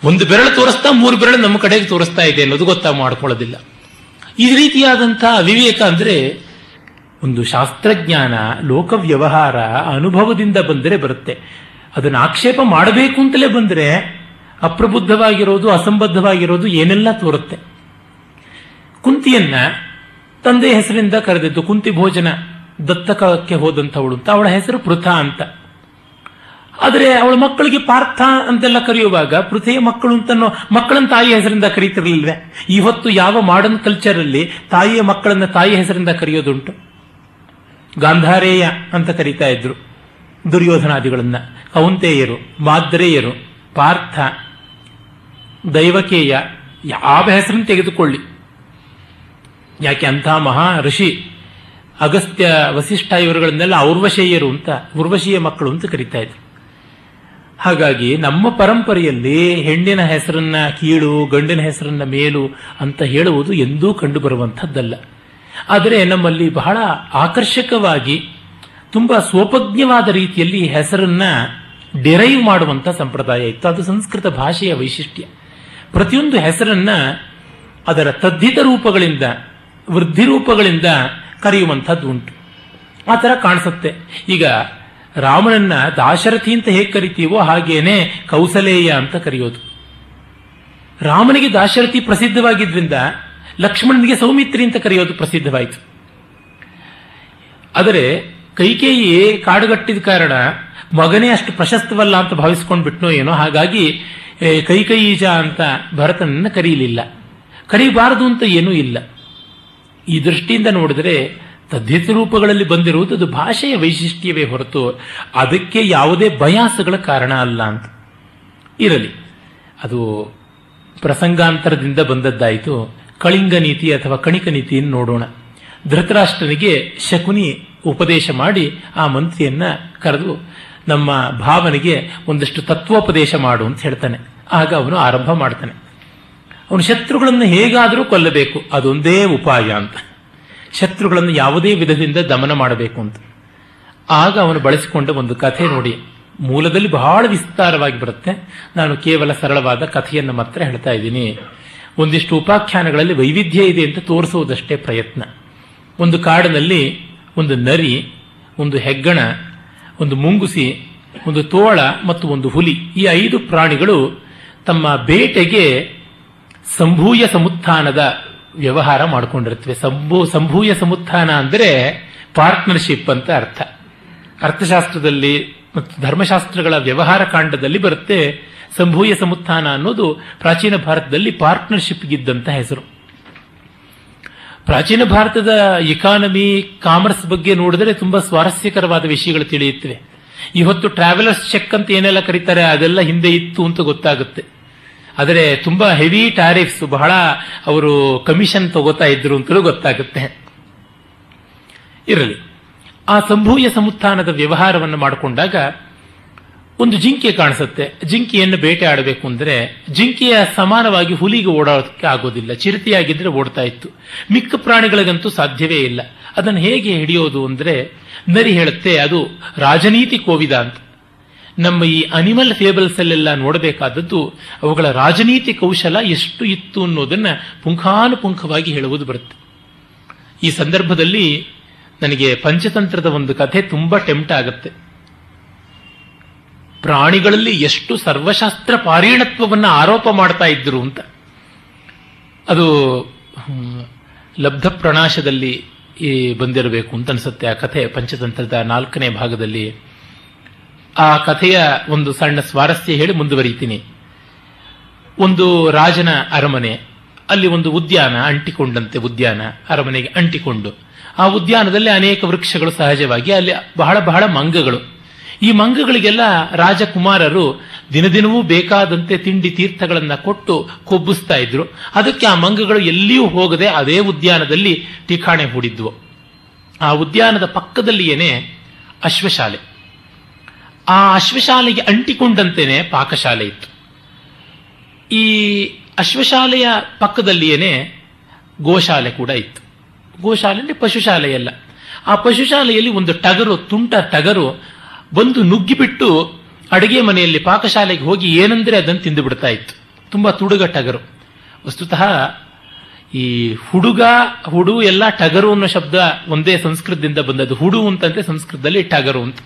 ಒಂದು ಬೆರಳು ತೋರಿಸ್ತಾ ಮೂರು ಬೆರಳು ನಮ್ಮ ಕಡೆಗೆ ತೋರಿಸ್ತಾ ಇದೆ ಅನ್ನೋದು ಗೊತ್ತಾ ಮಾಡ್ಕೊಳ್ಳೋದಿಲ್ಲ. ಈ ರೀತಿಯಾದಂತಹ ಅವಿವೇಕ ಅಂದ್ರೆ ಒಂದು ಶಾಸ್ತ್ರಜ್ಞಾನ, ಲೋಕ ವ್ಯವಹಾರ ಅನುಭವದಿಂದ ಬಂದರೆ ಬರುತ್ತೆ. ಅದನ್ನು ಆಕ್ಷೇಪ ಮಾಡಬೇಕು ಅಂತಲೇ ಬಂದರೆ ಅಪ್ರಬುದ್ಧವಾಗಿರೋದು, ಅಸಂಬದ್ಧವಾಗಿರೋದು ಏನೆಲ್ಲ ತೋರುತ್ತೆ. ಕುಂತಿಯನ್ನ ತಂದೆ ಹೆಸರಿಂದ ಕರೆದಿದ್ದು, ಕುಂತಿ ಭೋಜನ ದತ್ತಕಕ್ಕೆ ಹೋದಂಥವಳು ಅಂತ. ಅವಳ ಹೆಸರು ಪೃಥ ಅಂತ. ಆದರೆ ಅವಳ ಮಕ್ಕಳಿಗೆ ಪಾರ್ಥ ಅಂತೆಲ್ಲ ಕರೆಯುವಾಗ ಪೃಥೆಯ ಮಕ್ಕಳು ಅಂತ ಮಕ್ಕಳನ್ನ ತಾಯಿ ಹೆಸರಿಂದ ಕರೀತಿರ್ಲಿಲ್ವೇ? ಇವತ್ತು ಯಾವ ಮಾಡರ್ನ್ ಕಲ್ಚರ್ ಅಲ್ಲಿ ತಾಯಿಯ ಮಕ್ಕಳನ್ನ ತಾಯಿ ಹೆಸರಿಂದ ಕರೆಯೋದುಂಟು? ಗಾಂಧಾರೇಯ ಅಂತ ಕರೀತಾ ಇದ್ರು ದುರ್ಯೋಧನಾದಿಗಳನ್ನ. ಕೌಂತೆಯರು, ಮಾದ್ರೇಯರು, ಪಾರ್ಥ, ದೈವಕೇಯ, ಯಾವ ಹೆಸರನ್ನು ತೆಗೆದುಕೊಳ್ಳಿ. ಯಾಕೆ ಅಂಥ ಮಹಾ ಋಷಿ ಅಗಸ್ತ್ಯ, ವಸಿಷ್ಠ ಇವರುಗಳನ್ನೆಲ್ಲ ಔರ್ವಶೇಯರು ಅಂತ, ಉರ್ವಶೀಯ ಮಕ್ಕಳು ಅಂತ ಕರೀತಾ ಇದ್ರು. ಹಾಗಾಗಿ ನಮ್ಮ ಪರಂಪರೆಯಲ್ಲಿ ಹೆಣ್ಣಿನ ಹೆಸರನ್ನ ಕೀಳು, ಗಂಡಿನ ಹೆಸರನ್ನ ಮೇಲು ಅಂತ ಹೇಳುವುದು ಎಂದೂ ಕಂಡುಬರುವಂಥದ್ದಲ್ಲ. ಆದರೆ ನಮ್ಮಲ್ಲಿ ಬಹಳ ಆಕರ್ಷಕವಾಗಿ, ತುಂಬಾ ಸೋಪಜ್ಞವಾದ ರೀತಿಯಲ್ಲಿ ಹೆಸರನ್ನ ಡಿರೈವ್ ಮಾಡುವಂಥ ಸಂಪ್ರದಾಯ ಇತ್ತು. ಅದು ಸಂಸ್ಕೃತ ಭಾಷೆಯ ವೈಶಿಷ್ಟ್ಯ. ಪ್ರತಿಯೊಂದು ಹೆಸರನ್ನ ಅದರ ತದ್ಧಿತ ರೂಪಗಳಿಂದ, ವೃದ್ಧಿ ರೂಪಗಳಿಂದ ಕರೆಯುವಂಥದ್ದು ಉಂಟು. ಆ ಥರ ಕಾಣಿಸುತ್ತೆ. ಈಗ ರಾಮನನ್ನ ದಾಶರಥಿ ಅಂತ ಹೇಗೆ ಕರಿತೀವೋ ಹಾಗೇನೆ ಕೌಸಲೇಯ ಅಂತ ಕರೆಯೋದು. ರಾಮನಿಗೆ ದಾಶರಥಿ ಪ್ರಸಿದ್ಧವಾಗಿದ್ದರಿಂದ ಲಕ್ಷ್ಮಣನಿಗೆ ಸೌಮಿತ್ರಿ ಅಂತ ಕರೆಯೋದು ಪ್ರಸಿದ್ಧವಾಯಿತು. ಆದರೆ ಕೈಕೇಯಿಯೇ ಕಾಡುಗಟ್ಟಿದ ಕಾರಣ ಮಗನೇ ಅಷ್ಟು ಪ್ರಶಸ್ತವಲ್ಲ ಅಂತ ಭಾವಿಸ್ಕೊಂಡು ಬಿಟ್ನೋ ಏನೋ, ಹಾಗಾಗಿ ಕೈಕೇಯಿಜ ಅಂತ ಭರತನನ್ನು ಕರೀಲಿಲ್ಲ. ಕರೀಬಾರದು ಅಂತ ಏನೂ ಇಲ್ಲ. ಈ ದೃಷ್ಟಿಯಿಂದ ನೋಡಿದರೆ ತದ್ವಿತ ರೂಪಗಳಲ್ಲಿ ಬಂದಿರುವುದು ಅದು ಭಾಷೆಯ ವೈಶಿಷ್ಟ್ಯವೇ ಹೊರತು ಅದಕ್ಕೆ ಯಾವುದೇ ಬಯಾಸಗಳ ಕಾರಣ ಅಲ್ಲ ಅಂತ. ಇರಲಿ, ಅದು ಪ್ರಸಂಗಾಂತರದಿಂದ ಬಂದದ್ದಾಯಿತು. ಕಳಿಂಗ ನೀತಿ ಅಥವಾ ಕಣಿಕ ನೀತಿಯನ್ನು ನೋಡೋಣ. ಧೃತರಾಷ್ಟ್ರನಿಗೆ ಶಕುನಿ ಉಪದೇಶ ಮಾಡಿ ಆ ಮಂತ್ರಿಯನ್ನ ಕರೆದು ನಮ್ಮ ಭಾವನೆಗೆ ಒಂದಷ್ಟು ತತ್ವೋಪದೇಶ ಮಾಡು ಅಂತ ಹೇಳ್ತಾನೆ. ಆಗ ಅವನು ಆರಂಭ ಮಾಡ್ತಾನೆ, ಅವನು ಶತ್ರುಗಳನ್ನು ಹೇಗಾದರೂ ಕೊಲ್ಲಬೇಕು, ಅದೊಂದೇ ಉಪಾಯ ಅಂತ, ಶತ್ರುಗಳನ್ನು ಯಾವುದೇ ವಿಧದಿಂದ ದಮನ ಮಾಡಬೇಕು ಅಂತ. ಆಗ ಅವನು ಬಳಸಿಕೊಂಡ ಒಂದು ಕಥೆ ನೋಡಿ, ಮೂಲದಲ್ಲಿ ಬಹಳ ವಿಸ್ತಾರವಾಗಿ ಬರುತ್ತೆ, ನಾನು ಕೇವಲ ಸರಳವಾದ ಕಥೆಯನ್ನು ಮಾತ್ರ ಹೇಳ್ತಾ ಇದ್ದೀನಿ. ಒಂದಿಷ್ಟು ಉಪಾಖ್ಯಾನಗಳಲ್ಲಿ ವೈವಿಧ್ಯ ಇದೆ ಅಂತ ತೋರಿಸುವುದಷ್ಟೇ ಪ್ರಯತ್ನ. ಒಂದು ಕಾಡಿನಲ್ಲಿ ಒಂದು ನರಿ, ಒಂದು ಹೆಗ್ಗಣ, ಒಂದು ಮುಂಗುಸಿ, ಒಂದು ತೋಳ ಮತ್ತು ಒಂದು ಹುಲಿ, ಈ ಐದು ಪ್ರಾಣಿಗಳು ತಮ್ಮ ಬೇಟೆಗೆ ಸಂಭೂಯ ಸಮುತ್ಥಾನದ ವ್ಯವಹಾರ ಮಾಡಿಕೊಂಡಿರುತ್ತವೆ. ಸಂಭೂ ಸಂಭೂಯ ಸಮುತ್ಥಾನ ಅಂದರೆ ಪಾರ್ಟ್ನರ್ಶಿಪ್ ಅಂತ ಅರ್ಥ. ಅರ್ಥಶಾಸ್ತ್ರದಲ್ಲಿ ಮತ್ತು ಧರ್ಮಶಾಸ್ತ್ರಗಳ ವ್ಯವಹಾರ ಕಾಂಡದಲ್ಲಿ ಬರುತ್ತೆ. ಸಂಭೂಯ ಸಮುತ್ಥಾನ ಅನ್ನೋದು ಪ್ರಾಚೀನ ಭಾರತದಲ್ಲಿ ಪಾರ್ಟ್ನರ್ಶಿಪ್ಗಿದ್ದಂಥ ಹೆಸರು. ಪ್ರಾಚೀನ ಭಾರತದ ಇಕಾನಮಿ, ಕಾಮರ್ಸ್ ಬಗ್ಗೆ ನೋಡಿದ್ರೆ ತುಂಬಾ ಸ್ವಾರಸ್ಯಕರವಾದ ವಿಷಯಗಳು ತಿಳಿಯುತ್ತವೆ. ಇವತ್ತು ಟ್ರಾವೆಲರ್ಸ್ ಚೆಕ್ ಅಂತ ಏನೆಲ್ಲ ಕರೀತಾರೆ ಅದೆಲ್ಲ ಹಿಂದೆ ಇತ್ತು ಅಂತ ಗೊತ್ತಾಗುತ್ತೆ. ಆದರೆ ತುಂಬಾ ಹೆವಿ ಟ್ಯಾರಿಫ್ಸ್, ಬಹಳ ಅವರು ಕಮಿಷನ್ ತಗೋತಾ ಇದ್ರು ಅಂತಲೂ ಗೊತ್ತಾಗುತ್ತೆ. ಇರಲಿ, ಆ ಸಂಭೂಯ ಸಮುತ್ಥಾನದ ವ್ಯವಹಾರವನ್ನು ಮಾಡಿಕೊಂಡಾಗ ಒಂದು ಜಿಂಕೆ ಕಾಣಿಸುತ್ತೆ. ಜಿಂಕೆಯನ್ನು ಬೇಟೆ ಆಡಬೇಕು ಅಂದರೆ ಜಿಂಕೆಯ ಸಮಾನವಾಗಿ ಹುಲಿಗೆ ಓಡೋದಕ್ಕೆ ಆಗೋದಿಲ್ಲ. ಚಿರತೆಯಾಗಿದ್ರೆ ಓಡ್ತಾ ಇತ್ತು, ಮಿಕ್ಕ ಪ್ರಾಣಿಗಳಿಗಂತೂ ಸಾಧ್ಯವೇ ಇಲ್ಲ. ಅದನ್ನು ಹೇಗೆ ಹಿಡಿಯೋದು ಅಂದರೆ ನರಿ ಹೇಳುತ್ತೆ, ಅದು ರಾಜನೀತಿ ಕೋವಿದ ಅಂತ. ನಮ್ಮ ಈ ಅನಿಮಲ್ ಫೇಬಲ್ಸ್ ಅಲ್ಲೆಲ್ಲ ನೋಡಬೇಕಾದದ್ದು ಅವುಗಳ ರಾಜನೀತಿ ಕೌಶಲ ಎಷ್ಟು ಇತ್ತು ಅನ್ನೋದನ್ನ ಪುಂಖಾನುಪುಂಖವಾಗಿ ಹೇಳುವುದು ಬರುತ್ತೆ. ಈ ಸಂದರ್ಭದಲ್ಲಿ ನನಗೆ ಪಂಚತಂತ್ರದ ಒಂದು ಕಥೆ ತುಂಬಾ ಟೆಂಪ್ಟ್ ಆಗುತ್ತೆ. ಪ್ರಾಣಿಗಳಲ್ಲಿ ಎಷ್ಟು ಸರ್ವಶಾಸ್ತ್ರ ಪಾರೀಣತ್ವವನ್ನು ಆರೋಪ ಮಾಡ್ತಾ ಇದ್ರು ಅಂತ. ಅದು ಲಬ್ಧ ಪ್ರಣಾಶದಲ್ಲಿ ಬಂದಿರಬೇಕು ಅಂತ ಅನಿಸುತ್ತೆ ಆ ಕಥೆ, ಪಂಚತಂತ್ರದ ನಾಲ್ಕನೇ ಭಾಗದಲ್ಲಿ. ಆ ಕಥೆಯ ಒಂದು ಸಣ್ಣ ಸ್ವಾರಸ್ಯ ಹೇಳಿ ಮುಂದುವರಿತೀನಿ. ಒಂದು ರಾಜನ ಅರಮನೆ, ಅಲ್ಲಿ ಒಂದು ಉದ್ಯಾನ ಅಂಟಿಕೊಂಡಂತೆ, ಉದ್ಯಾನ ಅರಮನೆಗೆ ಅಂಟಿಕೊಂಡು ಆ ಉದ್ಯಾನದಲ್ಲಿ ಅನೇಕ ವೃಕ್ಷಗಳು, ಸಹಜವಾಗಿ ಅಲ್ಲಿ ಬಹಳ ಬಹಳ ಮಂಗಗಳು. ಈ ಮಂಗಗಳಿಗೆಲ್ಲ ರಾಜಕುಮಾರರು ದಿನದಿನವೂ ಬೇಕಾದಂತೆ ತಿಂಡಿ ತೀರ್ಥಗಳನ್ನ ಕೊಟ್ಟು ಕೊಬ್ಬಿಸ್ತಾ ಇದ್ರು. ಅದಕ್ಕೆ ಆ ಮಂಗಗಳು ಎಲ್ಲಿಯೂ ಹೋಗದೆ ಅದೇ ಉದ್ಯಾನದಲ್ಲಿ ಠಿಕಾಣೆ ಹೂಡಿದ್ವು. ಆ ಉದ್ಯಾನದ ಪಕ್ಕದಲ್ಲಿಯೇನೆ ಅಶ್ವಶಾಲೆ, ಆ ಅಶ್ವಶಾಲೆಗೆ ಅಂಟಿಕೊಂಡಂತೆಯೇ ಪಾಕಶಾಲೆ ಇತ್ತು. ಈ ಅಶ್ವಶಾಲೆಯ ಪಕ್ಕದಲ್ಲಿಯೇನೆ ಗೋಶಾಲೆ ಕೂಡ ಇತ್ತು. ಗೋಶಾಲೆ ಅಂದರೆ ಪಶುಶಾಲೆಯಲ್ಲ. ಆ ಪಶುಶಾಲೆಯಲ್ಲಿ ಒಂದು ಟಗರು, ತುಂಟ ಟಗರು ಬಂದು ನುಗ್ಗಿಬಿಟ್ಟು ಅಡಿಗೆ ಮನೆಯಲ್ಲಿ ಪಾಕಶಾಲೆಗೆ ಹೋಗಿ ಏನಂದ್ರೆ ಅದನ್ನು ತಿಂದು ಬಿಡ್ತಾ ಇತ್ತು. ತುಂಬಾ ತುಡುಗ ಟಗರು. ವಸ್ತುತಃ ಈ ಹುಡುಗ, ಹುಡು ಎಲ್ಲ ಟಗರು ಅನ್ನೋ ಶಬ್ದ ಒಂದೇ ಸಂಸ್ಕೃತದಿಂದ ಬಂದದ್ದು. ಹುಡು ಅಂತಂದ್ರೆ ಸಂಸ್ಕೃತದಲ್ಲಿ ಟಗರು ಅಂತ.